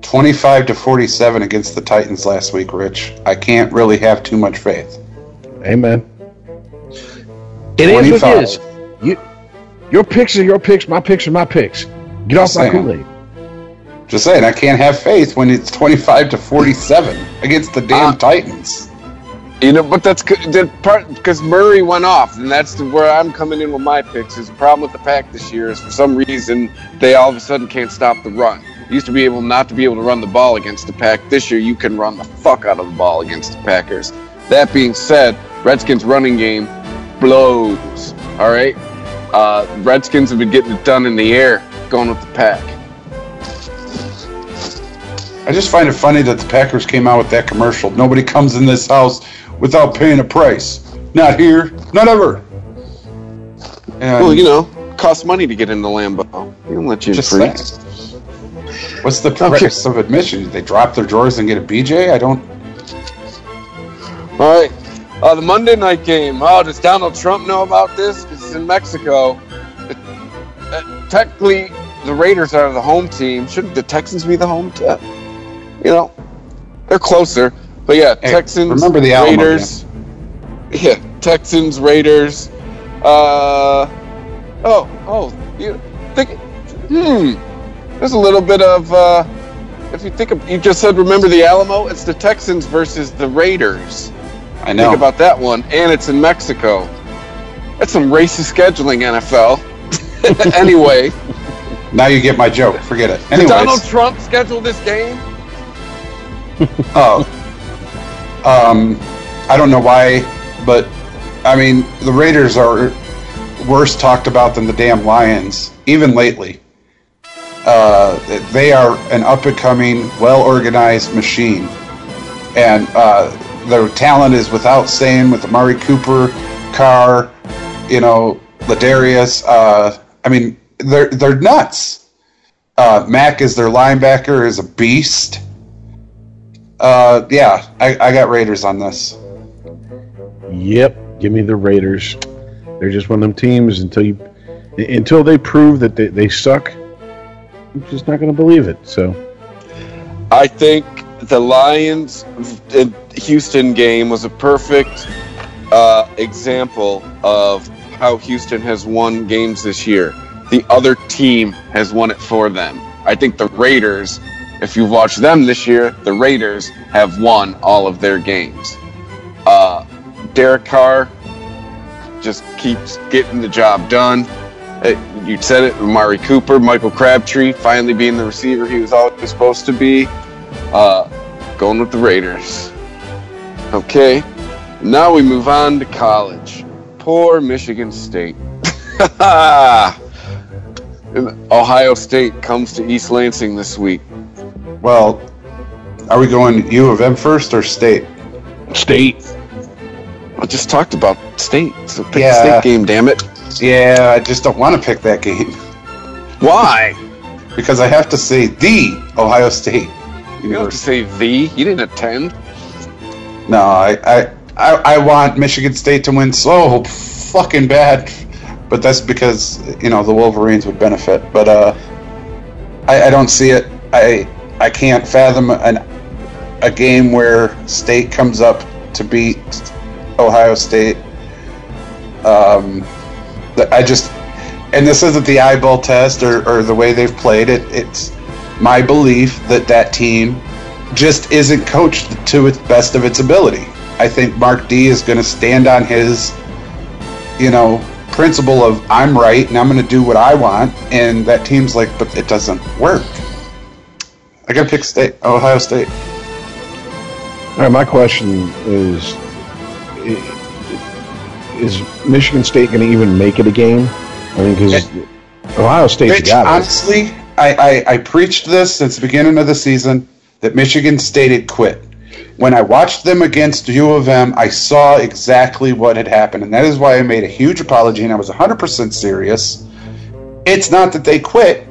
twenty-five to forty-seven against the Titans last week, Rich. I can't really have too much faith. Amen. It is what it is. You, your picks are your picks. My picks are my picks. Get off my Kool-Aid. Just saying, I can't have faith when it's twenty-five to forty-seven against the damn uh, Titans. You know, but that's the part because Murray went off, and that's the, where I'm coming in with my picks. Is the problem with the pack this year is for some reason they all of a sudden can't stop the run. You used to be able not to be able to run the ball against the pack. This year, you can run the fuck out of the ball against the Packers. That being said, Redskins running game blows. All right, uh, Redskins have been getting it done in the air, going with the pack. I just find it funny that the Packers came out with that commercial. Nobody comes in this house without paying a price. Not here, not ever. And well, you know, it costs money to get into Lambeau. They don't let you in free. What's the price okay. of admission? Did they drop their drawers and get a B J? I don't... All right. Uh, the Monday night game. Oh, does Donald Trump know about this? Because it's in Mexico. It, uh, technically, the Raiders are the home team. Shouldn't the Texans be the home team? You know, they're closer. But yeah, hey, Texans, remember the Alamo, Raiders. Yeah. yeah, Texans, Raiders. Uh, oh, oh, you think, hmm, there's a little bit of, uh, if you think of, you just said, remember the Alamo? It's the Texans versus the Raiders. I know. Think about that one. And it's in Mexico. That's some racist scheduling, N F L. Anyway. Now you get my joke. Forget it. Anyways. Did Donald Trump schedule this game? Oh, um, I don't know why, but I mean the Raiders are worse talked about than the damn Lions, even lately. Uh, they are an up-and-coming, well-organized machine, and uh, their talent is without saying. With Amari Cooper, Carr, you know, Ladarius. Uh, I mean, they're they're nuts. Uh, Mack is their linebacker, is a beast. Uh, yeah, I, I got Raiders on this. Yep, give me the Raiders. They're just one of them teams until you, until they prove that they, they suck. I'm just not going to believe it. So, I think the Lions Houston game was a perfect uh, example of how Houston has won games this year. The other team has won it for them. I think the Raiders. If you've watched them this year, the Raiders have won all of their games. Uh, Derek Carr just keeps getting the job done. It, you said it, Amari Cooper, Michael Crabtree, finally being the receiver he was always supposed to be. Uh, going with the Raiders. Okay, now we move on to college. Poor Michigan State. Ohio State comes to East Lansing this week. Well, are we going U of M first or State? State. I just talked about State, so pick yeah. the State game, damn it. Yeah, I just don't want to pick that game. Why? Because I have to say the Ohio State University. You don't have to say the? You didn't attend? No, I, I, I, I want Michigan State to win so fucking bad, but that's because, you know, the Wolverines would benefit. But uh, I, I don't see it. I... I can't fathom an, a game where State comes up to beat Ohio State. Um, I just, and this isn't the eyeball test or, or the way they've played it. It's my belief that that team just isn't coached to its best of its ability. I think Mark D is going to stand on his, you know, principle of I'm right and I'm going to do what I want, and that team's like, but it doesn't work. I got to pick State, Ohio State. All right, my question is, is Michigan State going to even make it a game? I mean, because Ohio State's Rich, got it. Honestly, I, I, I preached this since the beginning of the season that Michigan State had quit. When I watched them against U of M, I saw exactly what had happened, and that is why I made a huge apology, and I was one hundred percent serious. It's not that they quit.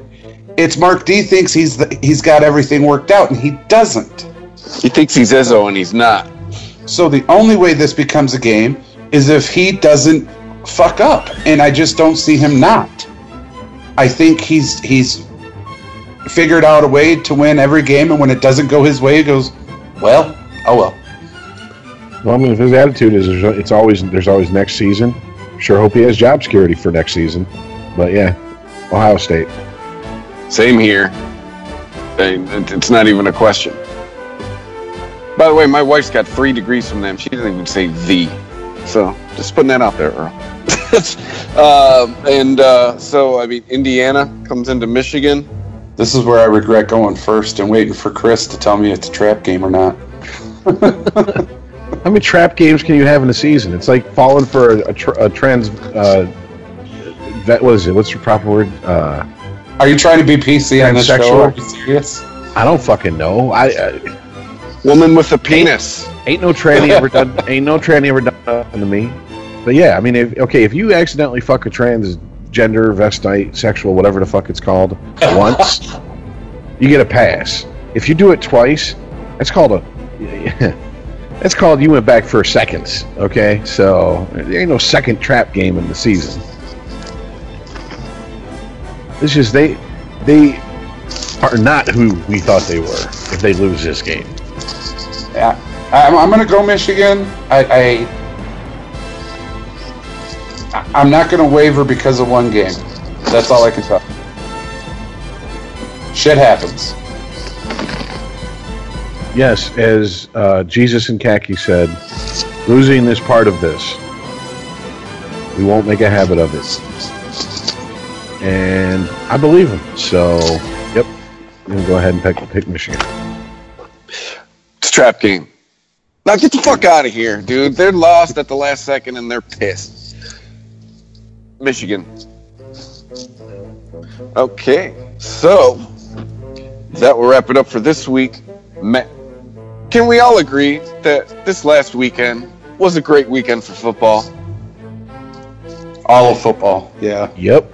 It's Mark D thinks he's the, he's got everything worked out, and he doesn't. He thinks he's Izzo, and he's not. So the only way this becomes a game is if he doesn't fuck up, and I just don't see him not. I think he's he's figured out a way to win every game, and when it doesn't go his way, he goes, well, oh well. Well, I mean, if his attitude is it's always there's always next season. Sure hope he has job security for next season. But yeah, Ohio State. Same here. It's not even a question. By the way, my wife's got three degrees from them. She doesn't even say the. So just putting that out there, Earl. uh, and uh, so, I mean, Indiana comes into Michigan. This is where I regret going first and waiting for Chris to tell me if it's a trap game or not. How many trap games can you have in a season? It's like falling for a, tra- a trans... Uh, vet, what is it? What's the proper word? Uh, Are you trying to be P C on the show? Are you serious? I don't fucking know. I, I Woman with a penis. Ain't, ain't no tranny ever done... Ain't no tranny ever done nothing to me. But yeah, I mean, if, okay, if you accidentally fuck a trans... gender, vestite, sexual, whatever the fuck it's called, once, you get a pass. If you do it twice, that's called a... that's called you went back for seconds, okay? So, there ain't no second trap game in the season. It's just they they are not who we thought they were if they lose this game. Yeah. I'm, I'm going to go Michigan. I... I I'm not going to waver because of one game. That's all I can tell. Shit happens. Yes, as uh, Jesus in Khaki said, losing is part of this. We won't make a habit of it. And I believe him. So, yep. I'm going to go ahead and pick, pick Michigan. It's a trap game. Now get the fuck out of here, dude. They're lost at the last second and they're pissed. Michigan. Okay, so that will wrap it up for this week. Can we all agree that this last weekend was a great weekend for football? All of football, yeah. Yep.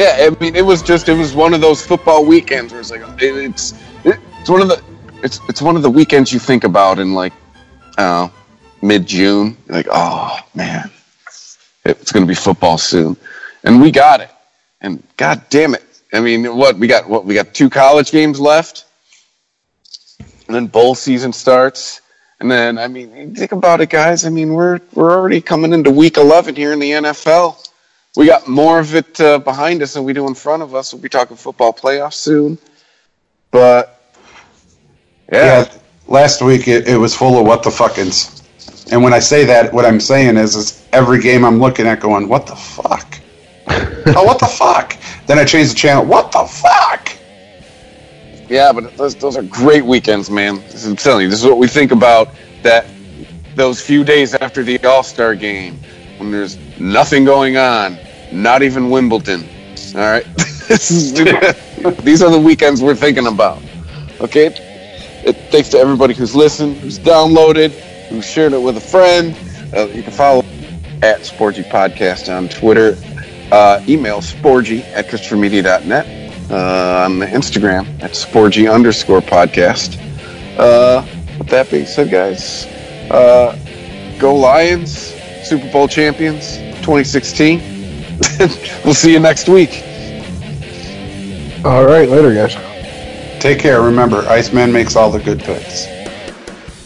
Yeah, I mean, it was just it was one of those football weekends where it's like it's it's one of the it's it's one of the weekends you think about in like uh, mid June. Like, oh man. It's going to be football soon. And we got it. And God damn it. I mean, what? We got what? We got two college games left. And then bowl season starts. And then, I mean, think about it, guys. I mean, we're we're already coming into week eleven here in the N F L. We got more of it uh, behind us than we do in front of us. We'll be talking football playoffs soon. But, yeah. yeah last week, it, it was full of what the fuckins. And when I say that, what I'm saying is, is every game I'm looking at going, what the fuck? oh, what the fuck? Then I change the channel, what the fuck? Yeah, but those, those are great weekends, man. I'm telling you, this is what we think about, that those few days after the All-Star game, when there's nothing going on, not even Wimbledon. All right? These are the weekends we're thinking about. Okay? It, thanks to everybody who's listened, who's downloaded, who shared it with a friend. Uh, you can follow at Sporgy Podcast on Twitter. Uh, email Sporgy at Christopher Media dot net. Uh, on the Instagram at Sporgy underscore podcast. Uh, with that being said, guys, uh, go Lions, Super Bowl champions, twenty sixteen. We'll see you next week. All right, later, guys. Take care. Remember, Iceman makes all the good picks.